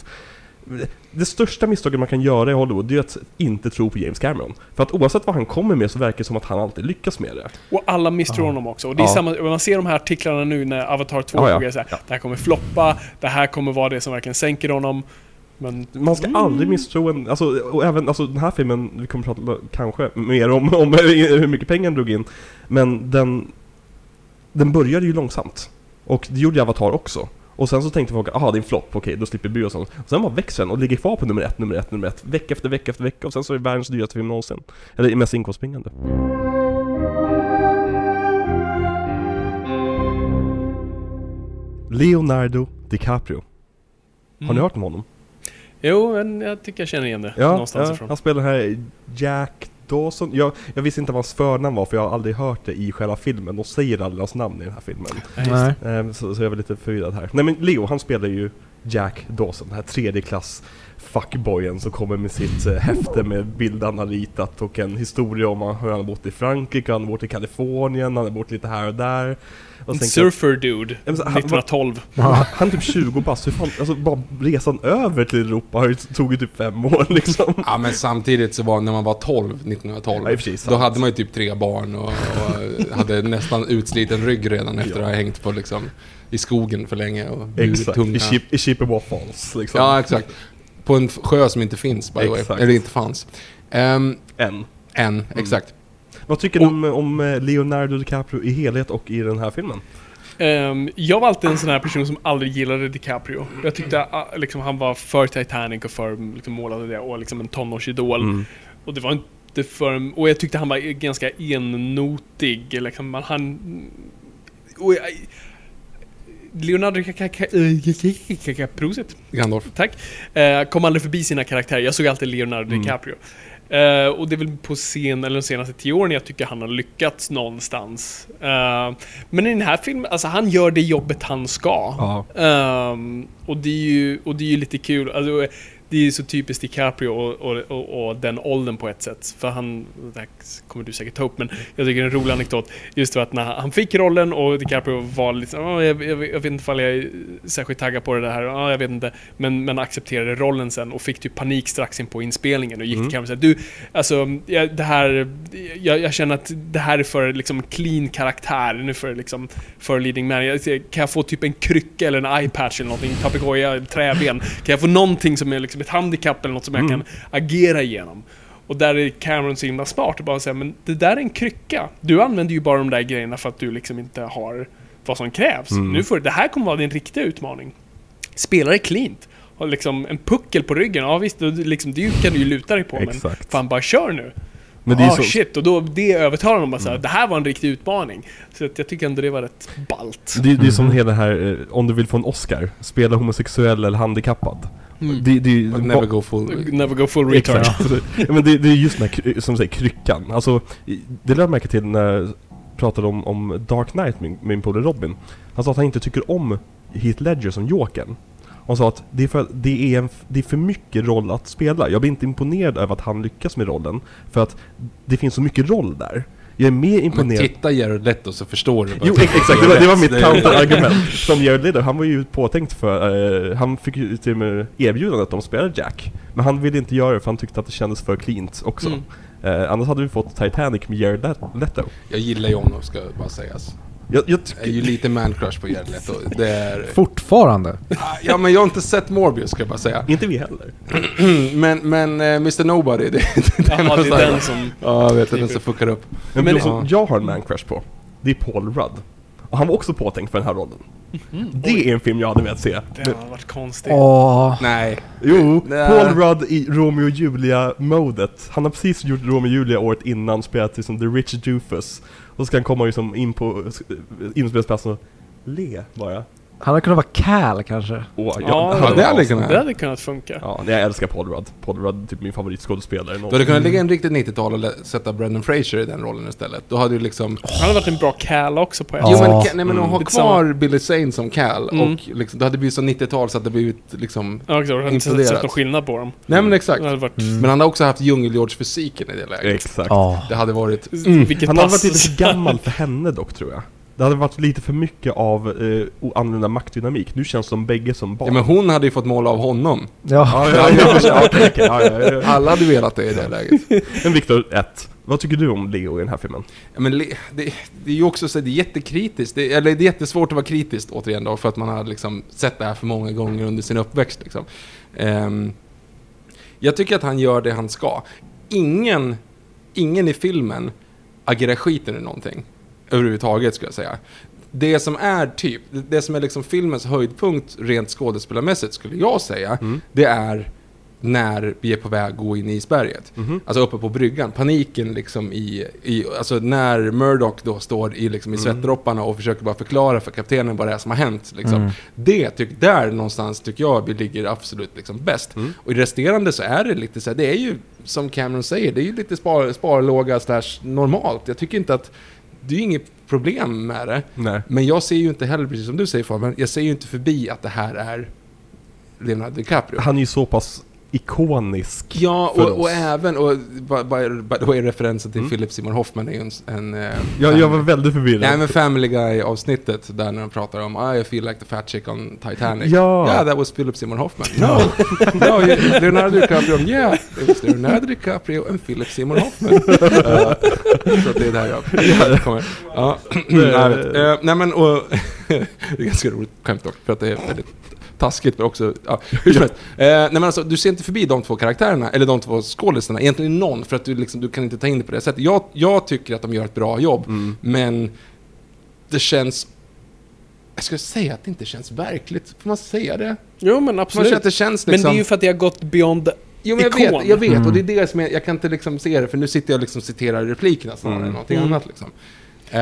det största misstaget man kan göra i Hollywood är att inte tro på James Cameron. För att oavsett vad han kommer med så verkar det som att han alltid lyckas med det. Och alla misstror honom också. Och det är ja. Samma, man ser de här artiklarna nu när Avatar två ja, ja. Så här, ja. Det här kommer floppa, det här kommer vara det som verkligen sänker honom. Men man ska mm. aldrig misstro en, alltså, och även, alltså, den här filmen, vi kommer prata kanske mer om, om hur mycket pengar den drog in. Men den, den började ju långsamt. Och det gjorde Avatar också. Och sen så tänkte folk, aha, det är en flopp, okej, då slipper vi och sånt. Och sen var växeln och ligger kvar på nummer ett, nummer ett, nummer ett. Vecka efter vecka efter vecka. Och sen så är det världens dyraste film någonsin. Eller mest inkomstbringande. Leonardo DiCaprio. Har mm. ni hört om honom? Jo, men jag tycker jag känner igen det. Ja, någonstans ja. Ifrån. Han spelar här Jack Dawson. Jag, jag visste inte vad hans förnamn var, för jag har aldrig hört det i själva filmen. De säger aldrig hans namn i den här filmen. Nej. Ehm, så, så jag var lite förvirrad här. Nej, men Leo, han spelar ju Jack Dawson, den här tredje klass fuckboyen som kommer med sitt eh, häfte med bilder han har ritat och en historia om hur han har bott i Frankrike, han har bott i Kalifornien, han har bott lite här och där. Och en surfer att, dude, jag menar, han, nittonhundratolv. Han, han är typ tjugo pass, hur fan, alltså, bara resan över till Europa tog ju typ fem år liksom. Ja, men samtidigt så var när man var tolv, nittonhundratolv, ja, precis, då sant. Hade man ju typ tre barn och, och hade nästan utsliten rygg redan efter ja. Att ha hängt på liksom, i skogen för länge. Och exakt, tunga. i, Chip, i Chippewa Falls liksom. Ja, exakt. På en sjö som inte finns, by the way. Eller inte fanns. Um, en. En, mm. exakt. Vad tycker du om, om Leonardo DiCaprio i helhet och i den här filmen? Um, jag var alltid en sån här person som aldrig gillade DiCaprio. Jag tyckte uh, liksom, han var för Titanic och för liksom, målade det och liksom en tonårsidol. Mm. Och det var inte för, och jag tyckte han var ganska ennotig liksom, man, han och jag, Leonardo DiCaprio Gandalf. Tack. Uh, kom aldrig förbi sina karaktärer. Jag såg alltid Leonardo mm. DiCaprio. Uh, och det är väl på scen, eller de senaste tio åren jag tycker han har lyckats någonstans. Uh, men i den här filmen, alltså han gör det jobbet han ska. Uh, och det är ju, och det är ju lite kul. Alltså, det är ju så typiskt DiCaprio och, och, och, och den åldern på ett sätt. För han, det här kommer du säkert ta upp, men jag tycker en rolig anekdot. Just för att när han fick rollen och DiCaprio var liksom, oh, jag, jag, jag vet inte ifall jag är särskilt taggad på det här, oh, jag vet inte. Men, men accepterade rollen sen och fick typ panik strax in på inspelningen och gick mm. till Cameron och sa, du, alltså, jag, det här, jag, jag känner att det här är för liksom clean karaktär, nu för liksom för leading man. Jag, kan jag få typ en krycka eller en eyepatch eller någonting, papegoja eller träben? Kan jag få någonting som är liksom ett handikapp eller något som mm. jag kan agera igenom? Och där är Cameron så himla smart och bara säga, men det där är en krycka. Du använder ju bara de där grejerna för att du liksom inte har vad som krävs. Mm. Nu får det här kommer vara din riktiga utmaning. Spelare klint. Har liksom en puckel på ryggen. Ja visst, du, liksom, du kan du ju luta dig på. Exakt. Men fan, bara kör nu. Men det är ah, så... shit, och då det övertalar de bara såhär, mm. det här var en riktig utmaning. Så att jag tycker ändå det var rätt ballt. Det, det är mm. som hela här, om du vill få en Oscar, spela homosexuell eller handikappad. Mm. Det, det, never, go full, never go full retard. Ja, men det, det är just den här, som säger, kryckan. Alltså, det lär jag märka till när jag pratade om, om Dark Knight med min polare Robin. Han sa att han inte tycker om Heath Ledger som Jokern. Han sa att det är, för, det, är en, det är för mycket roll att spela. Jag blir inte imponerad över att han lyckas med rollen. För att det finns så mycket roll där. Jag är mer imponerad. Men titta Jared Leto så förstår du. Jo, exakt. Det var, det var mitt counterargument. Som Jared Leto, han var ju påtänkt för... Eh, han fick ju till och med erbjudandet att de spelade Jack. Men han ville inte göra det för han tyckte att det kändes för cleant också. Mm. Eh, annars hade vi fått Titanic med Jared Leto. Jag gillar ju honom, ska bara sägas. Jag, jag, tycker... jag är ju lite man-crush på Jared Leto. Det är... Fortfarande? Ja, men jag har inte sett Morbius, ska jag bara säga. Inte vi heller. men men uh, mister Nobody, det, det är, ja, det är den som... Ja, vet du, den som fuckar upp. Men, men som jag har en man-crush på, det är Paul Rudd. Och han var också påtänkt för den här rollen. Mm-hmm. Det är en film jag hade velat se. Det har varit konstigt. Åh. Nej. Jo, Nä. Paul Rudd i Romeo och Julia-modet. Han har precis gjort Romeo och Julia året innan, spelat till som The Rich Doofus. Och så ska han komma liksom in på inspelsplatsen och le bara. Han hade kunnat vara Cal kanske. Åh, jag, ja, han, det, hade kunnat. det hade kunnat funka. Ja, jag älskar Paul Rudd. Paul Rudd är typ min favoritskådespelare. Du hade kunnat lägga en riktigt nittio-tal och sätta Brendan Fraser i den rollen istället. Då hade du liksom... Oh. Han hade varit en bra Cal också på ett sätt. Jo, men, nej, men mm. att ha kvar Billy Zane som Cal mm. och liksom, då hade det blivit så nittio-tal så att det blivit liksom... Ja, exakt. Han hade sett någon skillnad på dem. Nej, men exakt. Mm. Varit... Mm. Men han hade också haft Djungeljordsfysiken i det läget. Exakt. Oh. Det hade varit... Mm. Han pass. hade varit lite gammal för henne dock, tror jag. Det hade varit lite för mycket av eh, annorlunda maktdynamik. Nu känns de bägge som barn. Ja, men hon hade ju fått måla av honom. Ja. ja, ja, ja, okay, okay, ja, ja, ja. Alla hade velat det i det läget. Men Victor, ett. Vad tycker du om Leo i den här filmen? Ja, men Le- det, det är ju också så, det är jättekritiskt. Det, eller det är jättesvårt att vara kritiskt återigen då, för att man har liksom sett det här för många gånger under sin uppväxt. Liksom. Um, jag tycker att han gör det han ska. Ingen, ingen i filmen agerar skiten i någonting. Överhuvudtaget, skulle jag säga. Det som är typ, det som är liksom filmens höjdpunkt rent skådespelarmässigt, skulle jag säga, mm. det är när vi är på väg att gå in i isberget. Mm. Alltså uppe på bryggan. Paniken liksom i, i alltså när Murdoch då står i, liksom i mm. svettdropparna och försöker bara förklara för kaptenen vad det är som har hänt. Liksom. Mm. Det tycker, där någonstans tycker jag vi ligger absolut liksom bäst. Mm. Och i resterande så är det lite så här, det är ju som Cameron säger, det är ju lite spar, sparlåga slash normalt. Jag tycker inte att det är inget problem med det. Nej. Men jag ser ju inte heller, precis som du säger Fabian, jag ser ju inte förbi att det här är Leonardo DiCaprio. Han är ju så pass ikonisk. Ja, och, och även och då är referensen till mm. Philip Seymour Hoffman är en, en ja, jag var väldigt förvirrad. Nej, men Family Guy avsnittet där när de pratar om I feel like the fat chick on Titanic. Ja, yeah, that was Philip Seymour Hoffman. No. no, Leonardo DiCaprio. Yeah, it was Leonardo DiCaprio and Philip Seymour Hoffman. uh, så det är där jag. jag kommer. Ja, uh, nej men och det är ganska roligt skämt dock, för att det är väldigt taskigt, men också... Ja, eh, nej men alltså, du ser inte förbi de två karaktärerna eller de två skådespelarna, egentligen någon, för att du, liksom, du kan inte ta in det på det sättet. Jag, jag tycker att de gör ett bra jobb, mm. men det känns Jag skulle säga att det inte känns verkligt. Får man säga det? Jo, men absolut. Man att det känns, liksom... Men det är ju för att det har gått beyond. Jo, men jag vet, jag vet mm. och det är det som jag, jag kan inte liksom se det, för nu sitter jag och liksom citerar replikerna snarare mm. än någonting mm. annat. Liksom. Um...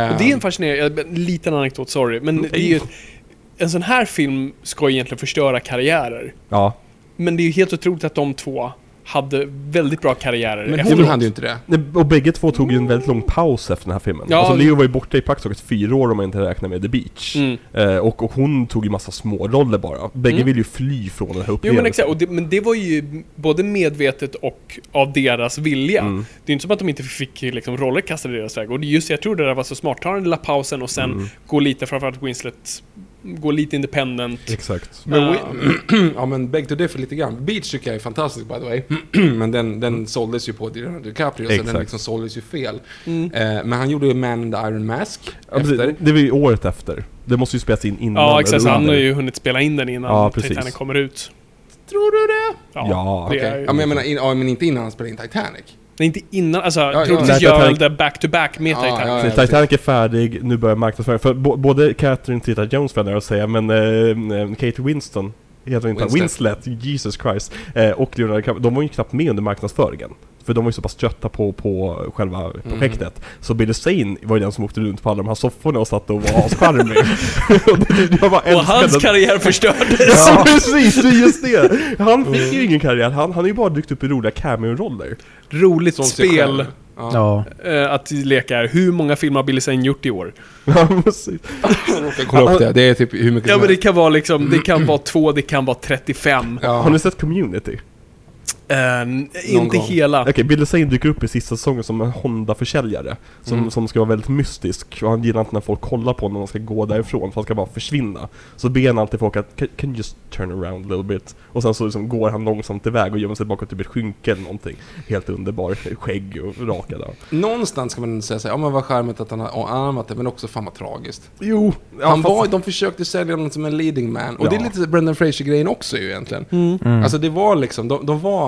Och det är en fascinerande, en liten anekdot, sorry, men mm. det är ju, en sån här film ska egentligen förstöra karriärer. Ja. Men det är ju helt otroligt att de två hade väldigt bra karriärer. Men hon hade ju inte det. Nej, och bägge två tog ju en väldigt lång paus efter den här filmen. Ja. Alltså Leo var ju borta i praktiskt fyra år om man inte räknar med The Beach. Mm. Eh, och, och hon tog ju massa små roller bara. Bägge mm. ville ju fly från den här upplevelsen. Jo, men exakt. Och det, men det var ju både medvetet och av deras vilja. Mm. Det är ju inte som att de inte fick liksom, roller kastade i deras väg. Och det är just, jag tror det där var så smart. Ta den lilla pausen och sen mm. gå lite, framförallt Winslet... gå lite independent. Exakt. Men uh, ja, men Beg to Differ lite grann. Beach tycker jag är fantastisk, by the way. Men den, den såldes ju på Leonardo DiCaprio, så den liksom såldes ju fel. Mm. Uh, men han gjorde ju Man in the Iron Mask. Ja, efter. Det var ju året efter. Det måste ju spelas in innan. Ja, exakt. Han har ju hunnit spela in den innan ja, Titanic kommer ut. Tror du det? Ja. ja. Det okay. ju... ja, men jag menar, in, ja, men inte innan han spelade in Titanic. Nej, inte innan, alltså ja, troligtvis ja, gör det back-to-back med ja, Titanic. Ja, ja, ja, Titanic är färdig, nu börjar marknadsföringen. För b- både Catherine Zeta-Jones, för att säga, men eh, Kate Winston, heter inte Winslet, Jesus Christ, eh, och Leonardo DiCaprio, de var ju knappt med under marknadsföringen. För de var ju så pass trötta på, på själva projektet. Mm. Så Billy Zane var ju den som åkte runt på alla de här sofforna och satt och var asskärmig. och, och hans karriär förstördes. ja, precis. Det är just det. Han fick mm. ju ingen karriär. Han, han är ju bara dykt upp i roliga cameo-roller. Roligt som spel. Ja. Uh, att leka här. Hur många filmer har Billy Zane gjort i år? Ja, precis. det. det är typ hur mycket. Ja, men det kan vara liksom, det kan vara två, det kan vara trettiofem. Ja. Har ni sett Community? Um, inte gång. Hela. Okej, okay, Bill Zane dyker upp i sista säsongen som en Honda-försäljare som, mm. som ska vara väldigt mystisk. Och han gillar inte när folk kollar på när de ska gå därifrån, för han ska bara försvinna. Så ber han alltid folk att can, can you just turn around a little bit. Och sen så liksom går han långsamt iväg och gömmer sig bakom typ ett skynke eller någonting. Helt underbar, skägg och raka där. Någonstans kan man säga såhär, ja men vad charmigt att han har armat det, men också fan vad tragiskt. Jo, ja, han var, de försökte sälja honom som en leading man. Och ja. Det är lite Brendan Fraser-grejen också ju egentligen. Mm. Mm. Alltså det var liksom, de, de var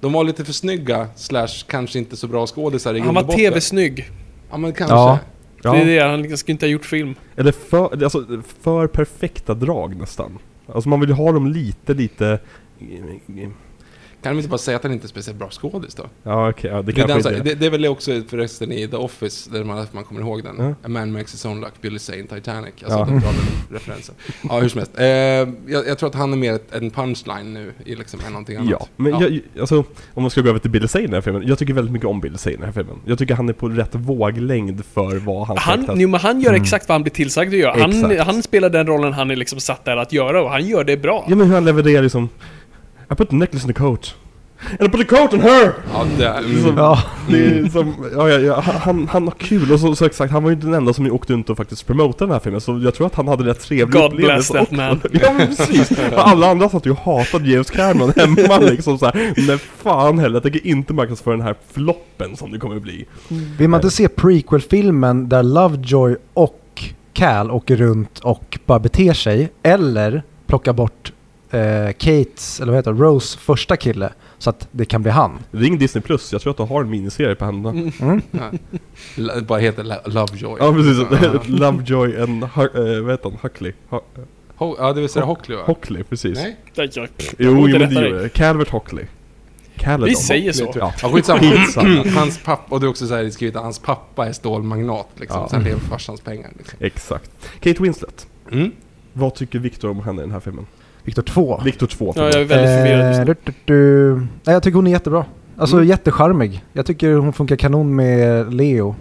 De var lite för snygga, slash kanske inte så bra skådisar i. Han var tv-snygg. Ja, men kanske. Ja. Ja. Det är det, han skulle inte ha gjort film. Eller för, alltså, för perfekta drag nästan. Alltså man vill ju ha dem lite, lite... Kan de inte bara säga att han inte är speciellt bra skådis då? Ja, okej. Okay. Ja, det, det, alltså, det, det är väl också förresten i The Office, där man, man kommer ihåg den. Ja. A Man Makes His Own Luck, Billy Zane, Titanic. Alltså ja. Den bra referensen. Ja, hur som helst. Eh, jag, jag tror att han är mer ett, en punchline nu i liksom någonting annat. Ja, men ja. Jag, alltså, om man ska gå över till Billy Zane i den här filmen. Jag tycker väldigt mycket om Billy Zane i den här filmen. Jag tycker han är på rätt våglängd för vad han... han nu, men han gör mm. exakt vad han blir tillsagd att göra. Han, han spelar den rollen han är liksom satt där att göra, och han gör det bra. Ja, men hur han levererar liksom... I put the necklace in the coat. And I put the coat on her! Ja, det är liksom... Ja, det är som, ja, ja, ja, han, han har kul. Och så, så exakt, han var ju den enda som åkte runt och faktiskt promotade den här filmen. Så jag tror att han hade rätt trevlig upplevelse. God bless that man. Ja, men precis. Alla andra satt ju och hatade James Cameron hemma liksom såhär. Nej fan heller, jag tänker inte marknadsföra den här floppen som det kommer att bli. Vill man inte se prequel-filmen där Lovejoy och Cal åker runt och bara beter sig? Eller plocka bort... Kates, eller vad heter Rose första kille, så att det kan bli han. Ring Disney Plus, jag tror att de har en miniserie på händerna. Mm. Mm. Det bara heter Lo- Lovejoy. Ja, precis. Mm. Lovejoy and uh, vet han, Huckley. Ho- Ho- ja, det vill säga Ho- Hockley, va? Hockley, precis. Nej, det är jag. Jo, jag men det är Calvert Hockley. Caledon. Vi säger så. Ja. Hans pappa, och det är också så här skrivet att hans pappa är stålmagnat, liksom. Ja. Sen lever farsans pengar. Liksom. Exakt. Kate Winslet. Mm. Vad tycker Victor om henne i den här filmen? Victor två. Victor två. Ja, jag är väldigt förvirrad. Eh, du, du, du. Nej, jag tycker hon är jättebra. Alltså mm. jättecharmig. Jag tycker hon funkar kanon med Leo.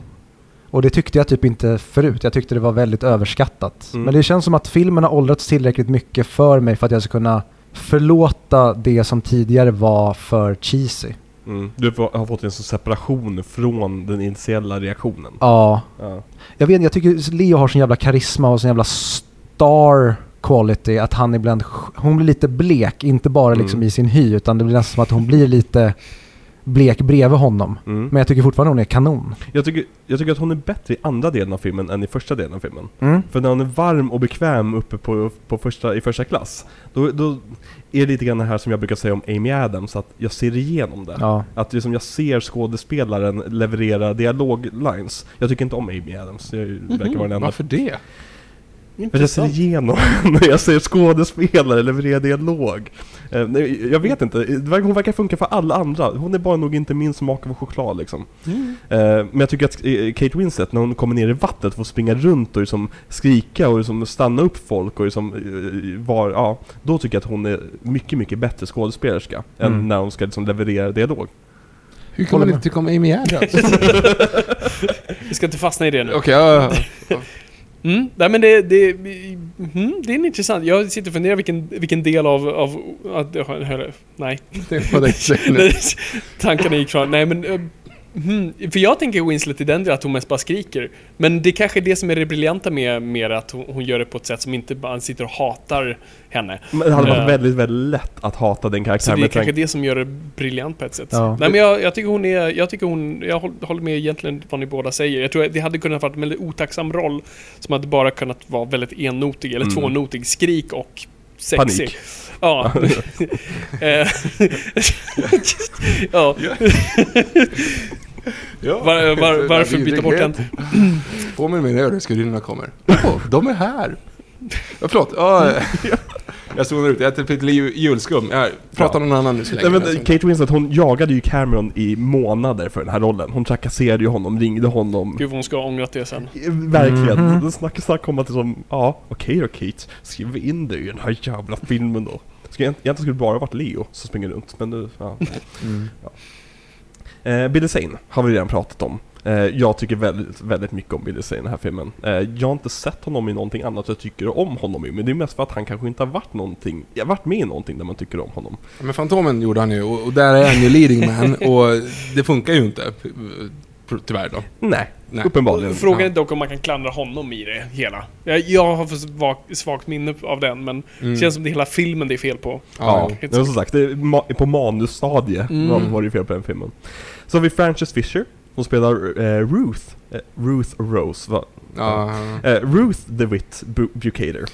Och det tyckte jag typ inte förut. Jag tyckte det var väldigt överskattat. Mm. Men det känns som att filmen har åldrats tillräckligt mycket för mig för att jag ska kunna förlåta det som tidigare var för cheesy. Mm. Du har fått en sån separation från den initiella reaktionen. Ja. ja. Jag vet, jag tycker Leo har sån jävla karisma och sån jävla star quality, att han ibland, hon blir lite blek, inte bara liksom mm. i sin hy, utan det blir nästan som att hon blir lite blek bredvid honom. Mm. Men jag tycker fortfarande hon är kanon. Jag tycker, jag tycker att hon är bättre i andra delen av filmen än i första delen av filmen. Mm. För när hon är varm och bekväm uppe på, på första, i första klass, då, då är det lite grann det här som jag brukar säga om Amy Adams, att jag ser igenom det. Ja. Att liksom jag ser skådespelaren leverera dialoglines. Jag tycker inte om Amy Adams. Jag verkar mm-hmm. vara den enda. Varför det? Men jag ser igenom när jag ser skådespelare leverera dialog. Jag vet inte, hon verkar funka för alla andra. Hon är bara nog inte min smak av choklad liksom. Mm. Men jag tycker att Kate Winslet, när hon kommer ner i vattnet, får springa runt och liksom skrika och liksom stanna upp folk och liksom var, ja, då tycker jag att hon är mycket, mycket bättre skådespelerska mm. än när hon ska liksom leverera dialog. Hur kommer det inte komma i mer? Vi ska inte fastna i det nu. Okej, okay, uh, Mm, nej men det, det, mm, det är intressant. Jag sitter och funderar vilken, vilken del av, av att, hörru, nej. Det var det tankarna gick från. Nej men mm, för jag tänker Winslet i den där att hon mest bara skriker. Men det kanske är det som är det briljanta med, med att hon, hon gör det på ett sätt som inte bara sitter och hatar henne. Men det hade varit uh, väldigt, väldigt lätt att hata den karaktären. Så det är kanske det som gör det briljant på ett sätt. Ja. Nej men jag, jag tycker hon är, jag tycker hon, jag håller med egentligen vad ni båda säger. Jag tror att det hade kunnat vara en väldigt otacksam roll som hade bara kunnat vara väldigt ennotig eller mm. tvånotig, skrik och sexy. Panik. Ja. ja. Ja, var, var, varför byta bort den? Påminn mig när ödeskurinnorna kommer. Oh, de är här. Ja, förlåt. Oh, jag såg ut. Jag äter lite julskum. Jag pratar ja. någon annan nu så länge. Nej, men Kate Winslet, hon jagade ju Cameron i månader för den här rollen. Hon trakasserade ju honom, ringde honom. Gud, hon ska ha ångrat det sen. Verkligen. Mm-hmm. Den snack, snack kom att det som, ja, okej okay, då Kate, skriv in dig i den här jävla filmen då. Ska jag, egentligen skulle det bara varit Leo som springer runt. Men nu, ja. Mm. ja. Eh, Billy Zane har vi redan pratat om. eh, Jag tycker väldigt, väldigt mycket om Billy Zane i den här filmen. eh, Jag har inte sett honom i någonting annat jag tycker om honom i. Men det är mest för att han kanske inte har varit någonting, jag har varit med i någonting där man tycker om honom. Men Fantomen gjorde han ju. Och, och där är han ju leading man. Och det funkar ju inte tyvärr då. Nej, Nej. uppenbarligen. Frågan är dock om man kan klandra honom i det hela. Jag, jag har för svagt minne av den. Men mm. det känns som det hela filmen det är fel på. Ja, ja. Som sagt, det är ma- på manusstadiet mm. var det fel på den filmen. Så har vi Frances Fisher. Hon spelar eh, Ruth eh, Ruth Rose va? Uh-huh. Eh, Ruth DeWitt Bu- Bucator.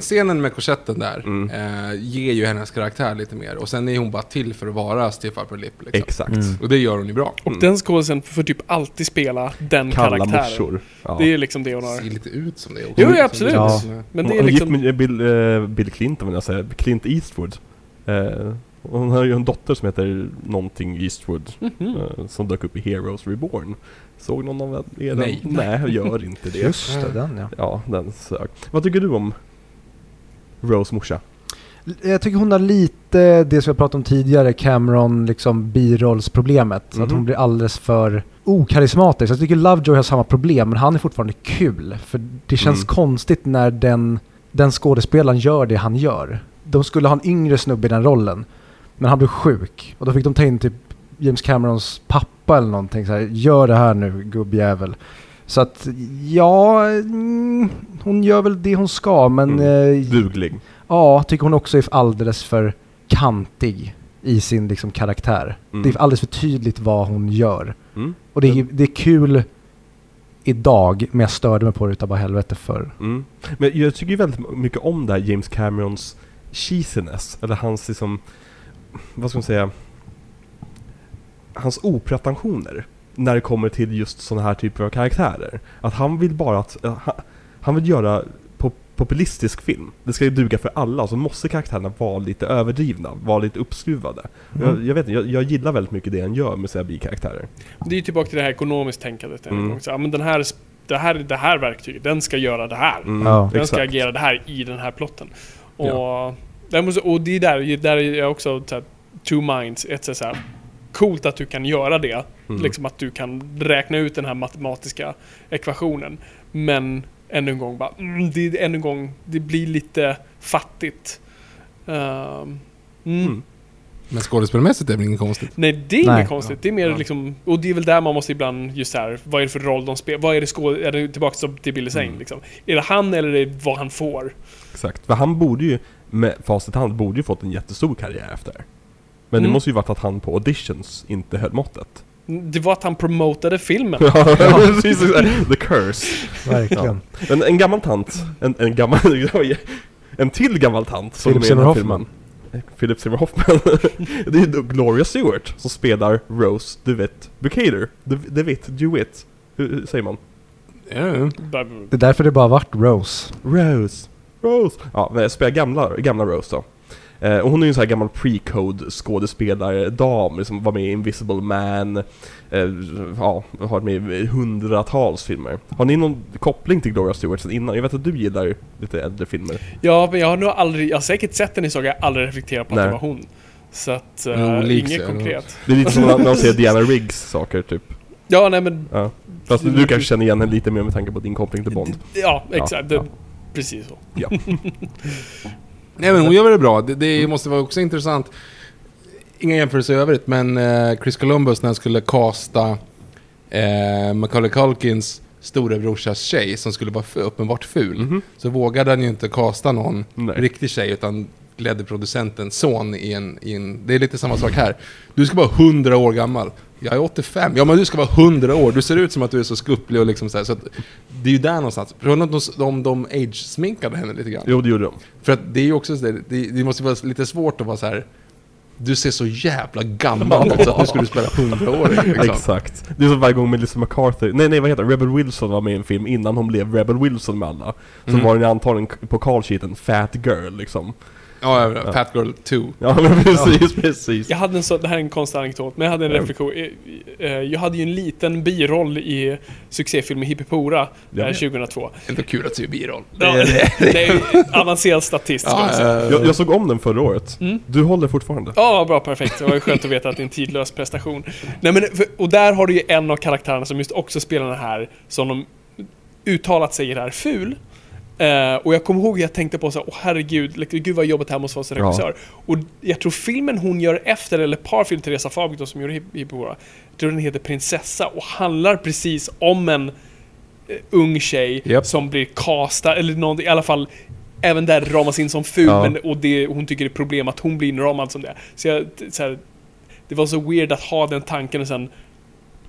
Scenen med korsetten där mm. eh, ger ju hennes karaktär lite mer. Och sen är hon bara till för att vara stiff upper lip liksom. Exakt. Mm. Och det gör hon ju bra. Och mm. den skådelsen får typ alltid spela den kalla karaktären. Ja. Det är liksom det hon har. Ser lite ut som det också. Jo, absolut. Ja. Men det är liksom hon gick med Bill, uh, Bill Clinton, vill jag säga. Clint Eastwood. Uh, hon har ju en dotter som heter någonting Eastwood mm-hmm. uh, som dök upp i Heroes Reborn. Såg någon av er den? Nej. Nej, gör inte det. Just det, den ja. Ja, den sök. Vad tycker du om Rose morsa? Jag tycker hon har lite det som jag pratade om tidigare, Cameron liksom birollsproblemet, mm-hmm. så att hon blir alldeles för okarismatisk. Jag tycker Lovejoy har samma problem, men han är fortfarande kul för det känns mm. konstigt när den den skådespelaren gör det han gör. De skulle ha en yngre snubbe i den rollen, men han blev sjuk och då fick de ta in typ James Camerons pappa eller någonting så här, gör det här nu gubbjävel. Så att, ja, hon gör väl det hon ska, men... Mm. Eh, Duglig. Ja, tycker hon också är alldeles för kantig i sin liksom, karaktär. Mm. Det är alldeles för tydligt vad hon gör. Mm. Och det är, det är kul idag, men jag störde mig på det utav bara helvete förr. Mm. Men jag tycker väldigt mycket om det här James Camerons cheesiness, eller hans liksom, vad ska man säga, hans opretensioner. När det kommer till just såna här typer av karaktärer. Att han vill bara att... Han vill göra pop- populistisk film. Det ska ju duga för alla. Så måste karaktärerna vara lite överdrivna. Vara lite uppskruvade. Mm. Jag, jag vet inte, jag, jag gillar väldigt mycket det han gör med sina bikaraktärer. Det är ju tillbaka till det här ekonomiskt tänkandet. Mm. Ja, men den här, det, här, det här verktyget, den ska göra det här. Mm. Ja, den exakt. ska agera det här i den här plotten. Och, ja. och det är där, där är jag också så här, two minds, et cetera coolt att du kan göra det. Mm. Liksom att du kan räkna ut den här matematiska ekvationen. Men ännu en gång bara, mm, det, ännu en gång, det blir lite fattigt. Uh, mm. Mm. Men skådespelmässigt är det inget konstigt? Nej, det är Nej. inget konstigt. Det är mer ja. liksom, och det är väl där man måste ibland just så här, vad är det för roll de spelar? Vad är det skåd- är det tillbaka till Billy Zane? Mm. Liksom? Är det han eller är det vad han får? Exakt, för han borde ju, med facit hand, borde ju fått en jättestor karriär efter. Men mm. det måste ju varit att han på auditions inte höll måttet. Det var att han promotade filmen. Ja, precis. The curse. Verkligen. Ja. En, en gammal tant. En, en, gammal, en till gammal tant som Philip är med i den här filmen. Philip Seymour Hoffman. Det är Gloria Stuart som spelar Rose DeWitt Bucator. DeWitt, DeWitt. Hur, hur säger man? Yeah. Det är därför det bara vart Rose. Rose. Rose. Ja, jag spelar gamla, gamla Rose då. Eh, och hon är ju en sån här gammal pre-code skådespelare dam som var med i Invisible Man. Eh, ja, har med i hundratals filmer. Har ni någon koppling till Gloria Stuart sen innan? Jag vet att du gillar lite äldre filmer. Ja, men jag har nog aldrig, jag har säkert sett den i saker, jag har aldrig reflekterat på att det var hon. Så att, uh, mm, inget liksom konkret. Det är lite som när man ser Diana Riggs saker typ. Ja, nej men... Ja. Fast du kanske känner igen henne lite mer med tanke på din koppling till Bond. Ja, exakt. Ja, ja. Precis så. Ja. Nej, men hon gör det bra. Det, det måste vara också intressant. Inga jämförelser i övrigt, men Chris Columbus när han skulle kasta eh, Macaulay Culkins storebrorsas tjej som skulle vara uppenbart ful, mm-hmm. så vågade han ju inte kasta någon Nej. riktig tjej utan ledde producentens son i en, i en... Det är lite samma sak här. Du ska vara hundra år gammal. Jag är åttiofem. Ja, men du ska vara hundra år. Du ser ut som att du är så skupplig och liksom så här. Så att det är ju där någonstans. För de, de age-sminkade henne lite grann. Jo, det gjorde de. För att det är ju också så där, det, det måste vara lite svårt att vara så här. Du ser så jävla gammal ut så att nu ska du spela hundra år. Liksom. Exakt. Det är som varje gång Melissa McCarthy. Nej, nej, vad heter det? Rebel Wilson var med i en film innan hon blev Rebel Wilson med alla. Som mm. var den antagligen på call-sheeten Fat Girl liksom. Ja, ja, Fat Girl two. Ja, men precis, ja. precis. Jag hade en så, det här är en konstig anekdot, men jag hade en mm. reflektion. Jag hade ju en liten biroll i succéfilmen Hippipora ja, tjugohundratvå. Ändå kul att se biroll. Ja, det, det är ju avancerad statist. Ja, jag, jag, jag såg om den förra året. Mm. Du håller fortfarande. Ja, bra, perfekt. Det var ju skönt att veta att det är en tidlös prestation. Nej, men, för, och där har du ju en av karaktärerna som just också spelar den här, som de uttalat sig är ful. Uh, och jag kommer ihåg, jag tänkte på så här, åh herregud, gud vad jobbet här måste vara som regissör. Ja. Och jag tror filmen hon gör efter, eller parfilm Teresa Fabrik då, som gjorde Hippora, jag tror den heter Prinsessa och handlar precis om en eh, ung tjej yep. som blir kastad, eller någon, i alla fall även där ramas in som ful ja. men, och det, hon tycker det är problem att hon blir inramad som det. Så, jag, så här, det var så weird att ha den tanken och sen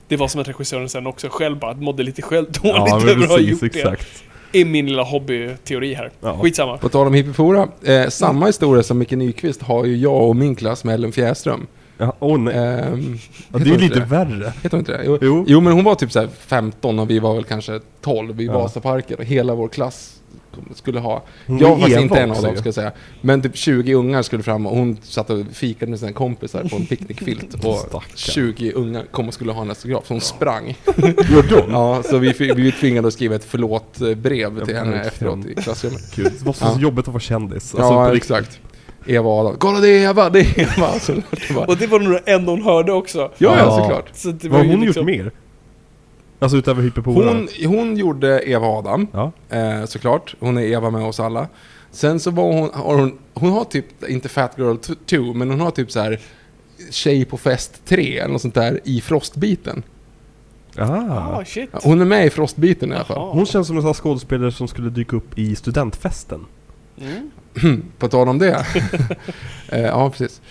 det var som att regissören sen också själv bara mådde lite själv dåligt ja, över att ha gjort exakt. det. I min lilla hobbyteori här. Ja. Skitsamma. På tal om Hippifora. Eh, samma historia som Micke Nyqvist har ju jag och min klass med Ellen Fjärström. Ja, oh nej. Eh, ja, det är ju lite det? värre. Heter hon inte det? Jo, jo. jo, men hon var typ så här femton och vi var väl kanske tolv vi ja. Vasaparken och hela vår klass skulle ha. Hon jag var faktiskt inte en av dem, ska jag säga. Men typ tjugo ungar skulle fram och hon satt och fikade med sina kompisar på en picknickfilt och Stacka. tjugo ungar kom och skulle ha en autograf så hon ja. sprang. Ja, så vi, vi tvingade att skriva ett förlåtbrev till henne efteråt i klassrummet. Gud, det var så ja. jobbigt att vara kändis. Alltså, ja, exakt. Eva Adam. Kolla det Eva, det är Eva. Alltså, det var... Och det var nog en hon hörde också. Ja, ja, ja. Såklart. Så det var Vad ju hon liksom... gjort mer? Alltså utöver Hippopora. Hon, hon gjorde Eva Adam, ja. eh, såklart. Hon är Eva med oss alla. Sen så var hon, har hon, hon har typ, inte Fat Girl two, men hon har typ så här tjej på fest tre eller något sånt där i Frostbiten. Ah. Oh, shit. Hon är med i Frostbiten i alla fall. Hon känns som en sån skådespelare som skulle dyka upp i studentfesten. Mm. På tal om det. eh, ja, precis.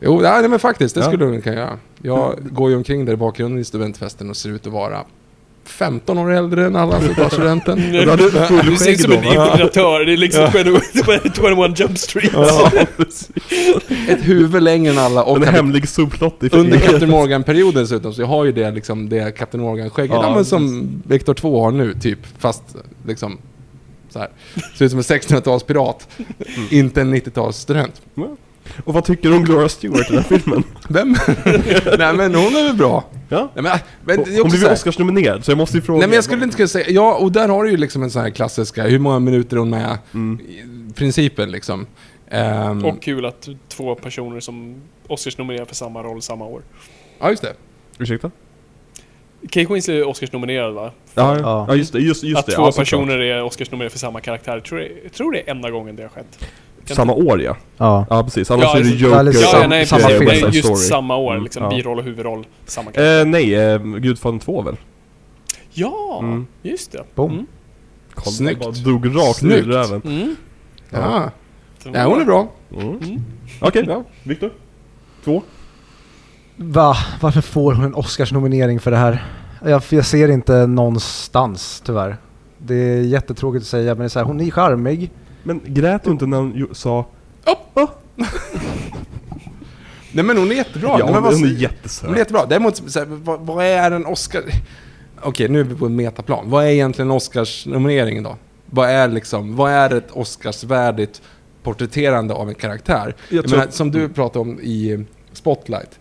Jo, nej men faktiskt, det ja. skulle hon kunna göra. Jag går ju omkring där i bakgrunden i studentfesten och ser ut att vara femton år äldre än alla som tar studenten. Du, du, du, du ser ut som en infiltratör. Det är liksom tjugoett Jump Street. Ja, ett huvud längre än alla. Och en Cap- hemlig subplott. Under Captain Morgan-perioden dessutom. Så jag har ju det, liksom, det Captain Morgan-skägget ja, ja, som Victor två har nu, typ. Fast liksom så här. Ser ut som en sextonhundratals pirat. Mm. Inte en nittiotals student. Mm. Och vad tycker du om Gloria Stuart i den här filmen? Vem? Nej, men hon är väl bra. Ja? Nej, men, men, och, hon blev Oscarsnominerad, så jag måste ju fråga. Nej, men jag skulle inte kunna säga... Ja, och där har du ju liksom en sån här klassiska... Hur många minuter hon med? Mm. Principen, liksom. Um, och kul att två personer som Oscarsnominerade för samma roll samma år. Ja, just det. Ursäkta? Kate Winslet är Oscarsnominerad, va? Ja, ja. ja, just det. Just, just att det. två ja, personer är Oscarsnominerade för samma karaktär. Jag tror det, jag tror det är enda gången det har skett. Samma år, ja. Ja, ja precis. Annars ja, är det Joker. Ja, sam- nej, samma film. Nej, just story. Samma år. Liksom, mm, ja. Biroll och huvudroll. Samma eh, nej, eh, Gudfadern två väl? Ja, mm. just det. Boom. Mm. Kolla, snyggt. Dog rakt nu där även. Mm. Ja. Ja. ja, hon är bra. Mm. Mm. Okej, okay. ja. Victor? Två? Va? Varför får hon en Oscars-nominering för det här? Jag, jag ser inte någonstans, tyvärr. Det är jättetråkigt att säga, men det är så här, hon är charmig. Men grät du inte när hon sa oh, oh. Nej, men hon är jättebra. Ja, men hon, hon är jättesöt. Hon är jättebra. Däremot, så här, vad, vad är en Oscar? okej, nu är vi på en metaplan. Vad är egentligen Oscars-nomineringen då? Vad är, liksom, vad är ett Oscarsvärdigt porträtterande av en karaktär? Jag jag tror... menar, som du pratade om i Spotlight.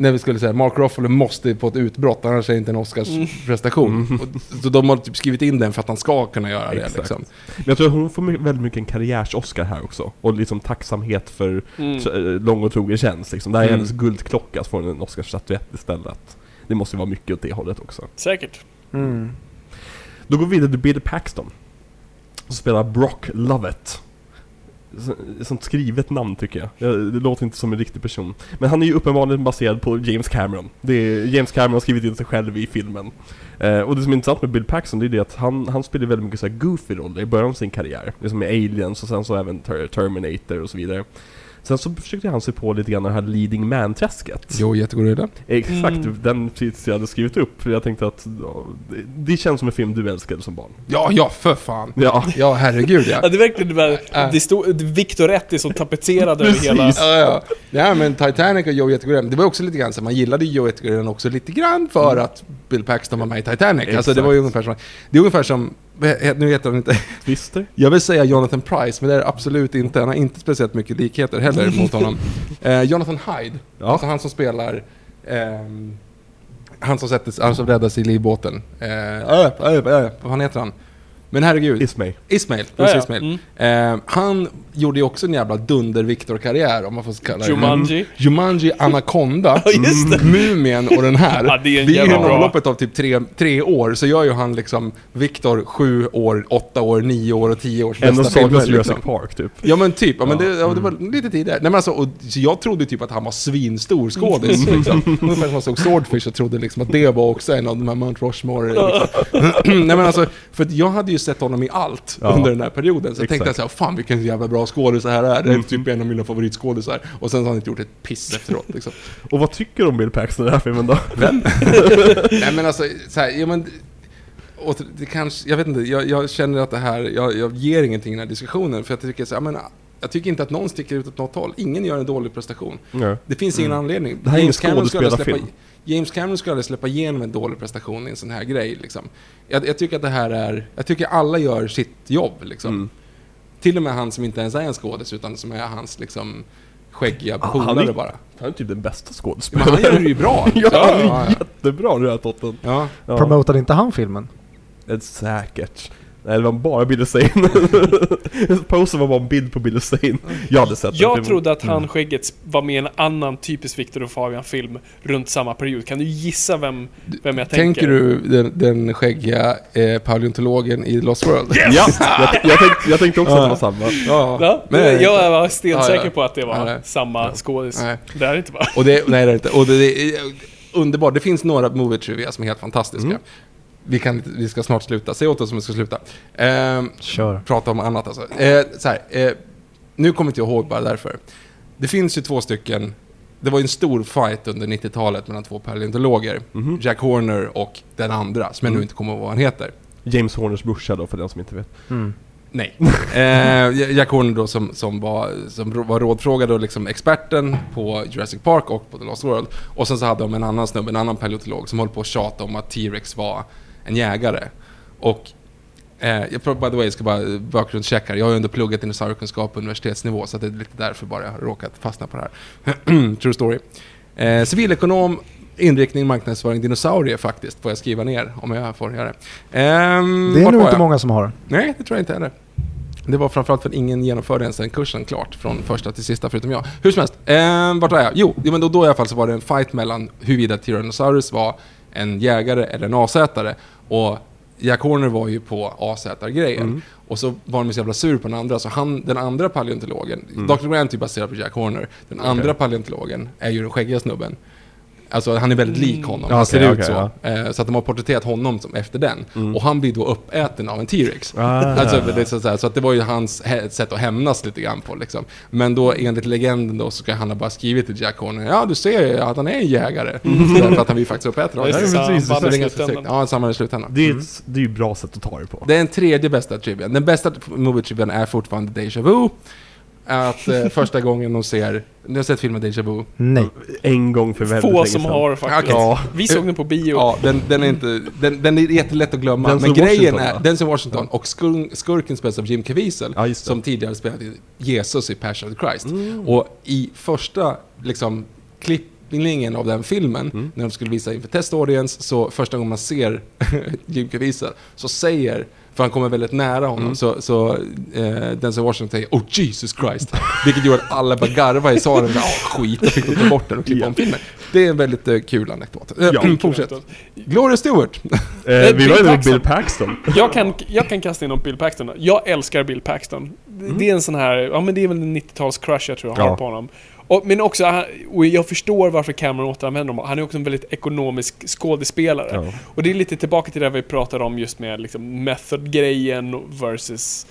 När vi skulle säga Mark Ruffalo måste på ett utbrott, annars är det inte en Oscars mm. prestation. Mm. Och, så de har typ skrivit in den för att han ska kunna göra Exakt. det. Liksom. Men jag tror att hon får mycket, väldigt mycket en karriärs-Oscar här också. Och liksom tacksamhet för mm. så, äh, lång och trogen tjänst. Liksom. Där är mm. hennes guldklocka så får hon en Oscarsstatuett istället. Det måste vara mycket åt det hållet också. Säkert. Mm. Då går vi vidare till Bill Paxton. Som spelar Brock Lovett. Sånt skrivet namn tycker jag. Det låter inte som en riktig person. Men han är ju uppenbarligen baserad på James Cameron. Det är, James Cameron har skrivit in sig själv i filmen. eh, Och det som är intressant med Bill Paxton, det är det att han, han spelar väldigt mycket så här goofy roller i början av sin karriär. Det är som i Aliens och sen så även Terminator och så vidare. Sen så försökte han se på lite grann det här leading man-träsket. Jo, jättegod idé. Exakt, mm. den precis jag hade skrivit upp. För jag tänkte att ja, det känns som en film du älskade som barn. Ja, ja, för fan. Ja, ja herregud. Ja. Ja, det är verkligen det där, det stod, det Victoretti som tapetserade över hela... Ja, ja. Ja, men Titanic och Joe Jättegod. Det var också lite grann så man gillade Joe Jättegod också lite grann för mm. att Bill Paxton var med i Titanic. Exakt. Alltså det var ju ungefär som... Det är ungefär som... Nu heter han inte. Visst. Jag vill säga Jonathan Price, men det är absolut inte. Han har inte speciellt mycket likheter heller mot honom. Eh, Jonathan Hyde, ja. Alltså han som spelar eh, han som sätter, han som räddas i livbåten. Eh, äh, äh, äh, vad heter han? Men herregud. Ismail. Ismail. Ja, ja. Ismail. Mm. Eh, han gjorde ju också en jävla dunder-Victor-karriär om man får kalla det. Jumanji. Mm. Jumanji, Anaconda, ja, Mumien och den här. Ja, det är ju inom loppet av typ tre, tre år så gör ju han liksom Victor sju år, åtta år, nio år och tio års bästa film. Ändå Jurassic Park typ. Ja men typ, ja, men det, ja, det var lite tid där. Nej, men alltså, och, så jag trodde typ att han var svinstor skådis. Liksom. Ungefär som man såg Swordfish och trodde liksom att det var också en av de här Mount Rushmore. Liksom. Nej men alltså, för att jag hade ju sett honom i allt ja. under den här perioden. Så jag tänkte såhär, fan vilken jävla bra skådis här är. Det är mm. typ en av mina favoritskådisar. Och sen så har han inte gjort ett piss efteråt. Liksom. Och vad tycker du om Bill Paxton i den här filmen då? Vem? Nej men alltså, så här, ja, men, och det kanske, jag vet inte, jag, jag känner att det här, jag, jag ger ingenting i den här diskussionen. För jag tycker så här, jag menar, jag tycker inte att någon sticker ut åt något håll. Ingen gör en dålig prestation. Mm. Det finns ingen mm. anledning. Det här är ingen skådespelarfilm. James Cameron skulle aldrig släppa igenom en dålig prestation i en sån här grej. Liksom. Jag, jag tycker att det här är... Jag tycker alla gör sitt jobb. Liksom. Mm. Till och med han som inte ens är en skådis utan som är hans liksom, skäggiga polare bara. Han är typ den bästa skådespelaren. Men han gör det ju bra. Ja, ja, han är ja, jättebra nu här totten. Ja. Ja. Promotade inte han filmen? Det är säkert. Nej, det var bara Billy Zane. Posen var bara en bild på Billy Zane. Jag hade sett Jag trodde att han skägget var med i en annan typisk Victor och Fabian-film runt samma period. Kan du gissa vem, vem jag tänker? Tänker du den, den skäggiga eh, paleontologen i Lost World? Yes! Ja, jag, jag, tänkte, jag tänkte också att det var samma. Ja. Ja, men jag var stensäker ja, ja. på att det var ja, ja. samma ja. skådis. Nej. Det är inte bara. Och det, nej, det är inte. Och det, det är underbart. Det finns några movie trivia som är helt fantastiska. Mm. Vi, kan, vi ska snart sluta. Säg åt oss om vi ska sluta. Eh, sure. Prata om annat alltså. Eh, så här, eh, nu kommer inte jag ihåg bara därför. Det finns ju två stycken. Det var ju en stor fight under nittiotalet mellan två paleontologer. Mm-hmm. Jack Horner och den andra. Som jag mm. nu inte kommer ihåg vad han heter. James Horners brorsa då, för den som inte vet. Mm. Nej. Eh, Jack Horner då som, som, var, som var rådfrågad och liksom experten på Jurassic Park och på The Lost World. Och sen så hade de en annan snubbe, en annan paleontolog som höll på att tjata om att T-Rex var en jägare. Och eh, jag, by the way, ska bara bakgrundschecka. Jag har ju ändå pluggat dinosauriekunskap på universitetsnivå, så det är lite därför bara jag har råkat fastna på det här. True story. Eh, civilekonom, inriktning, marknadsföring, dinosaurier faktiskt. Får jag skriva ner om jag får göra det. Eh, det är nog inte många som har. Nej, det tror jag inte heller. Det var framförallt för att ingen genomförde ens den kursen klart från första till sista förutom jag. Hur som helst, eh, vart var jag? Jo, men då, då i alla fall så var det en fight mellan huruvida Tyrannosaurus var en jägare eller en avsätare. Och Jack Horner var ju på avsätargrejen. Mm. Och så var de så jävla sur på den andra. Så han, den andra paleontologen, mm. doktor Grant är baserad på Jack Horner. Den andra okay. paleontologen är ju den skäggiga snubben. Alltså han är väldigt lik honom. Mm. Han ser okay, ut okay, så. Ja. Så att de har porträtterat honom som efter den. Mm. Och han blir då uppäten av en T-Rex. Ah, alltså, det så, så, så att det var ju hans sätt att hämnas lite grann på. Liksom. Men då enligt legenden då så ska han ha bara skrivit till Jack Horner. Ja, du ser ju att han är en jägare. Mm. För att han blir faktiskt uppäten av det. Ja, samma i slutändan. Det är ju ja, ett bra sätt att ta det på. Det är den tredje bästa trivian. Den bästa movie trivian är fortfarande Deja Vu. att eh, första gången de ser... Ni har sett filmen Deja Vu? Nej. En gång för väldigt länge. Få som har faktiskt. Okay. Ja. Vi såg den på bio. Ja, den, den, är, inte, den, den är jättelätt att glömma. Men grejen Washington, är... Va? Den som Washington. Ja. Och skurken, skurken spelas av Jim Caviezel. Ja, som tidigare spelade Jesus i Passion of the Christ. Mm. Och i första liksom, klippningen av den filmen, mm. när de skulle visa inför test audience, så första gången man ser Jim Caviezel så säger... För han kommer väldigt nära honom. Mm. Så, så eh, den som Washington säger, oh Jesus Christ. Vilket gjorde att alla bara garva i salen. Ja, oh, skit. Jag fick de ta bort den och klippa om filmen. Det är en väldigt eh, kul anekdot. Eh, ja, fortsätt. Gloria Stuart. Eh, vi Bill var ju Bill Paxton. jag, kan, jag kan kasta in om Bill Paxton. Jag älskar Bill Paxton. Det, mm. det är en sån här, ja men det är väl en nittio-tals crush jag tror jag har ja. på honom. Och, men också, han, och jag förstår varför Cameron återanvänder honom. Han är också en väldigt ekonomisk skådespelare. Ja. Och det är lite tillbaka till det vi pratade om just med liksom, method-grejen versus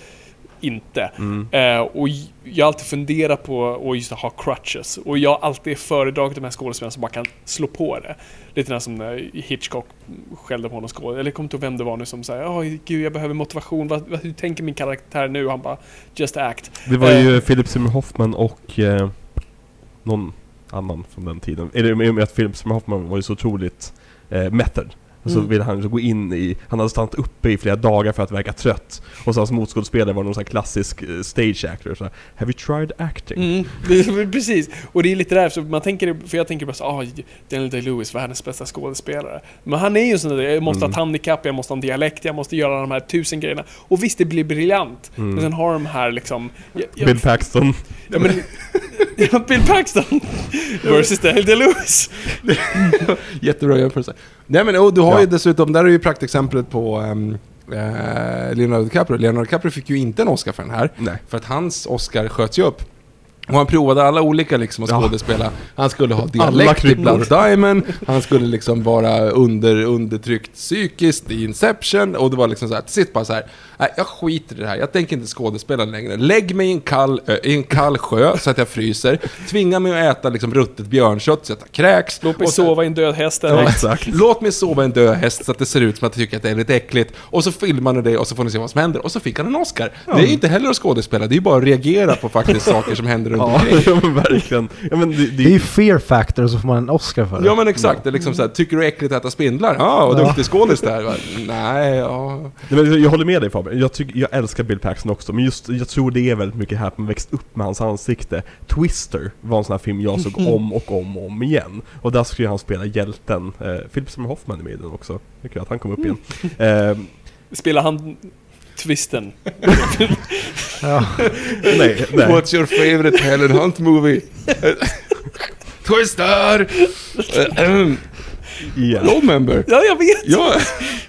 inte. Mm. Eh, och jag alltid funderar på att just ha crutches. Och jag har alltid föredragit de här skådespelarna som bara kan slå på det. Lite där som när Hitchcock skällde på honom skåd. Eller kom till vem det var nu som sa, åh oh, gud jag behöver motivation. Vad, vad, hur tänker min karaktär nu? Han bara, just act. Det var ju eh, Philip Seymour Hoffman och... Eh... någon annan från den tiden. Är det med att Philip Seymour Hoffman var ju så otroligt eh, method. Alltså mm. ville han så gå in i... Han hade stannat uppe i flera dagar för att verka trött. Och så hans motskådespelare var någon sån här klassisk eh, stage actor. Så här, have you tried acting? Mm, det, precis. Och det är lite där. Så man tänker, för jag tänker bara så ah, Daniel Day-Lewis var hennes bästa skådespelare. Men han är ju sån där. Jag måste mm. ha ett handikapp, jag måste ha en dialekt, jag måste göra de här tusen grejerna. Och visst, det blir briljant. Mm. Men sen har de här liksom... Jag, jag, Bill Paxton. Ja, men... Bill Paxton versus Daniel Day-Lewis. Jättebra jämförelse. Nej men oh, du har ja. ju dessutom, där är ju praktexemplet på um, eh, Leonardo DiCaprio. Leonardo DiCaprio fick ju inte en Oscar för den här. Nej. För att hans Oscar sköts ju upp. Och han provade alla olika liksom att skådespela. Ja. Han skulle ha dialekt i Blood Diamond. Han skulle liksom vara under, undertryckt psykiskt i Inception. Och det var liksom så här, till sist bara så här. Nej, jag skiter i det här. Jag tänker inte skådespela längre. Lägg mig i en kall, ö, i en kall sjö så att jag fryser. Tvinga mig att äta liksom ruttet björnkött så att jag kräks. Låt mig sova i en död häst. Ja, exakt. Låt mig sova i en död häst så att det ser ut som att jag tycker att det är lite äckligt. Och så filmar ni det och så får ni se vad som händer. Och så fick han en Oscar. Ja. Det är ju inte heller att skådespela. Det är ju bara att reagera på faktiskt saker som händer. Ja, men verkligen. Ja, men det, det... det är ju fear factor så får man en Oscar för det. Ja, men exakt. Det är liksom så här, tycker du äckligt att äta spindlar? Ja, och duktig skådis där. Nej, ja. Nej, men jag håller med dig, Fabian. Jag, tycker, jag älskar Bill Paxton också. Men just, jag tror det är väldigt mycket här på man växt upp med hans ansikte. Twister var en sån här film jag såg mm-hmm. om och om och om igen. Och där skulle han spela hjälten. Eh, Philip Seymour Hoffman i med den också. Jag tycker att han kom upp igen. Mm. Eh, spelar han... Twisten. Ja. Nej, nej. What's your favorite Helen Hunt movie? Twister! Yeah. Low member. Ja, jag vet. Ja.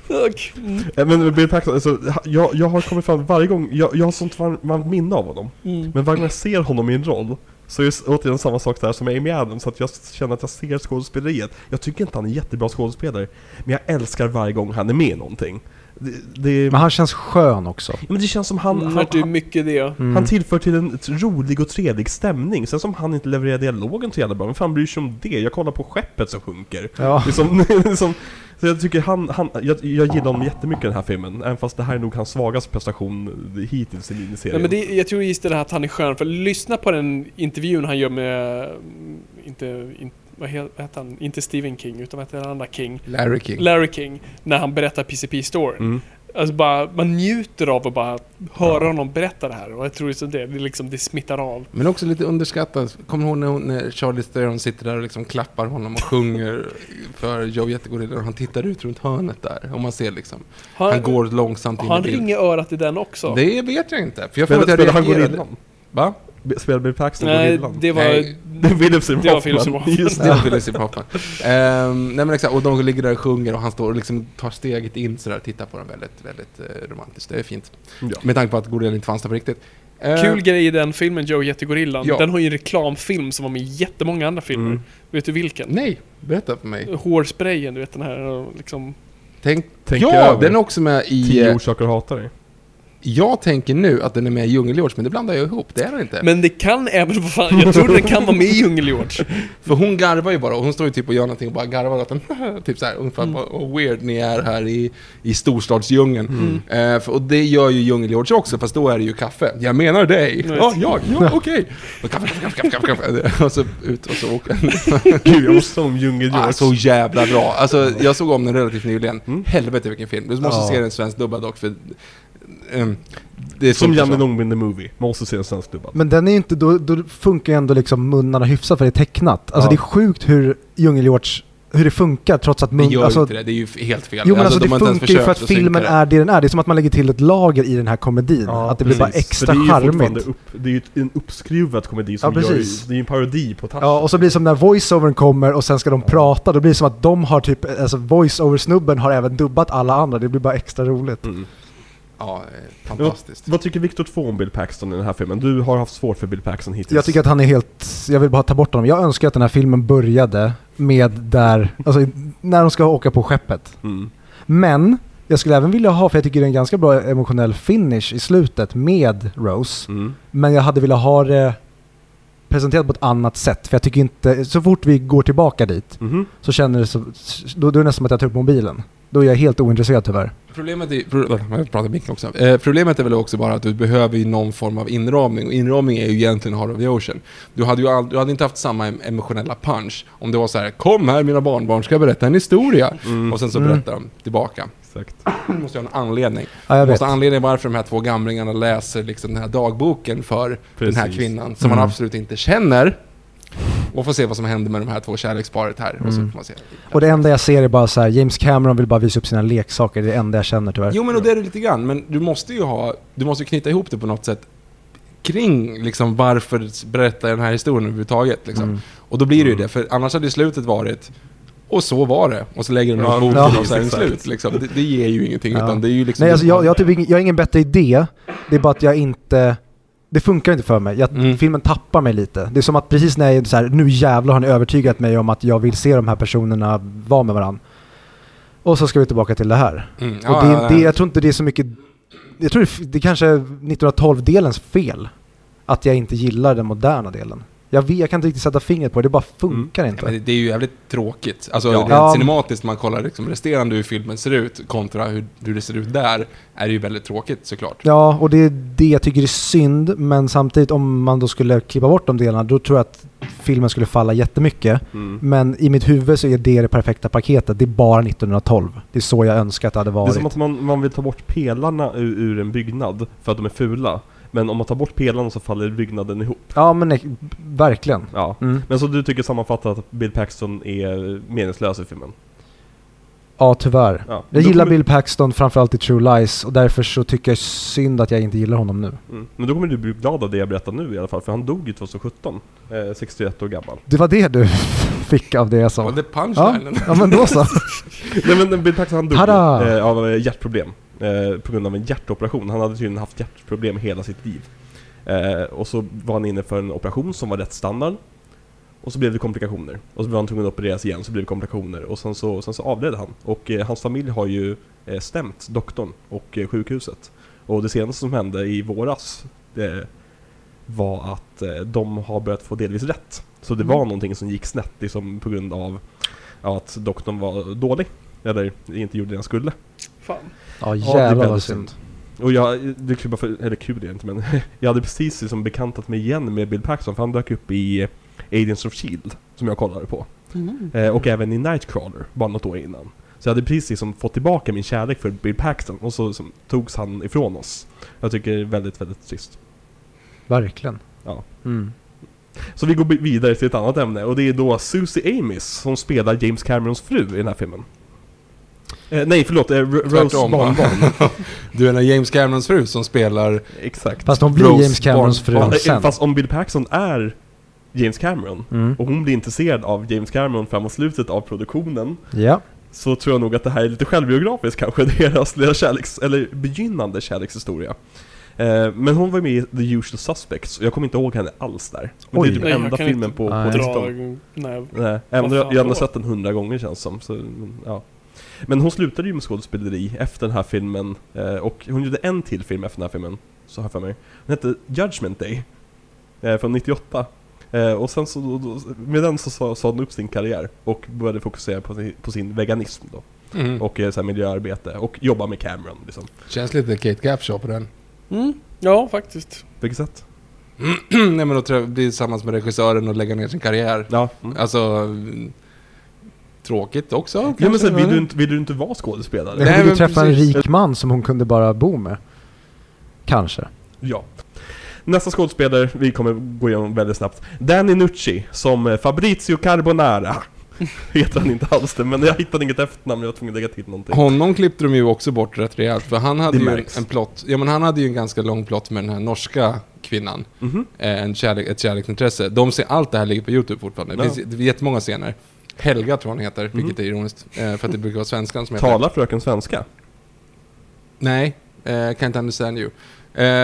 Okay. Men Bill Paxton, alltså, jag, jag har kommit fram varje gång, jag, jag har sånt varmt var minne av honom. Mm. Men varje gång jag ser honom i en roll så just återigen samma sak där som Amy Adams, så att jag känner att jag ser skådespeleriet. Jag tycker inte han är jättebra skådespelare, men jag älskar varje gång han är med i någonting. Det, det... Men han känns skön också. Ja, men det känns som han mm, han, det mycket det. Mm. han tillför till en rolig och trevlig stämning. Sen som han inte levererar dialogen till alla bara, men fan bryr sig om det. Jag kollar på skeppet som sjunker. Ja. Liksom, liksom, så jag tycker han, han jag, jag gillar honom jättemycket i den här filmen. Även fast det här är nog hans svagaste prestation hittills i miniserien. Nej, men det, jag tror just det här att han är skön. För lyssna på den intervjun han gör med inte inte vad heter han? Inte Stephen King, utan vad heter den andra King? Larry King. Larry King, när han berättar P C P-storyn. Mm. Alltså bara, man njuter av att bara höra ja. honom berätta det här. Och jag tror att det, det, liksom, det smittar av. Men också lite underskattat. Kommer hon när, när Charlie Theron sitter där och liksom klappar honom och sjunger för Joe Jättegorill. Och han tittar ut runt hörnet där. Och man ser liksom, han, han går långsamt in i han bild. Ringer örat i den också? Det vet jag inte. För jag får att jag han går in. Va? Spelade Bill Paxton? Nej, det var Philip Seymour Hoffman. Just det, Philip Seymour Hoffman. Ehm, nej men exakt, och de ligger där och sjunger och han står och liksom tar steget in så där och tittar på dem väldigt, väldigt eh, romantiskt. Det är fint. Ja. Med tanke på att Gorilla inte fanns där på riktigt. Ehm, Kul grej i den filmen, Joe Jättegorillan. Ja. Den har ju en reklamfilm som var med i jättemånga andra filmer. Mm. Vet du vilken? Nej, berätta för mig. Hårsprayen, du vet den här liksom... Tänk, Tänk ja, över. Den är också med i... Tio orsaker hatar dig. Jag tänker nu att den är med i Djungelgeorge, men det blandar jag ihop, det är den inte. Men det kan även, vad fan, jag tror den kan vara med i Djungelgeorge. För hon garvar ju bara, och hon står ju typ och gör någonting och bara garvar åt den, typ såhär, ungefär, mm. och weird ni är här i, i storstadsdjungeln. Mm. Eh, för, och det gör ju Djungelgeorge också, fast då är det ju kaffe. Jag menar dig. Mm. Ja, jag, ja, okej. Okay. Kaffe, kaffe, kaffe, kaffe, kaffe. Och så ut och så åker Gud, jag måste om Djungelgeorge. Ah, så jävla bra. Alltså, jag såg om den relativt nyligen. Mm. Helvete vilken film. Du måste ja. se den svensk dubbad dock, för Um, det är som Janne Nongbinder movie. Man måste se en svensk dubbad. Men den är inte, då, då funkar ju ändå liksom munnarna hyfsat, för det är tecknat. Alltså ja. det är sjukt hur Djungelgeorge, hur det funkar trots att mun, det gör alltså, inte det, det är ju helt fel. Jo, men alltså, alltså, det de funkar ju för att filmen är det den är. Det är som att man lägger till ett lager i den här komedin, ja, att det precis. blir bara extra charmigt. Det är ju en uppskruvad komedi som ja, gör ju, det är ju en parodi på tassen. Ja, och så blir det som när voiceovern kommer och sen ska de ja. prata, då blir det som att de har typ, alltså voiceover-snubben har även dubbat alla andra. Det blir bara extra roligt. Mm. Ja, fantastiskt. Vad, vad tycker Victor två om Bill Paxton i den här filmen? Du har haft svårt för Bill Paxton hittills. Jag tycker att han är helt... Jag vill bara ta bort honom. Jag önskar att den här filmen började med där... Alltså, när de ska åka på skeppet. Mm. Men jag skulle även vilja ha... För jag tycker det är en ganska bra emotionell finish i slutet med Rose. Mm. Men jag hade velat ha det presenterat på ett annat sätt. För jag tycker inte... Så fort vi går tillbaka dit mm. så känner det så... Då, då är det nästan som att jag tar upp mobilen. Då är jag helt ointresserad tyvärr. Problemet är, jag pratar mycket också. Eh, problemet är väl också bara att du behöver ju någon form av inramning. Och inramning är ju egentligen Heart of the Ocean. Du hade ju all, du hade inte haft samma emotionella punch om det var så här: kom här mina barnbarn, ska jag berätta en historia. Mm. Och sen så mm. berättar de tillbaka. Exakt. Du måste ha en anledning. Ja, jag måste ha anledning varför de här två gamlingarna läser liksom den här dagboken för Precis. den här kvinnan som mm. man absolut inte känner. Och får se vad som händer med de här två kärleksparet här. Mm. Och, så får man se. Och det enda jag ser är bara så här: James Cameron vill bara visa upp sina leksaker. Det är det enda jag känner tyvärr. Jo, men och det är det lite grann. Men du måste ju ha, du måste ju knyta ihop det på något sätt kring liksom varför berätta den här historien överhuvudtaget liksom. Mm. Och då blir det ju det. För annars hade slutet varit och så var det. Och så lägger de något ja, ja, och så är det slut liksom. det, det ger ju ingenting ja. utan det är ju liksom. Nej, alltså, jag, jag, typ, jag har ingen bättre idé. Det är bara att jag inte... Det funkar inte för mig. Jag, mm. Filmen tappar mig lite. Det är som att precis när jag är så här, nu jävlar har ni övertygat mig om att jag vill se de här personerna vara med varandra. Och så ska vi tillbaka till det här. Mm. Och ja, det, ja, ja. Det, jag tror inte det är så mycket... Jag tror det, det kanske är nittonhundratolv-delens fel att jag inte gillar den moderna delen. Jag, vet, jag kan inte riktigt sätta fingret på det. Det bara funkar mm. inte. Ja, men det, det är ju jävligt tråkigt. Alltså ja. rent cinematiskt, man kollar liksom resterande hur filmen ser ut kontra hur, hur det ser ut där, är det ju väldigt tråkigt såklart. Ja, och det är det jag tycker är synd. Men samtidigt, om man då skulle klippa bort de delarna, då tror jag att filmen skulle falla jättemycket. Mm. Men i mitt huvud så är det det perfekta paketet. Det är bara nittonhundratolv. Det är så jag önskar att det hade varit. Det är som att man, man vill ta bort pelarna ur, ur en byggnad för att de är fula. Men om man tar bort pelarna så faller byggnaden ihop. Ja, men nej, verkligen. Ja. Mm. Men så du tycker sammanfattat att Bill Paxton är meningslös i filmen? Ja, tyvärr. Ja. Jag gillar du... Bill Paxton framförallt i True Lies. Och därför så tycker jag synd att jag inte gillar honom nu. Mm. Men då kommer du bli glad av det jag berättar nu i alla fall. För han dog ju tjugohundrasjutton. Eh, sextioett år gammal. Det var det du fick av det jag sa. Ja, det är punchlinen. Ja. Ja, men då så. Nej, men Bill Paxton han dog ju, eh, av hjärtproblem. Eh, på grund av en hjärtoperation. Han hade tydligen haft hjärtproblem hela sitt liv. Eh, och så var han inne för en operation som var rätt standard. Och så blev det komplikationer. Och så blev han tvungen att opereras igen, så blev det komplikationer. Och sen så, sen så avled han. Och eh, hans familj har ju eh, stämt doktorn och eh, sjukhuset. Och det senaste som hände i våras eh, var att eh, de har börjat få delvis rätt. Så det mm. var någonting som gick snett liksom, på grund av ja, att doktorn var dålig. Eller inte gjorde det han skulle. Fan. Ja, jävlar vad synd. Och jag, det kul bara för, eller kul det inte, men jag hade precis liksom bekantat mig igen med Bill Paxton, för han dök upp i Agents of Shield som jag kollade på. Mm. Eh, och även i Nightcrawler, bara något år innan. Så jag hade precis liksom fått tillbaka min kärlek för Bill Paxton, och så liksom, togs han ifrån oss. Jag tycker det är väldigt, väldigt trist. Verkligen. Ja. Mm. Så vi går vidare till ett annat ämne, och det är då Susie Amis som spelar James Camerons fru i den här filmen. Eh, nej, förlåt. Eh, Rose barnbarn. Du är en James Camerons fru som spelar... Exakt. Fast hon blir Rose James Camerons fru barn, sen. Fast om Bill Paxton är James Cameron mm. och hon blir intresserad av James Cameron framåt slutet av produktionen, ja. så tror jag nog att det här är lite självbiografiskt kanske, deras lilla kärleks... Eller begynnande kärlekshistoria. Eh, men hon var med i The Usual Suspects, och jag kommer inte ihåg henne alls där. Men Oj, det är den typ enda filmen på, på listan. Nej, nej. Även jag, jag har sett den hundra gånger känns som. Så, ja. Men hon slutade ju med skådespeleri efter den här filmen, och hon gjorde en till film efter den här filmen, så här för mig. Den hette Judgment Day från nittioåtta. Och sen så, med den så sa hon upp sin karriär och började fokusera på sin, på sin veganism då. Mm. Och så här, miljöarbete och jobba med Cameron liksom. Känns lite Kate Gapshaw på den. Mm. Ja, faktiskt. Vilket sätt? Nej, men då blir tillsammans med regissören och lägga ner sin karriär. Ja. Mm. Alltså tråkigt också. Ja, kanske, men sen vill du inte, vill du inte vara skådespelare? Nej, men du träffa en rik man som hon kunde bara bo med. Kanske. Ja. Nästa skådespelare, vi kommer gå igenom väldigt snabbt. Danny Nucci som Fabrizio Carbonara. Heter han inte alls det, men jag hittade inget efternamn, jag var tvungen att lägga till någonting. Honom klippte de ju också bort rätt rejält, för han hade ju en plott, ja men han hade ju en ganska lång plott med den här norska kvinnan, mm-hmm. en kärlek, ett kärleksintresse. De ser, allt det här ligger på YouTube fortfarande. Ja. Det finns jättemånga scener. Helga tror han heter, vilket mm-hmm. är ironiskt, för att det brukar vara svenskan som heter. Talar fröken svenska? Nej, can't understand you.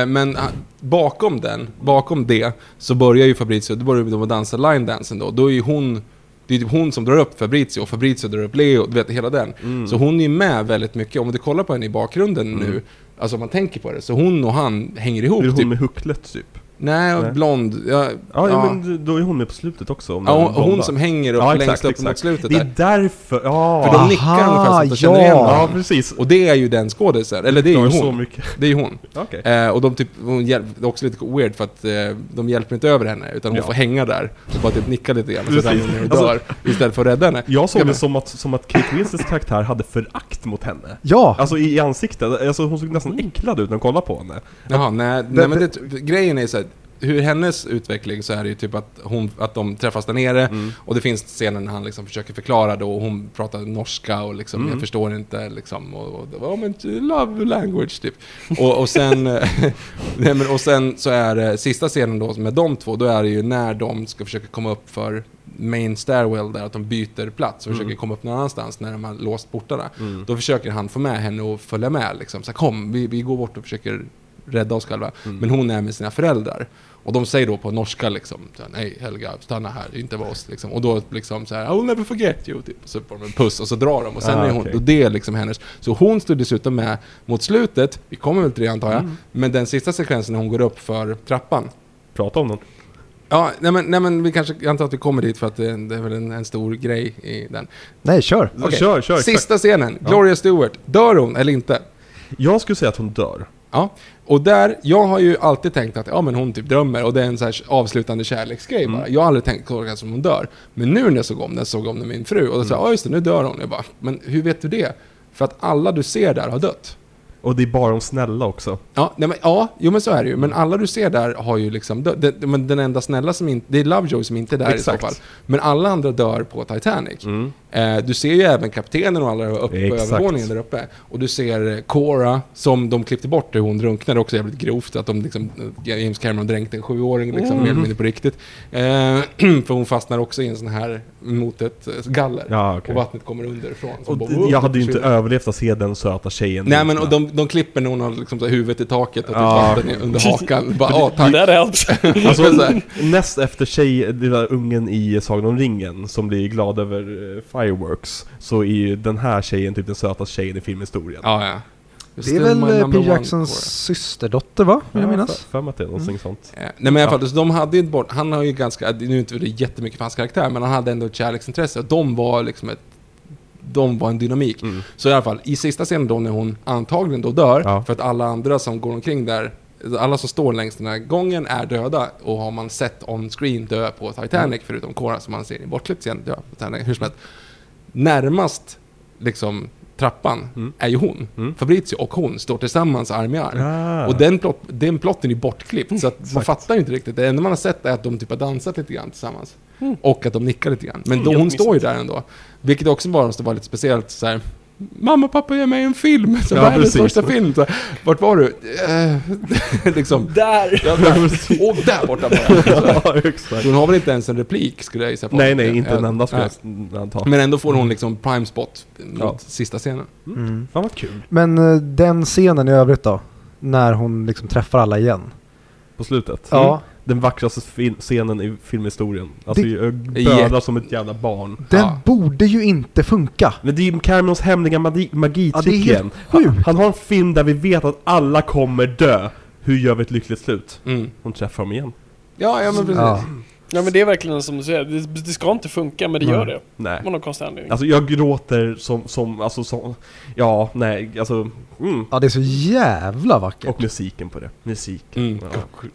Men bakom den, bakom det så börjar ju Fabrizio, då börjar de att dansa line dansen då. Då är ju hon, det är typ hon som drar upp Fabrizio och Fabrizio drar upp Leo, du vet, hela den. Mm. Så hon är med väldigt mycket. Om du kollar på henne i bakgrunden mm. nu, alltså om man tänker på det, så hon och han hänger ihop. Är hon typ med hucklet typ? Nej, Nej. blond. Ja, ja, ja, ja, men då är hon med på slutet också. Om ja, hon som hänger upp ja, längst exakt, upp exakt. mot slutet. Det är där. därför. Ja. För de nickar Aha, ungefär så att de känner igen honom. Ja, precis. Och det är ju den skådespelaren. Eller det är ju hon. Så mycket. Det är ju hon. Okay. Eh, och de typ, hon hjälper, det är också lite weird för att eh, de hjälper inte över henne. Utan hon ja. får hänga där och bara typ nicka lite grann. Så hon dör alltså, istället för att rädda henne. Jag såg det som att, som att Kate Winslets karaktär hade förakt mot henne. Ja. Alltså i, i ansiktet. Alltså, hon såg nästan äcklad ut när hon kollade på henne. Jaha, nej, nej men det, grejen är så här, hur hennes utveckling så är det ju typ att, hon, att de träffas där nere mm. och det finns scener när han liksom försöker förklara då och hon pratar norska och liksom mm. jag förstår inte liksom och, och det var men love language typ och, och sen nej, men, och sen så är det, sista scenen då med de två, då är det ju när de ska försöka komma upp för main stairwell där, att de byter plats och mm. försöker komma upp någon annanstans när de har låst portarna mm. då försöker han få med henne och följa med liksom, så här, kom vi, vi går bort och försöker rädda oss själva. Mm. Men hon är med sina föräldrar. Och de säger då på norska liksom, nej Helga, stanna här, inte med oss liksom. Och då liksom så här, I'll never forget you typ. Och så får de en puss och så drar de. Och sen ah, är hon, okay. och det är liksom hennes. Så hon står dessutom med mot slutet, vi kommer väl till det antar jag, mm. men den sista sekvensen när hon går upp för trappan. Prata om den. Ja, nej men, nej men vi kanske, jag antar att vi kommer dit för att det, det är väl en, en stor grej i den. Nej, kör. Okay. kör, kör Sista scenen, ja. Gloria Stuart, dör hon eller inte? Jag skulle säga att hon dör. Ja, och där, jag har ju alltid tänkt att ja, men hon typ drömmer och det är en så här avslutande kärleksgrej mm. bara. Jag har aldrig tänkt att hon dör. Men nu när jag såg om den, såg om den min fru och då sa mm. ja just det, nu dör hon. Jag bara, men hur vet du det? För att alla du ser där har dött. Och det är bara de snälla också. Ja, nej, men, ja jo, men så är det ju. Men alla du ser där har ju liksom dött. Det, men den enda snälla som inte, det är Lovejoy som inte är där Exakt. i så fall. Men alla andra dör på Titanic. Mm. Eh, du ser ju även kaptenen och alla uppe på övervåningen där uppe. Och du ser Cora som de klippte bort där hon drunknade också jävligt grovt. Att de liksom, James Cameron dränkte en sjuåring liksom, mm. mer mindre på riktigt. Eh, för hon fastnar också i en sån här mot ett galler. Ja, okay. Och vattnet kommer underifrån. Och bara, oh, jag hade ju inte överlevt att se den söta tjejen. Nej, men och de De klipper när hon har liksom så här huvudet i taket och ja. typ under hakan. Bara, ah, tack. Det alltså, näst efter tjej, den där ungen i Sagan om ringen som blir glad över fireworks, så är ju den här tjejen typ den sötaste tjejen i filmhistorien. Ja, ja. Just det är väl P. Jacksons systerdotter, va? Vill jag minnas? Fem att det är någonting sånt. Nej, men i alla fall, ja. så de hade ju inte bort, han har ju ganska, nu är det inte jättemycket för hans karaktär, men han hade ändå ett kärleksintresse. De var liksom ett de var en dynamik. Mm. Så i alla fall i sista scenen då när hon antagligen då dör ja. för att alla andra som går omkring där, alla som står längs den här gången är döda och har man sett on screen dö på Titanic mm. förutom Cora som man ser i bortklippt scen dö på Titanic, hur som helst. Närmast liksom trappan mm. är ju hon. Mm. Fabrizio och hon står tillsammans arm i arm. Ah. Och den, plot, den plotten är bortklippt så att mm. man fattar inte riktigt. Det enda man har sett är att de typ har dansat lite grann tillsammans. Mm. Och att de nickar lite grann. Men då mm, hon står ju där ändå. Vilket också var, var lite speciellt så här, mamma och pappa ger mig en film. Så ja, var det första film. Så, vart var du? Eh, liksom. Där! Ja, där. Och där borta bara. Ja, exakt. Hon har väl inte ens en replik skulle jag gissa på. Nej, nej, inte en enda skulle jag anta. Men ändå får hon liksom prime spot mot ja. sista scenen. Mm. Fan vad kul. Men den scenen i övrigt då? När hon liksom träffar alla igen. På slutet? Ja. Mm. den vackraste scenen i filmhistorien. Alltså det... böda som ett jävla barn. Den ja. borde ju inte funka. Men det är Jim Camerons hemliga magitricken. Ja, han, han har en film där vi vet att alla kommer dö. Hur gör vi ett lyckligt slut? Mm. Hon träffar dem igen. Ja, ja men precis. Ja. Ja men det är verkligen som du säger, det, det ska inte funka men det mm. gör det. Nej. Man har konstig anledning. Alltså jag gråter som, som alltså som, ja nej alltså mm. ja det är så jävla vackert. Och musiken på det, musiken. Mm.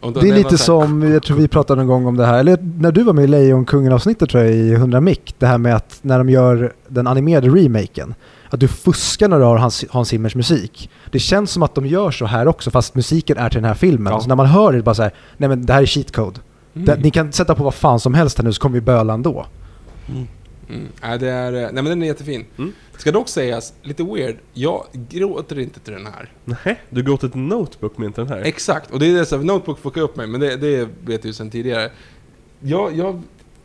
Ja. Det är lite som, jag tror vi pratade en gång om det här, eller när du var med i Lejonkungen avsnittet tror jag i hundra mic, det här med att när de gör den animerade remaken, att du fuskar när du har Hans, Hans Zimmers musik. Det känns som att de gör så här också fast musiken är till den här filmen. Ja. Så när man hör det bara så här, nej men det här är cheat code. Mm. Det, ni kan sätta på vad fan som helst här nu så kommer vi böla ändå. Mm. Mm. Ja, det är, nej men den är jättefin. Mm. Ska dock sägas, lite weird, jag gråter inte till den här. Nej, du gråter till Notebook men inte den här. Exakt, och det är det så här, Notebook fuckar upp mig men det, det vet du sedan tidigare. Jag, jag,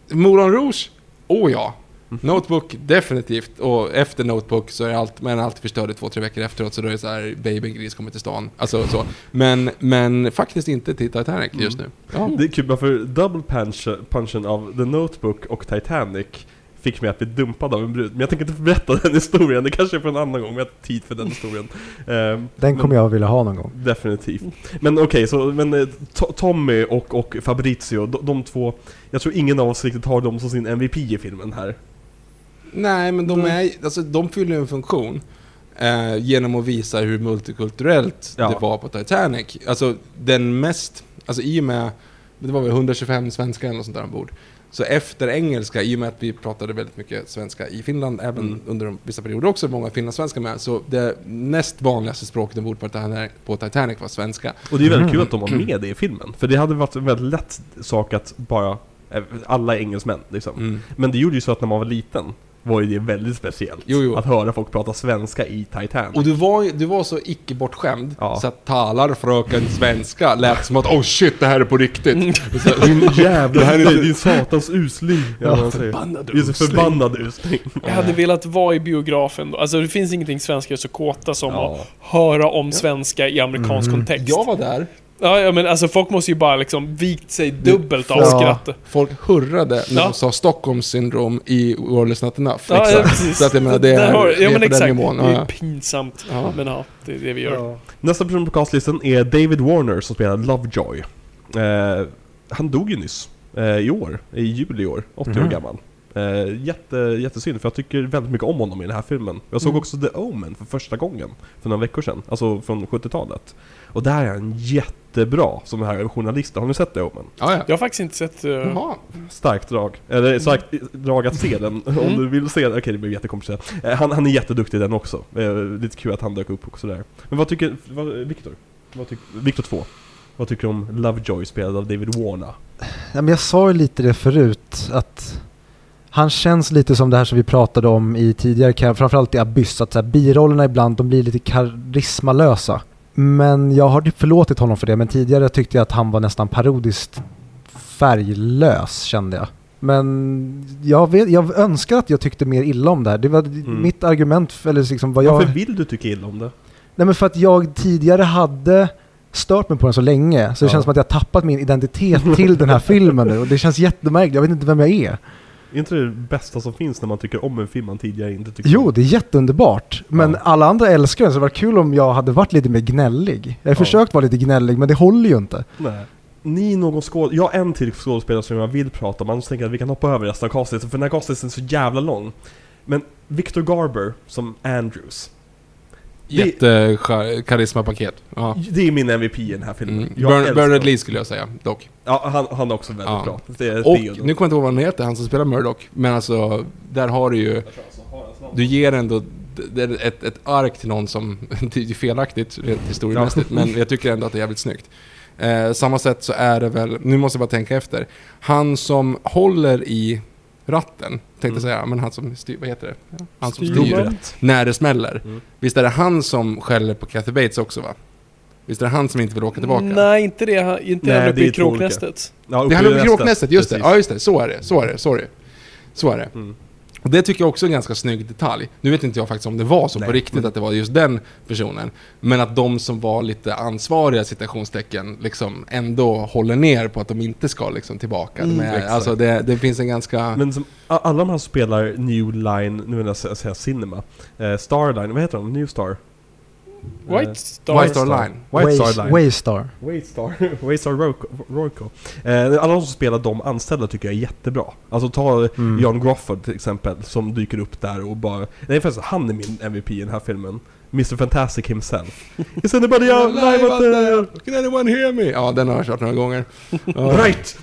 Moulin Rouge, åh oh ja. Mm. Notebook, definitivt. Och efter Notebook så är allt, men allt förstörde två, tre veckor efteråt. Så då är det så här, baby gris kommer till stan. Alltså så. Men, men faktiskt inte till Titanic mm. just nu. Ja. Det är kul, för double punch, punchen av The Notebook och Titanic fick mig att bli dumpad av en brud. Men jag tänker inte berätta den historien. Det kanske är för en annan gång, men jag har tid för den historien. Den men, kommer jag vilja ha någon gång. Definitivt. Men okej, okay, så men, Tommy och, och Fabrizio, de, de två, jag tror ingen av oss riktigt har dem som sin M V P i filmen här. Nej, men de, är, alltså, de fyller en funktion eh, genom att visa hur multikulturellt ja. det var på Titanic. Alltså den mest, alltså i och med, det var väl hundratjugofem svenskar eller sånt där ombord. Så efter engelska, i och med att vi pratade väldigt mycket svenska i Finland, även mm. under de, vissa perioder också, många finlandssvenskar med, så det näst vanligaste språket ombord på Titanic, på Titanic var svenska. Och det är väldigt mm. kul att de var med det i filmen. För det hade varit en väldigt lätt sak att bara, alla är engelsmän liksom. Mm. Men det gjorde ju så att när man var liten var ju det väldigt speciellt jo, jo. att höra folk prata svenska i Titanic. Och du var, du var så icke-bortskämd ja. så att talar fröken svenska lät som att oh shit, det här är på riktigt. Så, din jävla, det här är din satans usling. Ja, förbannad usling. Just förbannad usling. Jag hade velat vara i biografen då. Alltså det finns ingenting svenska är så kåta som ja. att höra om svenska i amerikansk mm. kontext. Jag var där. Ja, men alltså folk måste ju bara liksom vikt sig dubbelt av ja. skratt. Folk hurrade när ja. de sa Stockholmssyndrom i World Not Enough. Ja, ja, precis. Så att jag menar, det är, har, ja, men exakt. Den nivån. Det är ja. pinsamt. Ja. Men ja, det är det vi gör. Ja. Nästa person på castlistan är David Warner som spelar Lovejoy. Eh, han dog ju nyss eh, i år, i juli i år, åttio mm. år gammal. Eh, jätte, jättesynd, för jag tycker väldigt mycket om honom i den här filmen. Jag såg mm. också The Omen för första gången för några veckor sedan, alltså från sjuttiotalet. Och där är han jättebra som den här journalisten. Har ni sett The Omen? Ja, ja. Jag har faktiskt inte sett... Uh... Starkt drag. Eller starkt drag att se den. Mm. Om du vill se den. Okej, okay, det blir jättekomplicerat. Han, han är jätteduktig den också. Lite kul att han dök upp och sådär. Men vad tycker... Vad, Victor? Vad tycker Victor två? Vad tycker du om Lovejoy spelad av David Warner? Ja, men jag sa ju lite det förut att... Han känns lite som det här som vi pratade om i tidigare, framförallt i Abyss, att så här, birollerna ibland, de blir lite karismalösa. Men jag har förlåtit honom för det, men tidigare tyckte jag att han var nästan parodiskt färglös, kände jag. Men jag, vet, jag önskar att jag tyckte mer illa om det här. Det var mm. mitt argument. Eller liksom vad jag... Varför vill du tycka illa om det? Nej, men för att jag tidigare hade... stört mig på den så länge, så det ja. känns som att jag har tappat min identitet till den här filmen nu. Och det känns jättemärkligt, jag vet inte vem jag är. Är inte det bästa som finns när man tycker om en film man tidigare inte tycker jo, om? Jo, det är jätteunderbart. Men ja. alla andra älskar den, så det var kul om jag hade varit lite mer gnällig. Jag har ja. försökt vara lite gnällig, men det håller ju inte. Nej. Ni någon skåd... Jag har en till skådespelare som jag vill prata om. Annars tänker jag att vi kan hoppa över resten av castet, för den här casten är så jävla lång. Men Victor Garber som Andrews. Jättekarismapaket. Ja. Det är min M V P i den här filmen. Mm. Bernard Lee skulle jag säga, dock. Ja, han, han är också väldigt ja. bra. Det är och, nu kommer jag inte ihåg vad han heter, han som spelar Murdoch. Men alltså, där har du ju... Du ger ändå ett, ett ark till någon som... Det är felaktigt, historiemässigt. Ja. Men jag tycker ändå att det är jävligt snyggt. Eh, samma sätt så är det väl... Nu måste jag bara tänka efter. Han som håller i... ratten, tänkte mm. säga, men han som styr, vad heter det? Han som styr när det smäller. Mm. Visst är det han som skäller på Kathy Bates också, va? Visst är det han som inte vill åka tillbaka? Nej, inte det. Inte Nej, uppe det i kråknästet. Ja, uppe det är uppe i kråknästet, just det. Ja, just det. Så är det, så är det, sorry. Så är det. Mm. Och det tycker jag också är en ganska snygg detalj. Nu vet inte jag faktiskt om det var så Nej. på riktigt att det var just den personen. Men att de som var lite ansvariga citationstecken liksom ändå håller ner på att de inte ska liksom tillbaka. Mm, men, alltså det, det finns en ganska... Men som, alla de här spelar New Line, nu vill jag säga Cinema. Eh, Starline, vad heter de? New Star? White Star, White Star Line. White Star Line. Waystar. Waystar. Waystar Royco. Royco. Eh, alla som spelar de anställda tycker jag är jättebra. Alltså ta mm. John Crawford till exempel som dyker upp där och bara... Nej, faktiskt, han är min M V P i den här filmen. mister Fantastic himself. Is anybody out live out there? Can anyone hear me? Ja, den har jag kört några gånger. Uh. Right!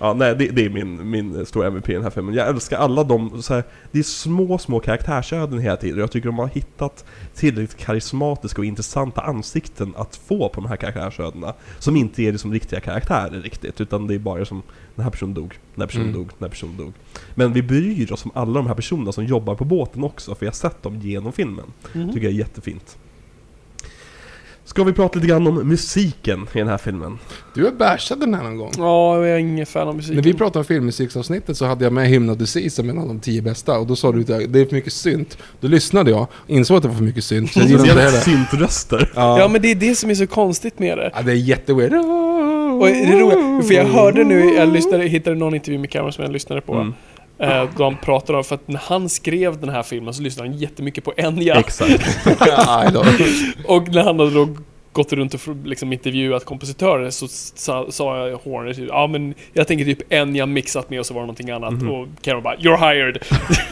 ja, nej, det, det är min, min stora M V P i den här filmen. Jag älskar alla de... Så här, det är små, små karaktärsöden hela tiden. Jag tycker de har hittat tillräckligt karismatiska och intressanta ansikten att få på de här karaktärsödena. Som inte är liksom riktiga karaktärer riktigt. Utan det är bara som... Den här personen dog, den här personen mm. dog, den här personen dog. Men vi bryr oss om alla de här personerna som jobbar på båten också. För jag har sett dem genom filmen. Mm. Tycker jag är jättefint. Ska vi prata lite grann om musiken i den här filmen? Du är bärsad den här någon gång. Ja, jag är ingen fan av musiken. När vi pratade om filmmusiksavsnittet så hade jag med Hymn of the Sea som en av de tio bästa. Och då sa du att det är för mycket synt. Då lyssnade jag och insåg att det var för mycket synt. Jag gillade det. Syntröster. Ja. ja, men det är det som är så konstigt med det. Ja, det är jätteweird. Och det är roligt, för jag hörde nu, jag lyssnade, hittade någon intervju med Cameron som jag lyssnade på. Mm. Eh, de pratade om, för att när han skrev den här filmen så lyssnade han jättemycket på Enya. Exakt. Och när han hade då gått runt och liksom intervjuat kompositörer så sa, sa jag Horner typ, ja men jag tänker typ Enya mixat med och så var det någonting annat. Mm-hmm. Och Cameron bara, you're hired.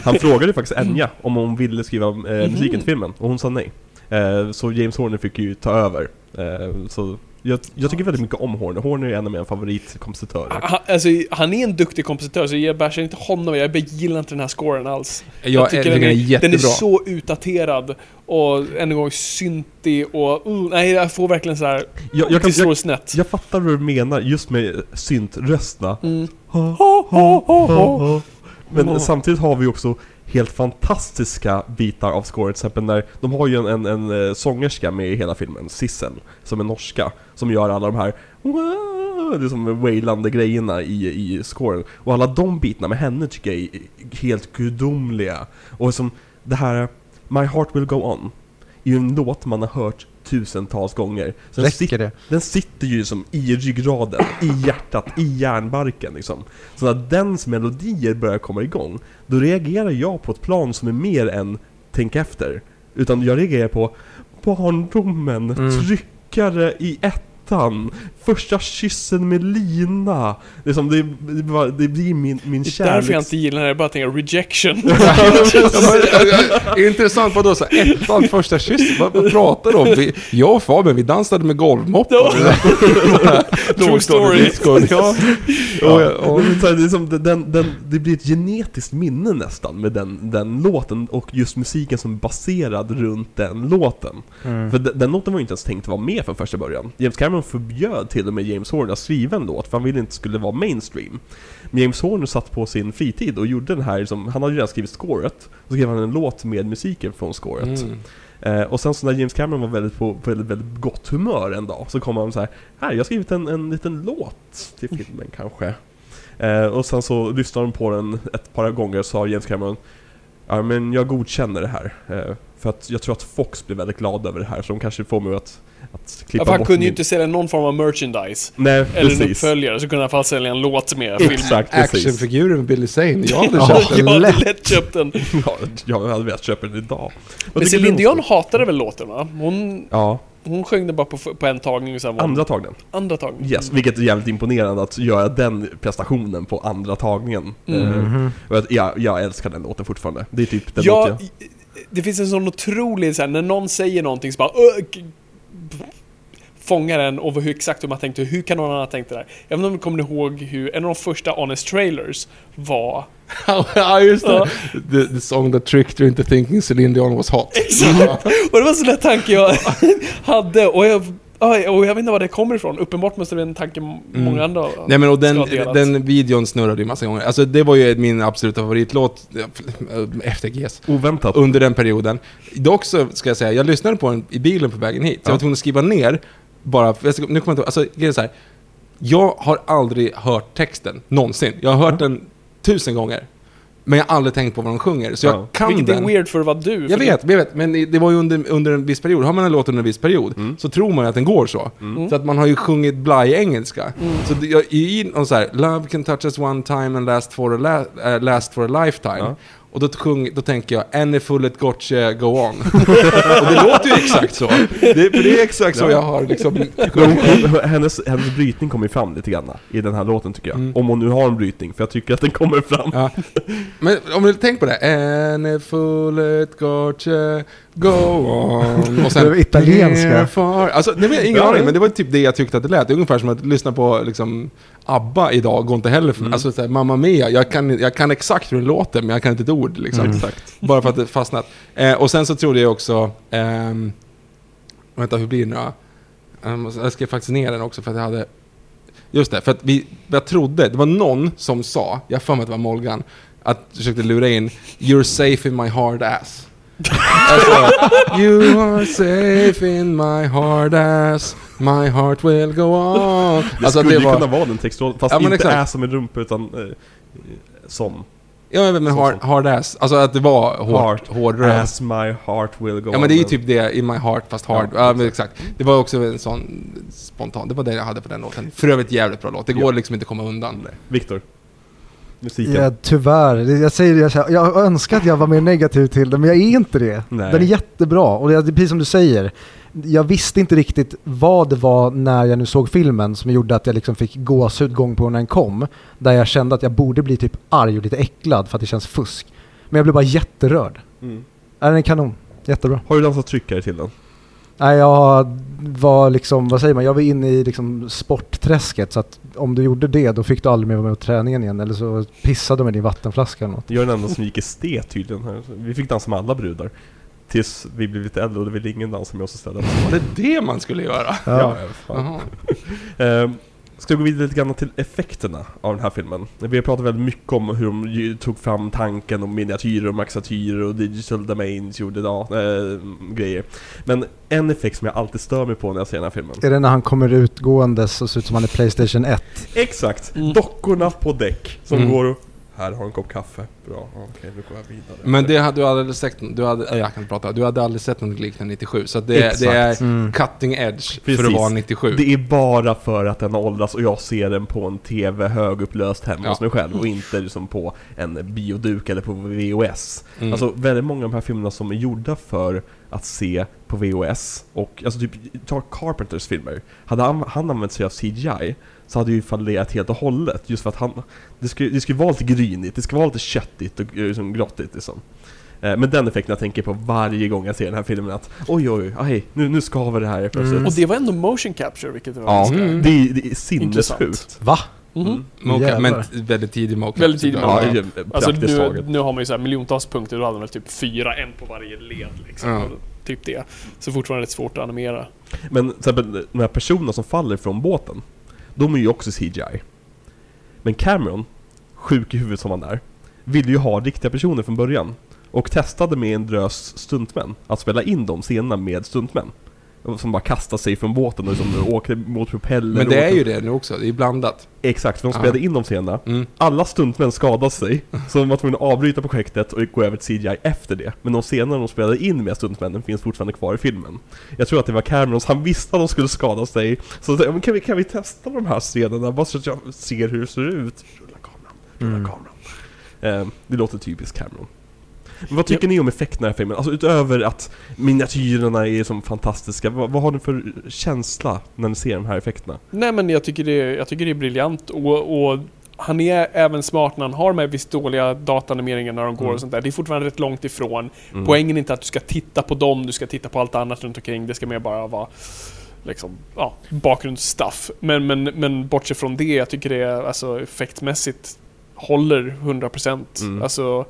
Han frågade faktiskt Enya om hon ville skriva eh, musiken till filmen och hon sa nej. Eh, så James Horner fick ju ta över. Eh, så... Jag, jag tycker väldigt mycket om Horner. Horner är en av mina favoritkompositörer. Han, alltså, han är en duktig kompositör, så jag bärsar inte honom. Jag gillar inte den här scoren alls. Jag, jag tycker den, den, är, är den är så utdaterad och en gång syntig och uh, nej, jag får verkligen så här. Jag, jag, kan, jag, jag, jag fattar vad du menar just med syntrösterna. Mm. Men mm. samtidigt har vi också helt fantastiska bitar av scoret. Till exempel när de har ju en, en, en sångerska med i hela filmen, Sissel, som är norska, som gör alla de här liksom wailande grejerna i, i scoren. Och alla de bitarna med henne tycker jag är helt gudomliga. Och som det här My Heart Will Go On är ju en låt man har hört tusentals gånger. Så den, sit- den sitter ju som i ryggraden, i hjärtat, i hjärnbarken liksom. Så när dens melodier börjar komma igång, då reagerar jag på ett plan som är mer än tänk efter. Utan jag reagerar på barndomen, mm. tryckare i ettan, första kyssen med Lina. Det, är som, det, det, det blir min, min kärlek. Det är kärleks... därför jag inte gillar det här, bara tänker rejection. Intressant, vadå så här, ettan, första kyssen, vad, vad pratar du om? Vi, jag och Fabian, vi dansade med golvmoppar. True story. Ja. Ja. Och, och, så här, det, är som, den, den, det blir ett genetiskt minne nästan med den, den låten och just musiken som baserad runt den låten. Mm. För den, den låten var ju inte ens tänkt vara med från första början. James Cameron förbjöd till och med James Horner skriva en låt, för han ville inte skulle vara mainstream. Men James Horner satt på sin fritid och gjorde den här, som han hade redan skrivit scoret, och så skrev han en låt med musiken från scoret. Mm. Eh, och sen så när James Cameron var väldigt på, på väldigt, väldigt gott humör en dag, så kom han så här, här jag har skrivit en, en liten låt till filmen mm. kanske. Eh, och sen så lyssnade de på den ett par gånger och sa James Cameron, ja men jag godkänner det här. Eh, för att jag tror att Fox blir väldigt glad över det här, så de kanske får mig att att klippa ja, han kunde min... ju inte sälja någon form av merchandise. Nej, eller precis. En uppföljare, så kunde han fast sälja en låt med filmen. Actionfigurer med Billy Zane. Jag hade ja, köpt den. Jag hade lätt köpt den. ja, jag hade velat köpa den idag. Men Celine Dion hatade väl låten, va? Hon... Ja. Hon sjöng den bara på, på en tagning. Och andra tagningen. Andra tagningen. Yes, vilket är jävligt imponerande att göra den prestationen på andra tagningen. Mm. Mm. Jag, jag älskar den låten fortfarande. Det är typ den ja, låten. Jag... Det finns en sån otrolig så här, när någon säger någonting så bara... fångar den och hur exakt hur man tänkte, hur kan någon annan tänkt det där? Jag vet inte om du kommer ihåg hur en av de första Honest Trailers var. Ja, just det. The, the song that tricked you into thinking Celine Dion was hot. Exakt. Och det var sån där tanke jag hade, och jag och jag vet inte var det kommer ifrån. Uppenbart måste det vara en tanke många mm. andra. Nej, men och den, den videon snurrade ju massa gånger. Alltså det var ju min absoluta favoritlåt efter G S. Oväntat. Under den perioden. Dock så ska jag säga, jag lyssnade på den i bilen på vägen hit. Så jag var tvungen att skriva ner bara, nu kommer jag inte, alltså det är så här, jag har aldrig hört texten någonsin. Jag har hört mm. den tusen gånger. Men jag har aldrig tänkt på vad de sjunger. Så jag oh. kan Vilket den. Är weird för att vara du. Jag vet, jag vet. Men det var ju under, under en viss period. Har man en låt under en viss period mm. så tror man att den går så. Mm. Så att man har ju sjungit blaj engelska. Mm. Så det, jag, i någon så här, love can touch us one time and last for a, la, uh, last for a lifetime. Ja. Och då, sjung, då tänker jag, ännu fullet gotcha, go on. Och det låter ju exakt så. Det, för det är exakt så jag har liksom... hennes, hennes brytning kommer fram lite grann i den här låten tycker jag. Mm. Om hon nu har en brytning, för jag tycker att den kommer fram. Ja. Men om du tänker på det. Ännu fullet gotcha, go on. Och sen, det var italienska. Alltså, nej, men, ingen aning, men det var typ det jag tyckte att det lät. Det är ungefär som att lyssna på... Liksom, ABBA idag går inte heller för mig. Mm. Alltså såhär, Mamma Mia, jag kan, jag kan exakt hur det låter men jag kan inte ett ord liksom. Mm. Exakt. Bara för att det fastnat. Eh, och sen så trodde jag också ehm, vänta, hur blir det nu? Um, jag skrev faktiskt ner den också för att jag hade just det, för att vi, jag trodde det var någon som sa, jag för mig att det var Morgan, att försökte lura in you're safe in my hard ass. Alltså, you are safe in my hard ass, my heart will go on. Det alltså, skulle det var... kunna vara den texten, fast ja, inte exakt. Ass som en rumpa utan eh, som. Ja, men hard, hard ass. Alltså att det var hårt, hårdare. As my heart will go on. Ja, men det är ju typ det, in my heart, fast hard. Ja, ja, men exakt. Det var också en sån spontan, det var det jag hade på den låten. För övrigt jävligt bra låt, det går ja. liksom inte att komma undan. Nej. Victor? Musiken. Ja, tyvärr. Jag säger det, jag, jag önskar att jag var mer negativ till den, men jag är inte det. Nej. Den är jättebra och det är precis som du säger. Jag visste inte riktigt vad det var när jag nu såg filmen som gjorde att jag liksom fick gåshud gång på när den kom. Där jag kände att jag borde bli typ arg och lite äcklad för att det känns fusk. Men jag blev bara jätterörd. Mm. Är den en kanon? Jättebra. Har du dansat tryckare till den? Nej, jag var liksom, vad säger man, jag var inne i liksom sportträsket, så att om du gjorde det, då fick du aldrig mer vara med på träningen igen, eller så pissade du med din vattenflaska eller något. Jag är den enda som gick i stet tydligen här. Vi fick dansa med alla brudar tills vi blev lite äldre och det ville ingen dansa med oss istället. Det är det man skulle göra. Ja, ja. ehm, Ska vi gå vidare lite grann till effekterna av den här filmen. Vi har pratat väldigt mycket om hur de tog fram tanken om miniatyrer och maxatyrer och digital domains gjorde idag, äh, grejer. Men en effekt som jag alltid stör mig på när jag ser den här filmen. Är det när han kommer utgåendes och ser ut som han är PlayStation ett? Exakt, mm. dockorna på däck som mm. går och... Här har en kopp kaffe. Bra, okej, okay, nu går jag vidare. Men det hade du aldrig sett, du hade, äh, jag kan inte prata, du hade aldrig sett något liknande nittiosju. Så det, det är mm. cutting edge. Precis. För att vara nittiosju. Det är bara för att den har åldrats och jag ser den på en tv högupplöst hemma ja. hos mig själv. Och inte liksom på en bioduk eller på V H S. Mm. Alltså väldigt många av de här filmerna som är gjorda för att se på V H S. Och alltså typ, ta Carpenters filmer. Hade han, han använt sig av C G I, så hade ju fallerat helt och hållet. Just för att han, det skulle, det skulle vara lite grynigt, det skulle vara lite köttigt och liksom, grottigt liksom. Eh, men den effekten jag tänker på varje gång jag ser den här filmen, att oj oj, aj, nu, nu skaver det här plötsligt. Mm. Och det var ändå motion capture, vilket det var ja, mm. det, det är sinnessjukt. Va? Mm-hmm. Moka, men väldigt tidig mocap. Väldigt tidig mocap. Ja, alltså nu, nu har man ju så här miljontals punkter, då hade man väl typ fyra, en på varje led liksom. Ja. Typ det. Så fortfarande är det svårt att animera. Men så här, de här personerna som faller från båten, de är ju också C G I. Men Cameron, sjuk i huvudet som han är, ville ju ha riktiga personer från början. Och testade med en drös stuntmän att spela in de scenerna med stuntmän. Som bara kastar sig från båten och liksom åker mot propeller. Men det är ju det nu också, det är blandat. Exakt, för de spelade in de scenerna. Mm. Alla stuntmän skadade sig, så de var tvungna att avbryta projektet och gå över till C G I efter det. Men de scenerna de spelade in med stuntmännen finns fortfarande kvar i filmen. Jag tror att det var Cameron, han visste att de skulle skada sig. Så jag, men kan, vi, kan vi testa de här scenerna, bara så att jag ser hur det ser ut. Rulla kameran, rulla mm. kameran. Eh, det låter typiskt Cameron. Men vad tycker ni om effekterna i den här filmen? Alltså utöver att miniatyrerna är som fantastiska, vad, vad har ni för känsla när ni ser de här effekterna? Nej, men jag tycker det är, jag tycker det är briljant. Och, och han är även smart när han har med viss dåliga datanimeringar när de går mm. och sånt där. Det är fortfarande rätt långt ifrån. Mm. Poängen är inte att du ska titta på dem, du ska titta på allt annat runt omkring. Det ska mer bara vara liksom, ja, bakgrundsstuff. Men, men, men bortsett från det, jag tycker det är, alltså, effektmässigt håller hundra procent. Mm. Alltså...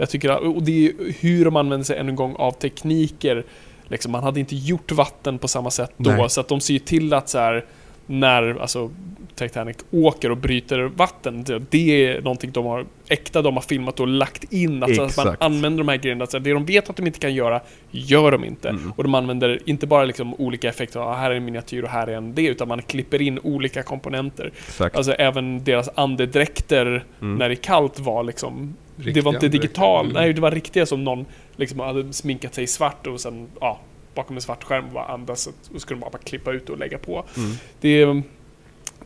Jag tycker, och det är hur de använder sig än en gång av tekniker. Liksom, man hade inte gjort vatten på samma sätt då. Nej. Så att de ser ju till att så här, när alltså, Titanic åker och bryter vatten, det, det är någonting de har äkta, de har filmat och lagt in. Alltså, att man använder de här grejerna. Alltså, det de vet att de inte kan göra, gör de inte. Mm. Och de använder inte bara liksom, olika effekter. Ah, här är en miniatyr och här är en det. Utan man klipper in olika komponenter. Exakt. Alltså även deras andedräkter mm. när det är kallt var liksom... riktiga, det var inte digital, riktiga. Nej, det var riktiga som någon liksom hade sminkat sig i svart och sen ja, bakom en svart skärm var andas och skulle man bara klippa ut och lägga på. Mm. Det,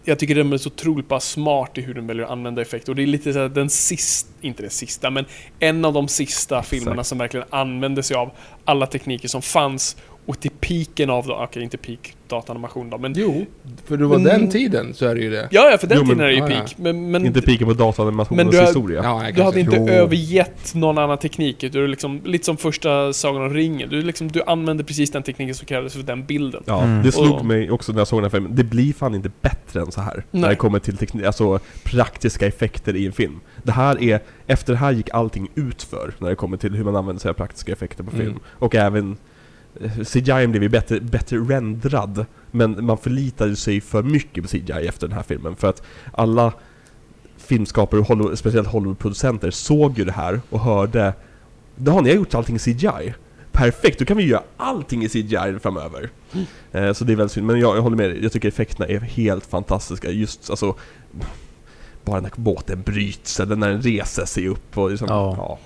jag tycker den är så otroligt bara smart i hur den väljer att använda effekter, och det är lite så här, den sista, inte den sista, men en av de sista filmerna Exakt. Som verkligen använde sig av alla tekniker som fanns. Och till piken av, okej okay, inte peak dataanimation då, men jo, för det var men, den tiden så är det ju det. Ja, ja för den jo, men, tiden är det ju ah, peak. Ja. Men, men, inte peaken på dataanimationens historia. Ja, du hade inte jo. övergett någon annan teknik. Du är liksom, lite som första Sagan om ringen. Du, liksom, du använde precis den tekniken som krävdes för den bilden. Ja, mm. Det slog och, mig också när jag såg den här filmen. Det blir fan inte bättre än så här. Nej. När det kommer till teknik, alltså praktiska effekter i en film. Det här är, efter det här gick allting ut för när det kommer till hur man använder sig av praktiska effekter på film. Mm. Och även C G I blev ju bättre, bättre renderad, men man förlitade sig för mycket på C G I efter den här filmen, för att alla filmskapare och Hollywood, speciellt Hollywoodproducenter såg ju det här och hörde, det har ni gjort allting i C G I, perfekt, då kan vi göra allting i C G I framöver. Mm. eh, så det är väldigt synd, men jag, jag håller med dig, jag tycker effekterna är helt fantastiska, just alltså bara när båten bryts eller när den reser sig upp och liksom, ja, ja.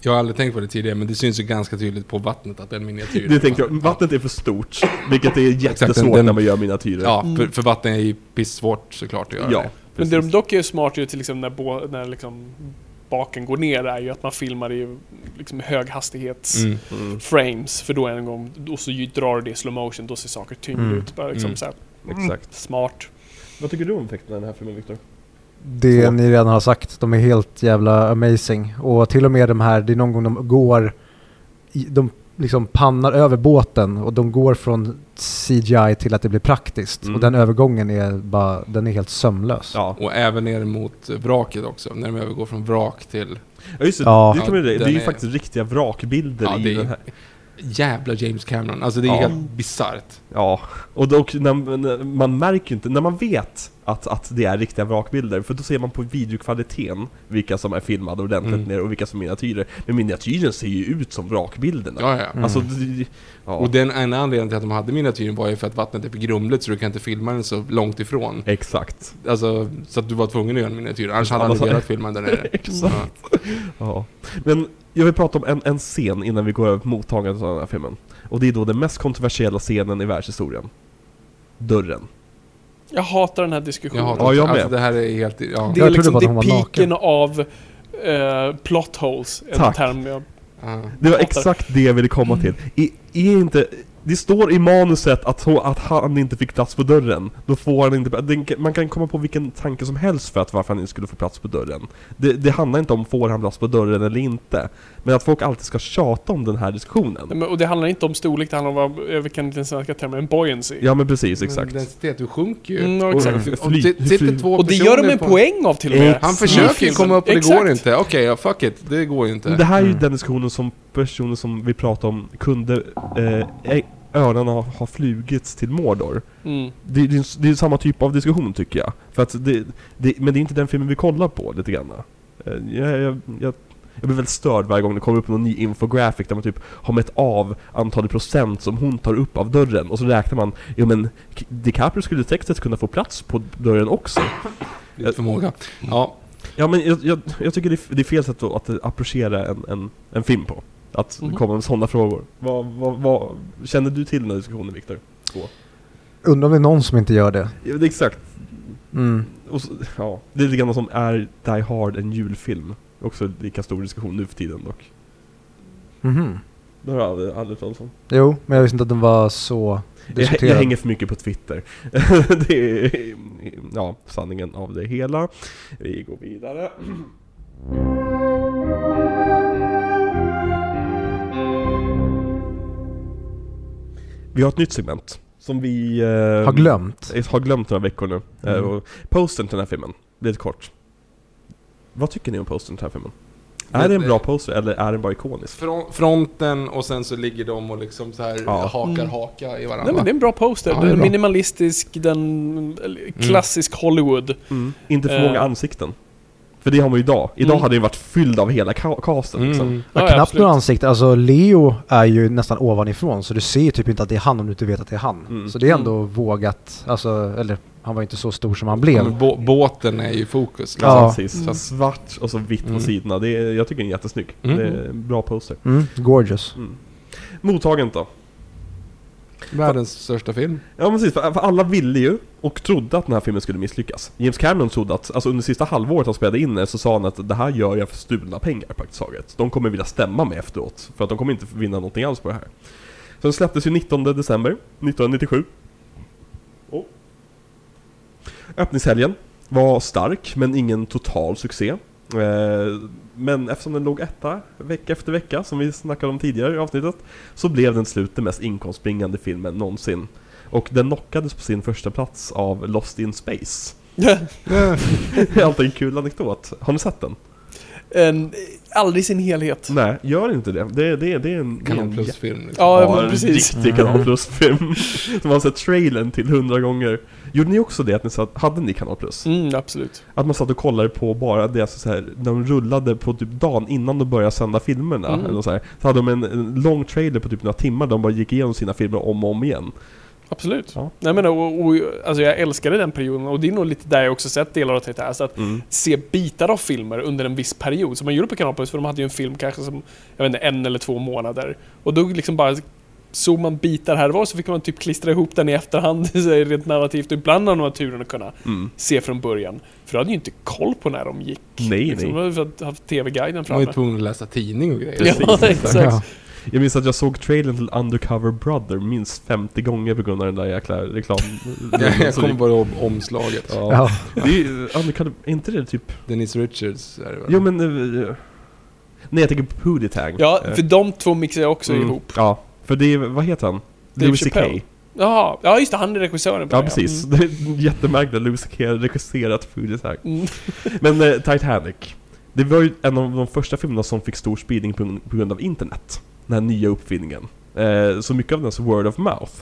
Jag har aldrig tänkt på det tidigare, men det syns ju ganska tydligt på vattnet att den miniatyren... Det tänkte jag. Vattnet är för stort, vilket är jättesvårt den, den, när man gör miniatyrer. Ja, för, för vatten är ju pissvårt såklart att göra. Ja, det. Men det de dock är smart ju till liksom när, bo, när liksom baken går ner är ju att man filmar i liksom höghastighets mm. Mm. frames, för då en gång och så drar det i slow motion, då ser saker tyngre mm. ut. Bara liksom mm. så här, mm. Exakt. Smart. Vad tycker du om effekterna i den här filmen, Victor? Det så. Ni redan har sagt, de är helt jävla amazing. Och till och med de här, det är någon gång de går, de liksom pannar över båten och de går från C G I till att det blir praktiskt. Mm. Och den övergången är bara, den är helt sömlös. Ja, och även ner mot vraket också, när de övergår från vrak till... Ja just det, ja. Du kommer det. Det är ju faktiskt är... riktiga vrakbilder ja, i är... den här... Jävla James Cameron, alltså det är ja. helt bisarrt. Ja, och dock, när, man märker inte, när man vet att, att det är riktiga vrakbilder, för då ser man på videokvaliteten vilka som är filmade ordentligt mm. ner och vilka som är miniatyrer. Men miniatyren ser ju ut som vrakbilderna. Ja, ja. Mm. Alltså, ja. Och den ena anledningen till att de hade miniatyren var ju för att vattnet är grumligt så du kan inte filma den så långt ifrån. Exakt. Alltså, så att du var tvungen att göra en miniatyr, annars hade alltså, han inte velat filma den där. Exakt. Ja. Ja. Men jag vill prata om en, en scen innan vi går över på mottagandet av den här filmen. Och det är då den mest kontroversiella scenen i världshistorien. Dörren. Jag hatar den här diskussionen. Jag hatar, ja, jag alltså, det här är helt... Ja. Det är liksom det piken av uh, plot holes. Tack. Term jag uh. Det var exakt det jag ville komma till. I, är inte... Det står i manuset att, att han inte fick plats på dörren. Då får han inte... Man kan komma på vilken tanke som helst för att varför han inte skulle få plats på dörren. Det, det handlar inte om får han plats på dörren eller inte. Men att folk alltid ska tjata om den här diskussionen. Men, och det handlar inte om storlek, det handlar om vilken den svenska termen buoyancy. Ja men precis, exakt. Men densitet, du sjunker ju. Mm, exakt. Och, och, och, och, två och det gör de en på... poäng av till och med. Han försöker mm. komma upp och det exakt. går inte. Okej, okay, yeah, fuck it, det går ju inte. Det här är ju mm. den diskussionen som personer som vi pratar om kunde... Eh, öronen har, har flugits till Mordor. Mm. Det, det, det är samma typ av diskussion tycker jag. För att det, det, men det är inte den filmen vi kollar på lite grann. Jag, jag, jag, jag blir väldigt störd varje gång det kommer upp någon ny infografik där man typ har mätt av antalet procent som hon tar upp av dörren. Och så räknar man, ja men DiCaprio skulle textet kunna få plats på dörren också. Lite förmåga. Ja, ja men jag, jag, jag tycker det, det är fel sätt att, att approchera en, en, en film på. Att mm. komma med sådana frågor. Vad, vad, vad känner du till den här diskussionen, Victor? Undrar om det är någon som inte gör det. Ja, det är exakt. Mm. Och så, ja, det är lite grann som är Die Hard en julfilm. Också lika stor diskussion nu för tiden dock. Mhm. Det har jag aldrig, aldrig talat om. Jo, men jag visste inte att den var så diskuterad. Jag, jag hänger för mycket på Twitter. Det är ja, sanningen av det hela. Vi går vidare. Vi har ett nytt segment som vi eh, har glömt har glömt några veckor nu. Mm. Eh, posten till den här filmen, lite kort. Vad tycker ni om posten till den här filmen? Men, är det en bra poster eller är den bara ikonisk? Fronten och sen så ligger de och liksom så här ja. hakar mm. haka i varandra. Nej men det är en bra poster. Ja, den minimalistisk, den klassisk mm. Hollywood. Mm. Inte för många eh. ansikten. För det har man ju idag. Idag mm. hade det varit fylld av hela casten. Mm. Liksom. Ja, ja, knappt några ansikten. Alltså Leo är ju nästan ovanifrån. Så du ser typ inte att det är han om du inte vet att det är han. Mm. Så det är ändå mm. vågat. Alltså, eller han var inte så stor som han blev. Ja, men bå- båten är ju fokus. Liksom. Ja. Precis. Mm. Så svart och så vitt på mm. sidorna. Det är, jag tycker den är jättesnygg. Mm. Det är bra poster. Mm. Gorgeous. Mm. Mottagen då? Världens för, största film. Ja, precis. För, för alla ville ju och trodde att den här filmen skulle misslyckas. James Cameron trodde att, alltså under sista halvåret han spelade in så sa han att det här gör jag för stulna pengar praktiskt taget. De kommer vilja stämma med efteråt för att de kommer inte vinna någonting alls på det här. Så den släpptes ju nittonde december nittonhundranittiosju. Oh. Öppningshelgen var stark men ingen total succé. Men eftersom den låg etta vecka efter vecka, som vi snackade om tidigare i avsnittet, så blev den slut den mest inkomstbringande filmen någonsin. Och den knockades på sin första plats av Lost in Space. Det är alltid en kul anekdot. Har ni sett den? En, aldrig sin helhet. Nej, gör inte det. Det, det, det är en kanonplusfilm. Liksom. Ja, ja, men precis. En riktig kanonplusfilm. Som har sett trailern till hundra gånger. Gjorde ni också det att ni satt, hade ni kanonplus? Mm, absolut. Att man satt och kollade på bara det så här, de rullade på typ dagen innan de började sända filmerna. Mm. Eller så, här. Så hade de en, en lång trailer på typ några timmar. De bara gick igenom sina filmer om och om igen. Absolut. Ja. Nej, men, och, och, alltså, jag älskade den perioden och det är nog lite där jag också sett delar av det här. Så att mm. se bitar av filmer under en viss period som man gjorde på Kanalplus, för de hade ju en film kanske som, jag vet inte, en eller två månader. Och då liksom bara såg man bitar här var så fick man typ klistra ihop den i efterhand rent narrativt. Ibland har de här turen att kunna mm. se från början. För jag hade ju inte koll på när de gick. Nej, liksom, nej. För att ha tv-guiden framme. Man var ju tvungen att läsa tidning och grejer. Ja, exakt. Ja. Jag minns att jag såg trailern till Undercover Brother minst femtio gånger på grund av den där jäkla reklam. Jag kommer bara ihåg omslaget. Ja. Ja. Det är ju, Undercover, är inte det typ? Dennis Richards är det väl? Jo, men... Uh, nej, jag tänker på Pootie Tang. Ja, för de två mixar jag också mm. ihop. Ja, för det är, vad heter han? Louis C K. Ja, ja, just det, han är regissören på ja, det. Ja, precis. Mm. Det är jättemärkt att Louis C K regisserat Pootie Tang. Mm. Men uh, Titanic. Det var ju en av de första filmerna som fick stor spridning på, på grund av internet. Den här nya uppfinningen. Eh, så mycket av den så word of mouth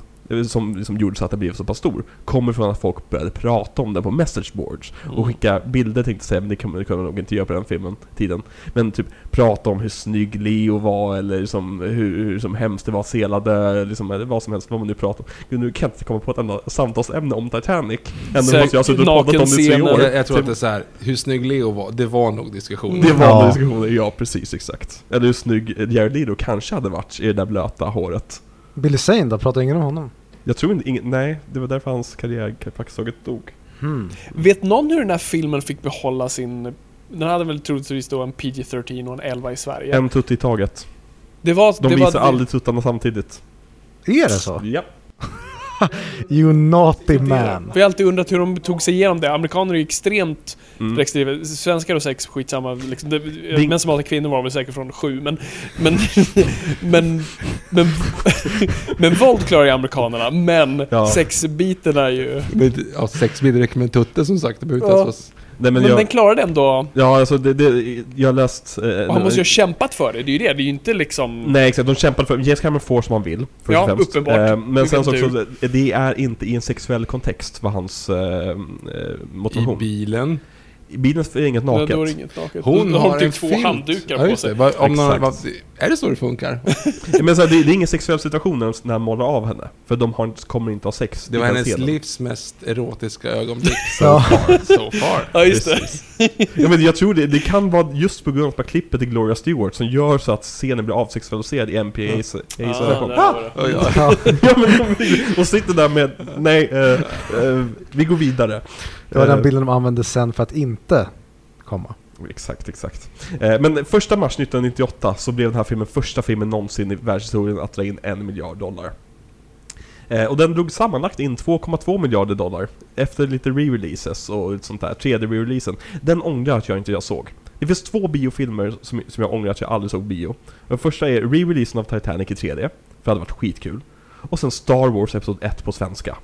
som, som gjorde så att det blev så pass stor kommer från att folk började prata om den på messageboards mm. och skicka bilder, tänkte säga, men det kunde man nog inte göra på den filmen tiden. Men typ prata om hur snygg Leo var eller liksom, hur, hur som hemskt det var selade liksom, eller vad som helst vad man nu pratar om. Gud, nu kan jag inte komma på ett enda samtalsämne om Titanic. Ändå måste jag alltså pratat om det i tre år. Jag, jag tror att det är så här, hur snygg Leo var, det var nog diskussioner. Det var ja. diskussioner, ja precis, exakt. Eller hur snygg Jared Leto kanske hade varit i det där blöta håret. Billy Zane då, pratar ingen om honom? Jag tror inte, ingen, nej, det var därför hans karriär faktiskt dog. Hmm. Vet någon hur den här filmen fick behålla sin... Den hade väl troligtvis då en P G thirteen och en elva i Sverige. En tutt i taget. Det var, de det visar var, aldrig tuttarna samtidigt. Är det så? Ja. You naughty man. Vi har alltid undrat hur de tog sig igenom det. Amerikaner är ju extremt mm. restriktiva. Svenskar och sex, skitsamma liksom. Din... Men som alltid kvinnor var väl säkert från sju. Men Men Men Men, men våld klarar ju amerikanerna. Men ja. Sexbiten är ju ja, sexbiten räcker med tutte som sagt. Det behöver inte ja. ens vara. Nej, men men jag, den klarade den då. Ja, alltså det, det, jag läst... Eh, och han måste ju ha kämpat för det, det är ju det. Det är ju inte liksom... Nej, exakt. De kämpade för... James Cameron får som han vill. Ja, uppenbart. Eh, men du sen så också, det är inte i en sexuell kontext vad hans eh, motivation... I bilen? I bilen är inget naket. Nej, är inget naket. Hon, Hon har, har typ två handdukar ja, på sig. Va, om någon, va, är det så det funkar? Men så här, det, det är ingen sexuell situation när de målar av henne. För de har, kommer inte ha sex. Det var hennes livs mest erotiska ögonblick. So far. So far. Ja, just det. Ja, men jag tror det, det kan vara just på grund av klippet i Gloria Stuart som gör så att scenen blir avsexualiserad i M P A's mm. ah, version. Ah, oh, ja. Ja. Ja, men de sitter där med nej, uh, uh, vi går vidare. Det var den bilden de använde sen för att inte komma. Exakt, exakt. Men första mars nittonhundranittioåtta så blev den här filmen första filmen någonsin i världshistorien att dra in en miljard dollar. Och den drog sammanlagt in två komma två miljarder dollar efter lite re-releases och sånt där, tredje re-releasen. Den ångrar att jag inte jag såg. Det finns två biofilmer som, som jag ångrar att jag aldrig såg bio. Den första är re-releasen av Titanic i tre D, för det hade varit skitkul. Och sen Star Wars episod ett på svenska.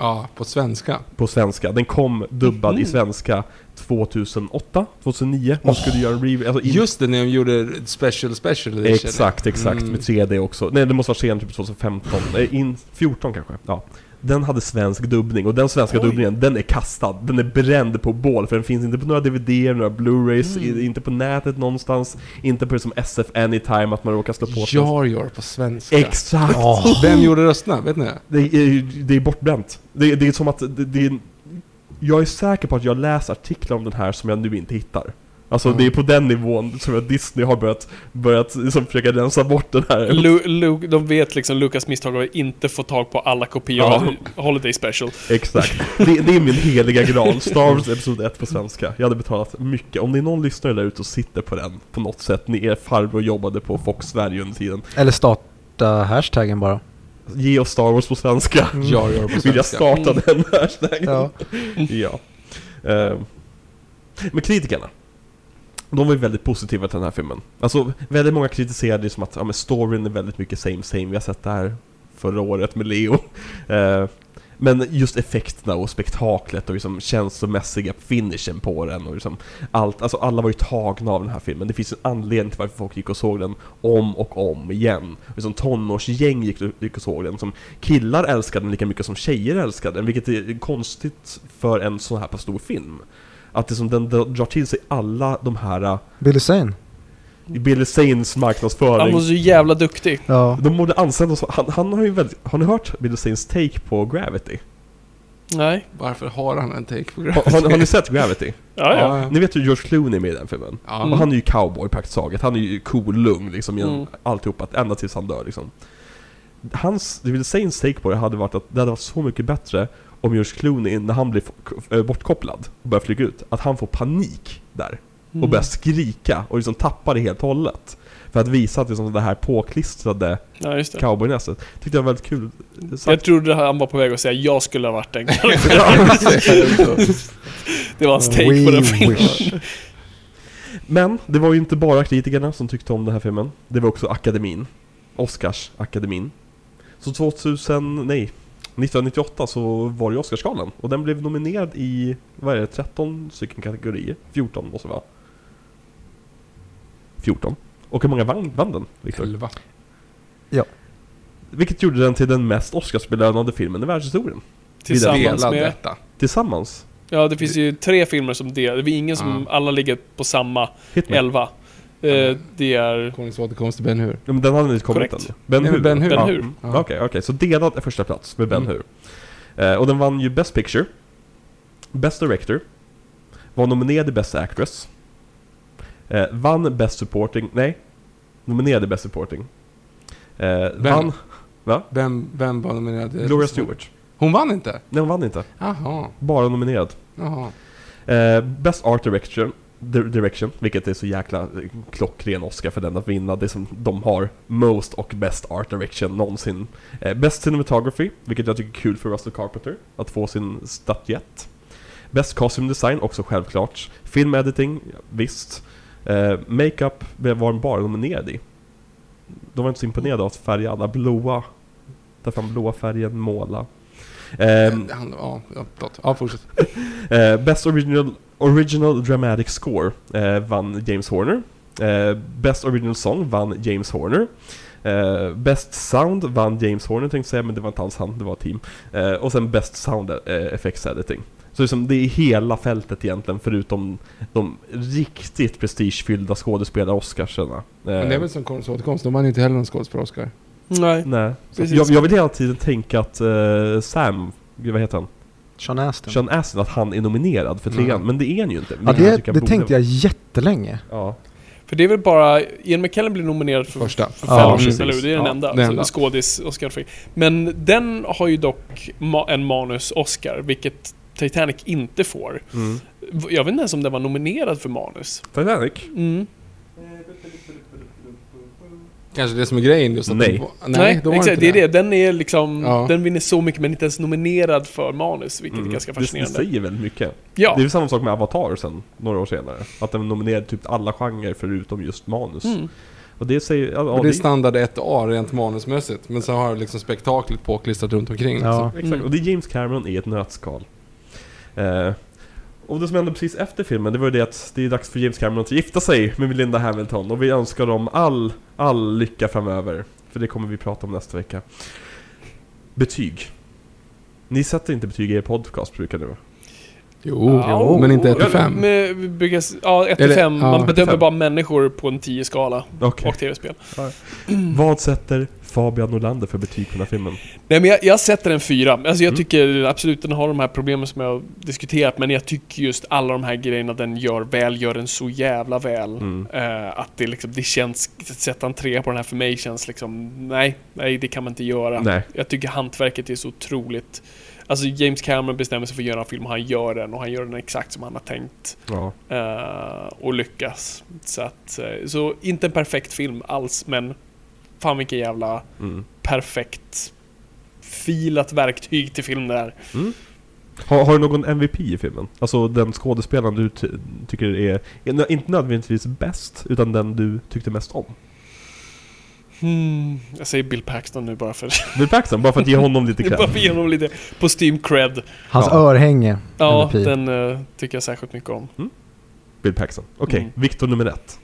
Ja, på svenska. På svenska. Den kom dubbad mm. i svenska tjugohundraåtta, tjugohundranion. Man oh. skulle göra en review. Alltså in... Just det, när de gjorde special special edition. Exakt, exakt. Mm. Med tre D också. Nej, det måste vara sen typ tjugohundrafemton. In fjorton kanske. Ja. den hade svensk dubbning. Och den svenska Oj. dubbningen, den är kastad. Den är bränd på bål, för den finns inte på några D V D, några Blu-rays, mm. inte på nätet någonstans. Inte på det som S F Anytime, att man råkar slå på Jar Jar på svenska. Exakt. oh. Vem gjorde rösterna, vet ni? Det är, det är bortbränt. Det, det är som att det, det är, jag är säker på att jag läser artiklar om den här som jag nu inte hittar. Alltså mm. det är på den nivån som Disney har börjat, börjat liksom försöka rensa bort den här. Lu, Lu, de vet liksom Lucas misstag har inte fått tag på alla kopior ja. av Holiday Special. Exakt. Det, det är min heliga gran. Star Wars episode ett på svenska. Jag hade betalat mycket. Om det är någon lyssnare där ute och sitter på den på något sätt. Ni är farbror och jobbade på Fox Sverige under tiden. Eller starta hashtaggen bara. Ge oss Star Wars på svenska. Mm. Ja, jag på svenska. Vill jag starta mm. den hashtaggen? Ja. ja. Uh, men kritikerna, de var ju väldigt positiva till den här filmen. Alltså väldigt många kritiserade det som att ja, men storyn är väldigt mycket same same. Vi har sett det här förra året med Leo. Eh, men just effekterna och spektaklet och liksom känslomässiga finishen på den och liksom allt, alltså alla var ju tagna av den här filmen. Det finns en anledning till varför folk gick och såg den om och om igen. Liksom tonårsgäng gick och, gick och såg den, som killar älskade den lika mycket som tjejer älskade den, vilket är konstigt för en sån här på stor film. Att det som den drar till sig alla de här... Billy Zane. Billy Zanes marknadsföring. Han var så jävla duktig. Ja. De borde anställa oss. Han, han har ju väldigt... Har ni hört Billy Zanes take på Gravity? Nej. Varför har han en take på Gravity? Har, har, har ni sett Gravity? ja, ja. ja, Ni vet ju George Clooney är med i den filmen. Ja. Mm. Och han är ju cowboy praktiskt taget. Han är ju cool, lugn liksom. Mm. Alltihopa. Ända tills han dör liksom. Hans... Billy Zanes take på det hade varit att det hade varit så mycket bättre om George Clooney, när han blir bortkopplad och börjar flyga ut, att han får panik där mm. och börjar skrika och liksom tappar det helt hållet, för att visa att liksom det här påklistrade ja, det. cowboynäset. Tyckte jag var väldigt kul. Så jag trodde han var på väg att säga jag skulle ha varit en Det var en take We på den filmen. Men det var ju inte bara kritikerna som tyckte om den här filmen. Det var också akademin, Oscarsakademin. Så tvåtusen, nej nittonhundranittioåtta så var det Oscarsgalan, och den blev nominerad i, vad är det, tretton stycken kategorier, fjorton måste det vara. fjorton. Och hur många vann, vann den, Victor? elva. Ja. Vilket gjorde den till den mest Oscarsbelönade filmen i världshistorien. Tillsammans med detta. Tillsammans. Ja, det finns ju tre filmer som det. Det är ingen som mm. alla ligger på samma elva. Uh, det är Konings återkomst till Ben Hur. Ja, men den hade inte kommit än. Ben Hur. Ben Hur. Okej, ja. ja. okej. Okay, okay. Så delad är första plats med Ben mm. Hur. Uh, och den vann ju Best Picture, Best Director, var nominerad i Best Actress, uh, vann Best Supporting, nej, nominerad i Best Supporting. Uh, vann, va? Vem, vem var nominerad? Gloria Stuart. Hon vann inte? Nej, hon vann inte. Aha. Bara nominerad. Aha. Uh, Best Art Direction. Direction, vilket är så jäkla klockren Oscar för den att vinna. Det som de har most och best art direction någonsin. Eh, best cinematography, vilket jag tycker är kul för Russell Carpenter att få sin statyett. Best costume design, också självklart. Film editing, visst. Eh, makeup var en bara nominerad i. De var inte så imponerade av att färga alla blåa. Därför den blåa färgen måla. Eh, ja, ja, fortsätt. eh, best original Original Dramatic Score eh, vann James Horner. eh, Best Original Song vann James Horner. eh, Best Sound vann James Horner, tänkte säga, men det var inte hans hand, det var team. eh, Och sen Best Sound eh, Effects Editing. Så liksom, det är hela fältet egentligen, förutom de riktigt prestigefyllda skådespelare-Oscarsarna. eh, Men det är väl som Konings återkomst, de vann inte heller någon skådespelare-Oscar. Nej, Nej. Jag, jag vill hela tiden tänka att eh, Sam, vad heter han? Sean Astin. Sean Astin, att han är nominerad för trean, mm. men det är han ju inte. Ja, det det tänkte jag jättelänge. Ja. För det är väl bara Ian McKellen blir nominerad för första för fem år sedan, eller det är den ja, enda, den enda. Skådis Oscar. Men den har ju dock ma- en manus Oscar, vilket Titanic inte får. Mm. Jag vet inte ens om den var nominerad för manus. Titanic? Mm. Kanske det som är grejen just att Nej, de, nej, nej de exakt, det är det. Den är liksom ja. Den vinner så mycket men inte ens nominerad för manus, vilket mm. är ganska fascinerande. Det säger väldigt mycket. Ja. Det är ju samma sak med Avatar sen några år senare, att den nominerade typ alla genrer förutom just manus. Mm. Och det säger ja, och det är standard ett A rent manusmässigt, men så har liksom spektaklet påklistrat runt omkring. Ja, alltså. Exakt. Mm. Och det är James Cameron i ett nötskal. Eh, Och det som hände precis efter filmen, det var ju det att det är dags för James Cameron att gifta sig med Linda Hamilton. Och vi önskar dem all, all lycka framöver. För det kommer vi prata om nästa vecka. Betyg. Ni satte inte betyg i er podcast brukar det vara. Jo, ja, men inte ett till fem. Ja, ett till fem. Man bedömer bara människor på en tio-skala. Okay. Och tv-spel. Ja. Vad sätter Fabian Nordlander för betyg på den här filmen? Nej, men jag, jag sätter en fyra. Alltså, jag mm. tycker absolut den har de här problemen som jag har diskuterat. Men jag tycker just alla de här grejerna den gör väl, gör den så jävla väl. Mm. Uh, att det, liksom, det känns, att sätta en tre på den här för mig känns liksom, nej, nej det kan man inte göra. Nej. Jag tycker hantverket är så otroligt... Alltså James Cameron bestämmer sig för att göra en film och han gör den, och han gör den exakt som han har tänkt. Ja. Uh, och lyckas. Så, att, så inte en perfekt film alls, men fan vilken jävla mm. perfekt filat verktyg till film där. Mm. Har, har du någon M V P i filmen? Alltså den skådespelaren du ty- tycker är, är inte nödvändigtvis bäst, utan den du tyckte mest om? Hmm, jag säger Bill Paxton nu bara för Bill Paxton, bara för att ge honom lite cred. Bara för att ge honom lite på Steam cred. Hans ja. örhänge. Ja, M V P. Den uh, tycker jag särskilt mycket om. Mm. Bill Paxton, okej, okay. mm. Victor nummer ett.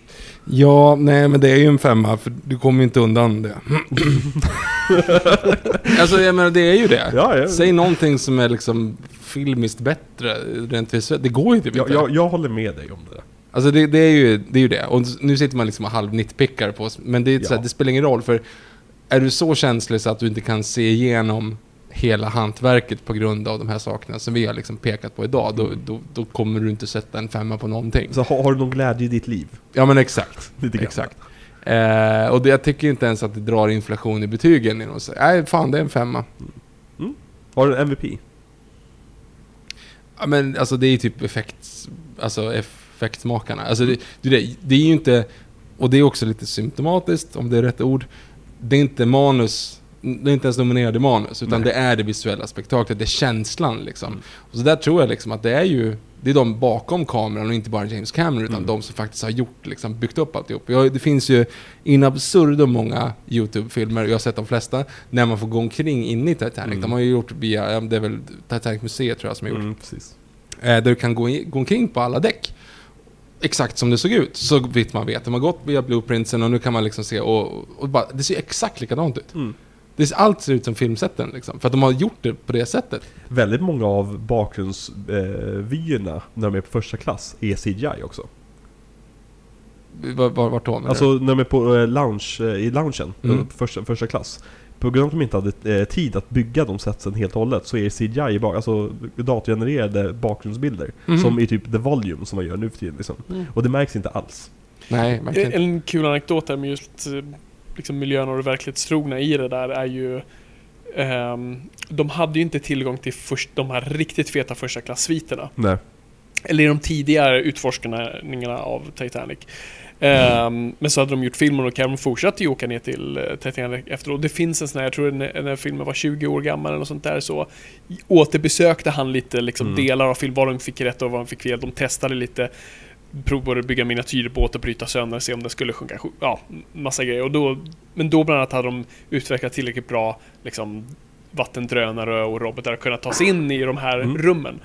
Ja, nej men det är ju en femma. För du kommer ju inte undan det. Alltså jag menar, det är ju det, ja, ja. Säg någonting som är liksom filmiskt bättre rent visuellt. Det går ju typ inte. Jag, jag, jag håller med dig om det. Alltså det, det, är ju, det är ju det. Och nu sitter man liksom halv nitpickar på oss. Men det, är ja. så här, det spelar ingen roll. För är du så känslig så att du inte kan se igenom hela hantverket på grund av de här sakerna som vi har liksom pekat på idag, då, då, då kommer du inte sätta en femma på någonting. Så har, har du någon glädje i ditt liv? Ja men exakt. exakt. Eh, och det, jag tycker inte ens att det drar inflation i betygen. I någon, så, nej fan, det är en femma. Mm. Mm. Har du en M V P? Ja men alltså det är ju typ effekt... Alltså F- effektsmakarna. Alltså det, det, det är ju inte, och det är också lite symptomatiskt om det är rätt ord, det är inte manus, det är inte ens nominerade manus, utan Nej. det är det visuella spektaklet, det är känslan liksom. Mm. Och så där tror jag liksom att det är ju, det är de bakom kameran och inte bara James Cameron, utan mm. de som faktiskt har gjort liksom, byggt upp alltihop. Jag, det finns ju in absurdum många YouTube-filmer, jag har sett de flesta, när man får gå omkring in i Titanic. Mm. De har ju gjort via, det är väl Titanic-museet tror jag som har gjort. Mm, precis. Eh, där du kan gå, in, gå omkring på alla däck. Exakt som det såg ut, så vitt man vet. De har gått via blueprintsen och nu kan man liksom se och, och bara, det ser exakt likadant ut. Mm. Det ser, allt ser ut som filmsätten liksom, för att de har gjort det på det sättet. Väldigt många av bakgrundsvyerna eh, när de är på första klass är C G I också. Var, var, vart då? Alltså när de är på eh, lounge, eh, i loungen, mm. på första, första klass. På grund av att de inte hade eh, tid att bygga de sätten helt och hållet, så är C G I, bak- alltså datorgenererade bakgrundsbilder, mm. som är typ the volume som man gör nu för tiden. Liksom. Mm. Och det märks inte alls. Nej, verkligen. En kul anekdot där med just liksom, miljön och det verklighetstrogna i det där är ju ehm, de hade ju inte tillgång till först, de här riktigt feta första klassviterna. Nej. Eller de tidigare utforskningarna av Titanic. Mm. Um, men så hade de gjort filmen och Cameron fortsatte ju åka ner till uh, Titanic efteråt. Det finns en sån här, jag tror när, när filmen var tjugo år gammal och sånt där, så återbesökte han lite liksom, mm. delar av film, vad de fick rätt och vad de fick fel. De testade lite, provade att bygga miniatyrbåtar, bryta sönder, se om den skulle sjunka, ja, massa grejer. Och då, men då bland annat hade de utvecklat tillräckligt bra liksom, vattendrönare och robotar att kunna ta sig in i de här mm. rummen.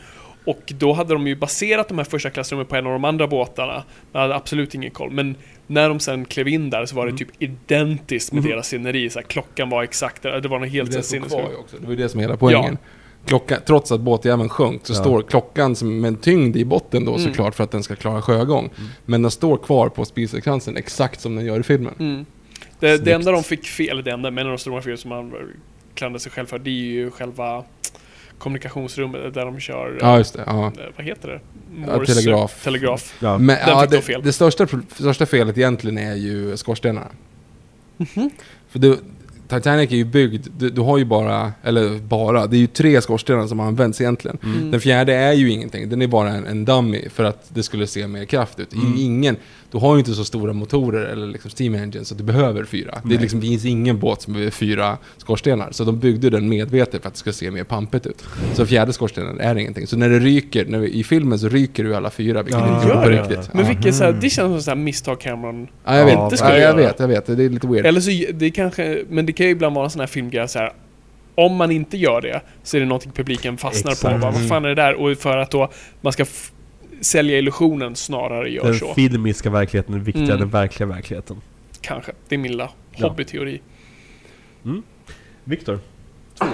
Och då hade de ju baserat de här första klassrummen på en av de andra båtarna. Man hade absolut ingen koll. Men när de sen klev in där så var det typ identiskt med mm. deras sceneri. Så här, klockan var exakt där. Det var något helt sinnesfullt. Det var ju också. Det var det som hela poängen. Ja. Klockan, trots att båtjäveln sjönk så ja. står klockan som en tyngd i botten då, såklart mm. för att den ska klara sjögång. Mm. Men den står kvar på spissekransen exakt som den gör i filmen. Mm. Det, det enda de fick fel, det enda, men de stora fel som man klandrar sig själv för, det är ju själva... kommunikationsrummet där de kör, ja, just det, ja. vad heter det? Morse, ja, telegraf. telegraf. Ja. Men, ja, det, fel. det största, största felet egentligen är ju skorstenarna. Mm-hmm. För du, Titanic är ju byggd, du, du har ju bara, eller bara, det är ju tre skorstenar som används egentligen. Mm. Den fjärde är ju ingenting, den är bara en, en dummy för att det skulle se mer kraft ut. Mm. Ingen, du har ju inte så stora motorer eller liksom steam engines så att du behöver fyra. Nej. Det liksom, finns ingen båt som behöver fyra skorstenar. Så de byggde den medvetet för att det ska se mer pampigt ut. Mm. Så fjärde skorstenen är ingenting. Så när det ryker, när vi, i filmen så ryker du alla fyra, vilket ja, inte är på riktigt. Men vilket, så här, det känns som så här misstag Cameron. Ja, jag vet, ja, det ja, jag, vet, jag vet, det är lite weird. Eller så, det kanske, men det kan ju ibland vara en sån här filmgrej så här, om man inte gör det så är det någonting publiken fastnar Exakt. på. Bara, vad fan är det där? Och för att då man ska f- sälja illusionen snarare gör den så. Den filmiska verkligheten är viktigare mm. än den verkliga verkligheten. Kanske. Det är min lilla hobbyteori. Ja. Mm. Viktor? Två.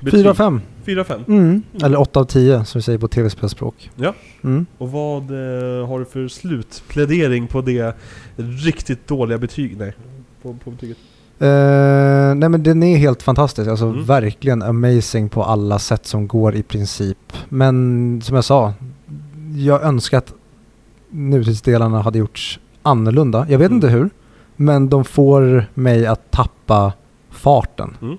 Betyg. fyra fem fyra av fem. Mm. Eller åtta av tio som vi säger på tv-spelspråk. Ja. Mm. Och vad eh, har du för slutplädering på det riktigt dåliga betyg? Nej, på, på betyget. Uh, nej men den är helt fantastisk. Alltså mm. verkligen amazing på alla sätt som går i princip. Men som jag sa, jag önskar att nutidsdelarna hade gjorts annorlunda. Jag vet mm. inte hur, men de får mig att tappa farten. Mm.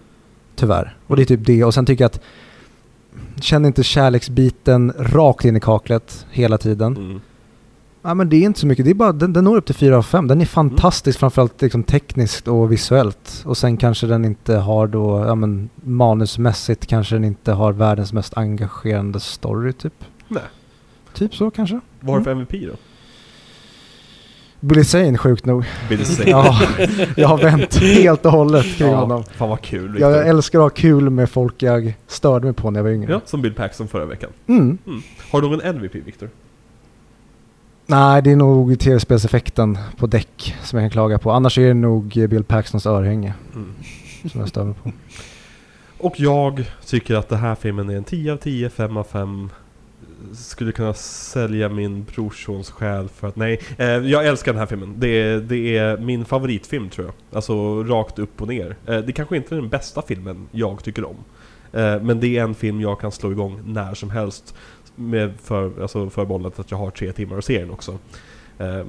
Tyvärr. Och det är typ det. Och sen tycker jag att känner inte kärleksbiten rakt in i kaklet hela tiden. Mm. Ja, men det är inte så mycket. Det är bara, den, den når upp till fyra av fem. Den är fantastisk, mm. framförallt liksom tekniskt och visuellt. Och sen kanske den inte har då, ja, men manusmässigt kanske den inte har världens mest engagerande story typ. Nej. Typ så kanske. Vad har du för M V P då? Billy Zane, sjukt nog. Billy Zane. Ja, jag har vänt helt och hållet kring ja, honom. Fan vad kul. Victor. Jag älskar att ha kul med folk jag störde mig på när jag var yngre. Ja, som Bill Paxton förra veckan. Mm. Mm. Har du någon M V P, Victor? Nej, det är nog tv-spelseffekten på däck som jag kan klaga på. Annars är det nog Bill Paxtons örhänge mm. som jag stör mig på. Och jag tycker att det här filmen är en tio av tio, fem av fem. Skulle kunna sälja min brorsons själ för att nej, eh, jag älskar den här filmen. Det är, det är min favoritfilm tror jag. Alltså rakt upp och ner. Eh, det kanske inte är den bästa filmen jag tycker om. Eh, men det är en film jag kan slå igång när som helst med för, alltså förbehållet att jag har tre timmar att se den också. Eh,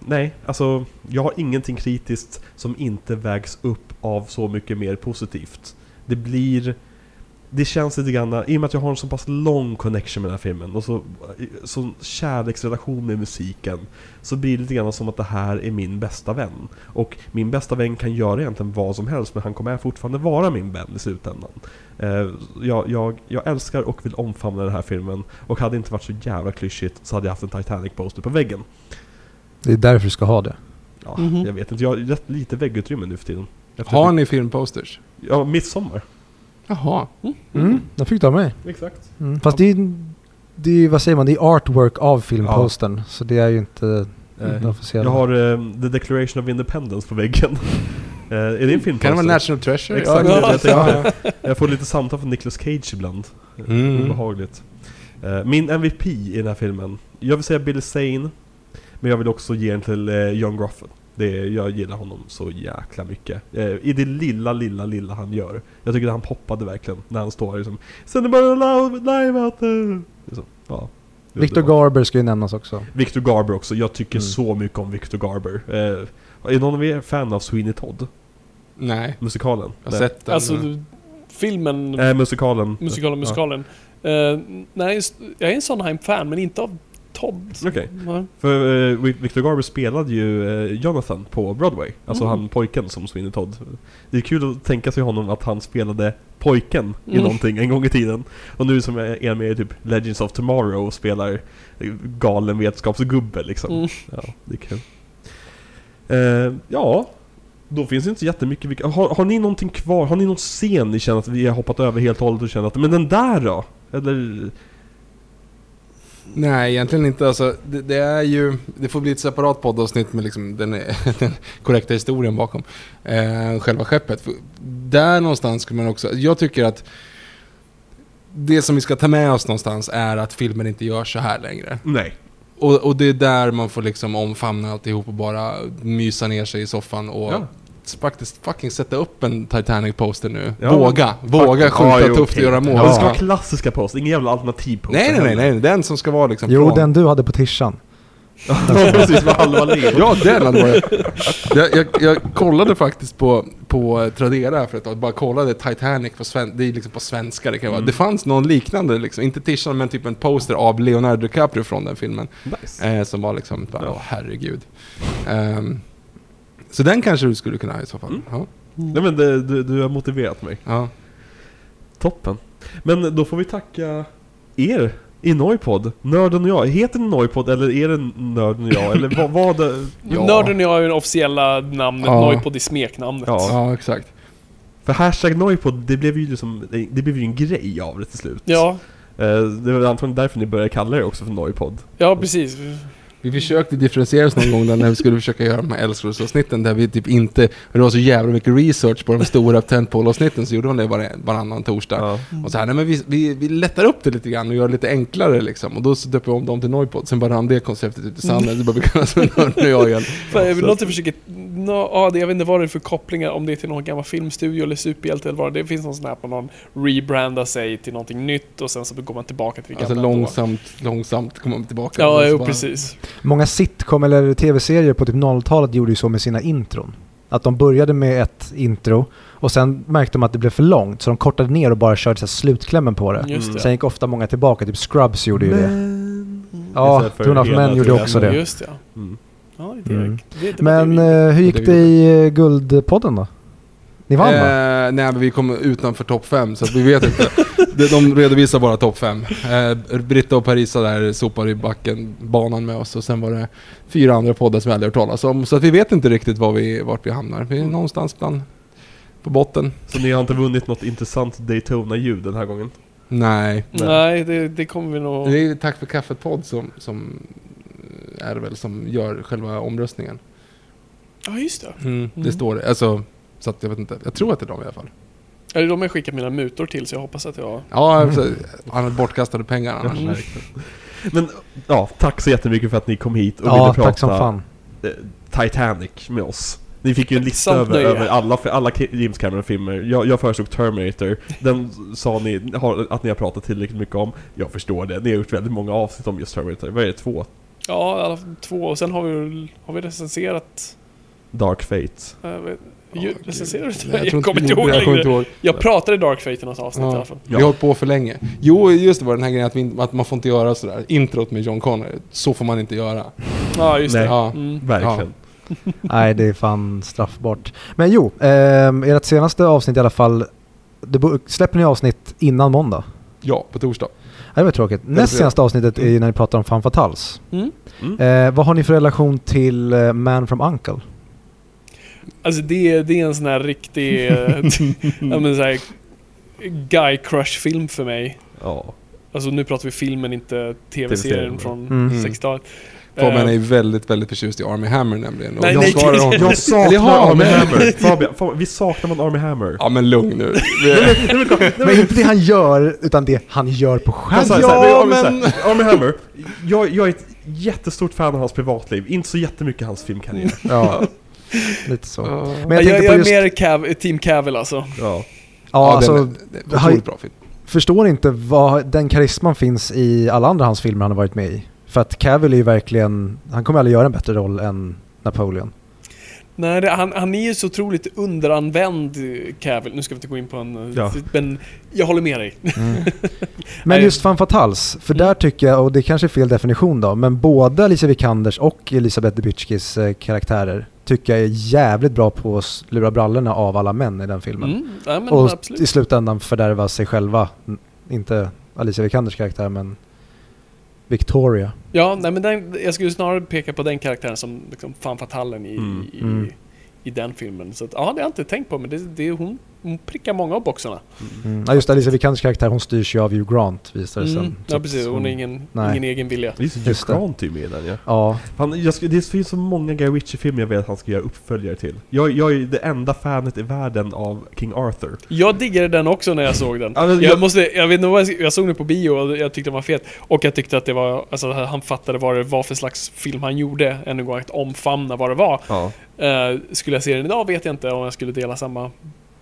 nej, alltså jag har ingenting kritiskt som inte vägs upp av så mycket mer positivt. Det blir... Det känns lite grann, i och med att jag har en så pass lång connection med den här filmen och så, så kärleksrelation med musiken, så blir det lite grann som att det här är min bästa vän. Och min bästa vän kan göra egentligen vad som helst, men han kommer fortfarande vara min vän i slutändan. Eh, jag, jag, jag älskar och vill omfamna den här filmen, och hade det inte varit så jävla klyschigt så hade jag haft en Titanic-poster på väggen. Det är därför du ska ha det. Ja, mm-hmm. Jag vet inte, jag har rätt lite väggutrymme nu för tiden. Efter har ni filmposters? Ja, midsommar. Jaha. Mm. Mm. Den fick du av mig. Exakt. Mm. Fast det är, det är, vad säger man, det är artwork av filmpostern. Ja. Så det är ju inte mm. officiellt. Jag har uh, The Declaration of Independence på väggen. uh, är det en filmposter? Kan det vara National Treasure? Exakt. Ja, jag, ja. jag får lite samtal från Nicolas Cage ibland. Mm. Uh, obehagligt. Uh, min M V P i den här filmen. Jag vill säga Billy Zane. Men jag vill också ge den till uh, John Groffen. Det är, jag gillar honom så jäkla mycket eh, i det lilla, lilla, lilla han gör. Jag tycker att han poppade verkligen när han står liksom, send bara live out there liksom, ja. Victor Garber ska ju nämnas också. Victor Garber också, jag tycker mm. så mycket om Victor Garber. eh, Är någon av er fan av Sweeney Todd? Nej. Musikalen? Jag har sett den. Alltså filmen eh, Musikalen Musikalen, musikalen ja. eh, Nej, jag är en Sondheim-fan men inte av Todd. Okay. Mm. För uh, Victor Garber spelade ju uh, Jonathan på Broadway. Alltså mm. han pojken som Sweeney Todd. Det är kul att tänka sig honom att han spelade pojken mm. i någonting en gång i tiden. Och nu som jag är med i typ Legends of Tomorrow och spelar galen vetenskapsgubbe liksom. Mm. Ja, det är kul. Uh, ja, då finns det inte jättemycket. Har, har ni någonting kvar? Har ni någon scen ni känner att vi har hoppat över helt och hållet och känner att men den där då? Eller... Nej, egentligen inte. Alltså, det, det, är ju, det får bli ett separat poddavsnitt med liksom den, den korrekta historien bakom eh, själva skeppet. För där någonstans skulle man också... Jag tycker att det som vi ska ta med oss någonstans är att filmen inte gör så här längre. Nej. Och, och det är där man får liksom omfamna alltihop och bara mysa ner sig i soffan och... Ja. Faktiskt fucking sätta upp en Titanic-poster nu. Ja. Våga, våga skjuta ja, tufft och okay. göra mål. Ja. Det ska vara klassiska poster, ingen jävla alternativ poster. Nej, nej, nej, nej, den som ska vara liksom... Jo, plan. Den du hade på tishan. Ja, precis, med halva liv. Ja, den hade varit... Jag, jag, jag kollade faktiskt på, på Tradera för ett tag. Bara kollade Titanic på, sven, det är liksom på svenska. Det, kan vara. Mm. Det fanns någon liknande, liksom. Inte tishan, men typ en poster av Leonardo DiCaprio från den filmen. Nice. Eh, som var liksom, bara, ja. Åh, herregud. Um, Så den kanske du skulle kunna ha i så fall. Mm. Ja. Mm. Nej, men det, du, du har motiverat mig. Ja. Toppen. Men då får vi tacka er i Noipod. Nörden och jag. Heter det Noipod eller är det Nörden och jag? Eller vad, vad det? Ja. Nörden och jag är ju det officiella namnet. Ja. Noipod är smeknamnet. Ja, ja exakt. För hashtag Noipod, det blev ju liksom, det blev ju en grej av det till slut. Ja. Det var antagligen därför ni började kalla er också för Noipod. Ja, precis. Vi försökte differentiera oss någon gång när vi skulle försöka göra de här Elseworlds-avsnitten där vi typ inte, men det var så jävla mycket research på de stora tentpole-avsnitten så gjorde de det var, varannan torsdag. Ja. Mm. Och så här, nej men vi, vi, vi lättar upp det lite grann och gör det lite enklare liksom. Och då så döper vi om dem till Noipod. Sen bara rann det konceptet ut i sanden. Det bara kallas nu jag igen. Fan, jag vill någonting försöka, no, ah, det, jag vet inte vad det är för kopplingar, om det är till någon gammal filmstudio eller superhjälte eller vad det, det finns någon sån här på någon rebranda sig till någonting nytt och sen så går man tillbaka till gamla. Alltså långsamt, långsamt kommer man tillbaka. Ja, jo, bara... precis. Många sitcom eller tv-serier på typ nolltalet gjorde ju så med sina intron. Att de började med ett intro och sen märkte de att det blev för långt så de kortade ner och bara körde så här slutklämmen på det. Just det. Sen gick ofta många tillbaka, typ Scrubs gjorde ju men... det. Ja, Tune of Men gjorde också det. Just det. Mm. Ja, det, är mm. det, är det. Men uh, hur gick det i Guldpodden då? Ni vann eh, va? Nej, men vi kom utanför topp fem så vi vet inte. De, de redovisar bara topp fem. Eh, Britta och Parisa där sopar i backen banan med oss och sen var det fyra andra poddar som vi aldrig hört talas om. Så att vi vet inte riktigt var vi, vart vi hamnar. Vi är någonstans bland, på botten. Så ni har inte vunnit något intressant Daytona-ljud den här gången? Nej. Nej, nej det, det kommer vi nog... Det är Tack för kaffet-podd som, som är väl som gör själva omröstningen. Ja, ah, just det. Mm, det mm. står det. Alltså... Så att jag vet inte. Jag tror att det är de i alla fall. Är det de jag skickar mina mutor till så jag hoppas att jag... Ja, han hade bortkastade pengar annars. Mm. Men ja, tack så jättemycket för att ni kom hit och ja, ville prata Titanic med oss. Ni fick ju en lista över, över alla, alla James Cameron-filmer. Jag, jag föreslog Terminator. Den sa ni har, att ni har pratat tillräckligt mycket om. Jag förstår det. Ni har gjort väldigt många avsnitt om just Terminator. Vad är det? Två? Ja, alla, två. Och sen har vi, har vi recenserat... Dark Fate. Jag vet. Ju, jag, jag, jag kommer inte ihåg jag, kommer inte ihåg. jag pratade Dark Fate i något avsnitt ja. i alla fall. Vi har hållit på för länge. Jo, just det var den här grejen att, vi, att man får inte göra sådär. Introt med John Connor, så får man inte göra. Ja, just Nej. det. Ja. Mm. Verkligen. Ja. Nej, det är fan straffbart. Men jo, eh, ert senaste avsnitt i alla fall, det bo- släpper ni avsnitt innan måndag? Ja, på torsdag. Det var tråkigt. Näst senaste avsnittet är ju när ni pratar om Fan Fatals. Mm. Mm. Eh, vad har ni för relation till Man from Uncle? Alltså det, det är en sån här riktig jag menar så här, guy crush film för mig. Ja. Alltså nu pratar vi filmen, inte tv-serien, T V-serien. Från mm. sextiotalet. Fabian är väldigt, väldigt förtjust i Armie Hammer nämligen. Nej, jag svarar honom. Jag saknar Armie Hammer. Fabian, Fabian, vi saknar man Armie Hammer. Ja, men lugn nu. Men inte det han gör, utan det han gör på skärmen. Ja, ja, men... Armie Hammer, jag, jag är ett jättestort fan av hans privatliv. Inte så jättemycket hans filmkarriär. Ja. Lite så. Uh, men jag, jag, jag är just... mer Cav- Team Cavill alltså. Ja, ja alltså, den, den har, bra film. Förstår inte vad den karisman finns i alla andra hans filmer han har varit med i. För att Cavill är ju verkligen, han kommer aldrig göra en bättre roll än Napoleon. Nej, det, han, han är ju så otroligt underanvänd Cavill. Nu ska vi inte gå in på en ja. Men jag håller med dig. Mm. Men just Fan Fatals, för mm. där tycker jag, och det kanske är fel definition då, men båda Alicia Vikanders och Elisabeth Debicki's eh, karaktärer tycker jag är jävligt bra på att lura brallorna av alla män i den filmen. Mm, ja, men och absolut. I slutändan fördärva sig själva. Inte Alicia Vikanders karaktär, men Victoria. Ja, nej, men den, jag skulle snarare peka på den karaktären som liksom fan fatalen i, mm. i, mm. i den filmen. Så att, ja, det har jag inte tänkt på, men det, det, hon, hon prickar många av boxarna. Mm. Ja, just Alicia Vikanders karaktär, hon styrs ju av Hugh Grant, visar det mm. sen. Ja, precis. Hon har ingen, ingen egen vilja. Just Hugh just Grant är ju med den, ja. ja. Han, jag, det finns så många Guy Ritchie-filmer jag vet att han ska göra uppföljare till. Jag, jag är det enda fanet i världen av King Arthur. Jag diggade den också när jag såg den. Alltså, jag, jag, måste, jag, vet nog, jag såg den på bio och jag tyckte den var fet. Och jag tyckte att det var, alltså, han fattade vad det var för slags film han gjorde. Ännu en gång att omfamna vad det var. Ja. Uh, skulle jag se den idag vet jag inte om jag skulle dela samma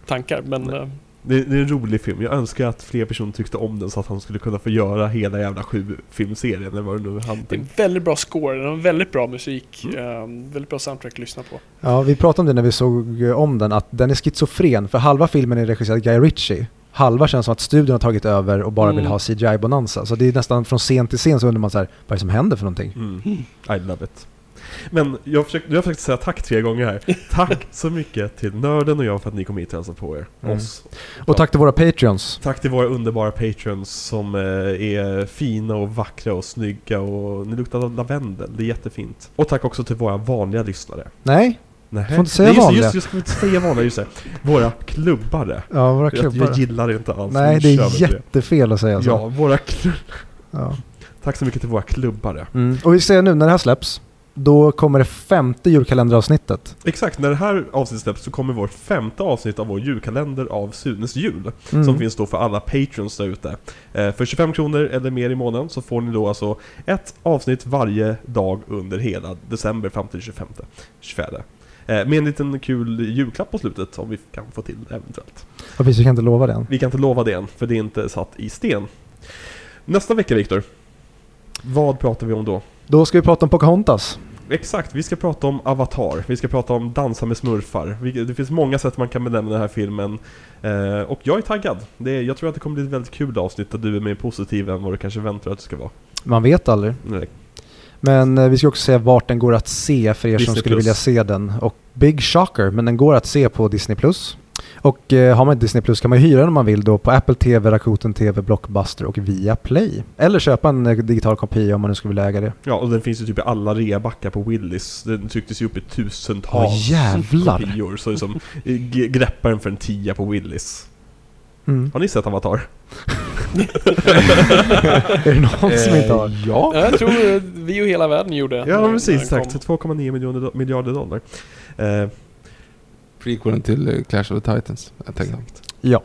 tankar, men uh... det, är, det är en rolig film. Jag önskar att fler personer tyckte om den så att han skulle kunna få göra hela jävla sju filmserien eller vad det nu handlar. Det är en väldigt bra score, den har väldigt bra musik, mm. uh, väldigt bra soundtrack att lyssna på. Ja, vi pratade om det när vi såg om den att den är schizofren för halva filmen är regisserad av Guy Ritchie. Halva känns som att studion har tagit över och bara mm. vill ha C G I-bonanza. Så det är nästan från scen till scen så undrar man så här, vad är det som händer för någonting? Mm. I love it. Men jag försökte, jag försökte säga tack tre gånger här. Tack så mycket till Nörden och jag för att ni kom hit och hälsade på er. Mm. Oss. Ja. Och tack till våra Patreons. Tack till våra underbara Patreons som är fina och vackra och snygga och ni luktar av lavendel. Det är jättefint. Och tack också till våra vanliga lyssnare. Nej. Nej. Får inte säga Nej, just, vanliga. Just, just, just, just, säga vanliga just, våra klubbare. Ja, våra klubbare. Jag gillar det inte alls. Nej, det är jättefel att säga så. Ja, våra klubbare. Ja. Tack så mycket till våra klubbare. Mm. Och vi ser nu när det här släpps, då kommer det femte julkalenderavsnittet. Exakt, när det här avsnittet släpps så kommer vårt femte avsnitt av vår julkalender av Sunes jul. Mm. Som finns då för alla patrons där ute. Eh, för tjugofem kronor eller mer i månaden så får ni då alltså ett avsnitt varje dag under hela december fram till tjugofemte, tjugofjärde. Med en liten kul julklapp på slutet om vi kan få till eventuellt. Ja, vi kan inte lova den. Vi kan inte lova den, för det är inte satt i sten. Nästa vecka, Victor, vad pratar vi om då? Då ska vi prata om Pocahontas. Exakt, vi ska prata om Avatar. Vi ska prata om Dansa med smurfar. Det finns många sätt man kan benämna den här filmen. Och jag är taggad. Jag tror att det kommer bli ett väldigt kul avsnitt där du är mer positiv än vad du kanske väntar att det ska vara. Man vet aldrig. Nej. Men vi ska också se vart den går att se för er Disney som skulle Plus. Vilja se den. Och big shocker, men den går att se på Disney Plus. Och eh, har man Disney Plus kan man hyra den om man vill då på Apple T V, Rakuten T V, Blockbuster och via Play. Eller köpa en eh, digital kopia om man nu skulle vilja äga det. Ja, och den finns ju typ i alla reabackar på Willys. Den trycktes ju upp i tusentals oh, jävlar. kopior. Så liksom g- greppar den för en tia på Willys. Mm. Har ni sett Avatar? Är det någon som inte har? Ja, jag tror vi och hela världen gjorde. Ja, precis, tack. två komma nio miljarder dollar. Eh. Prequelen till Clash of the Titans. Jag tänkte. Ja.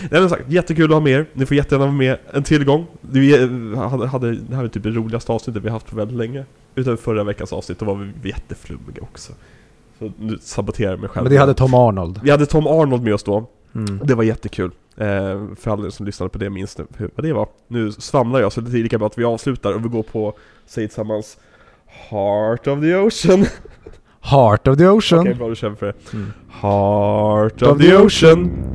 Nej, men sagt, jättekul att ha med er. Ni får jättegärna vara med en till gång. Vi hade, hade, det här var typ det roligaste avsnittet vi haft på väldigt länge. Utöver förra veckans avsnitt, då var vi jätteflummiga också. Så nu saboterar jag mig själv. Men det hade Tom Arnold. Vi hade Tom Arnold med oss då. Mm. Det var jättekul. Eh, för alla som lyssnade på det minns nu hur, vad det var. Nu svamlar jag, så det är lika bra att vi avslutar och vi går på, säg tillsammans, Heart of the Ocean. Heart of the Ocean. Okej, okay, bra, du känner för det. Mm. Heart of, of the, the Ocean. ocean.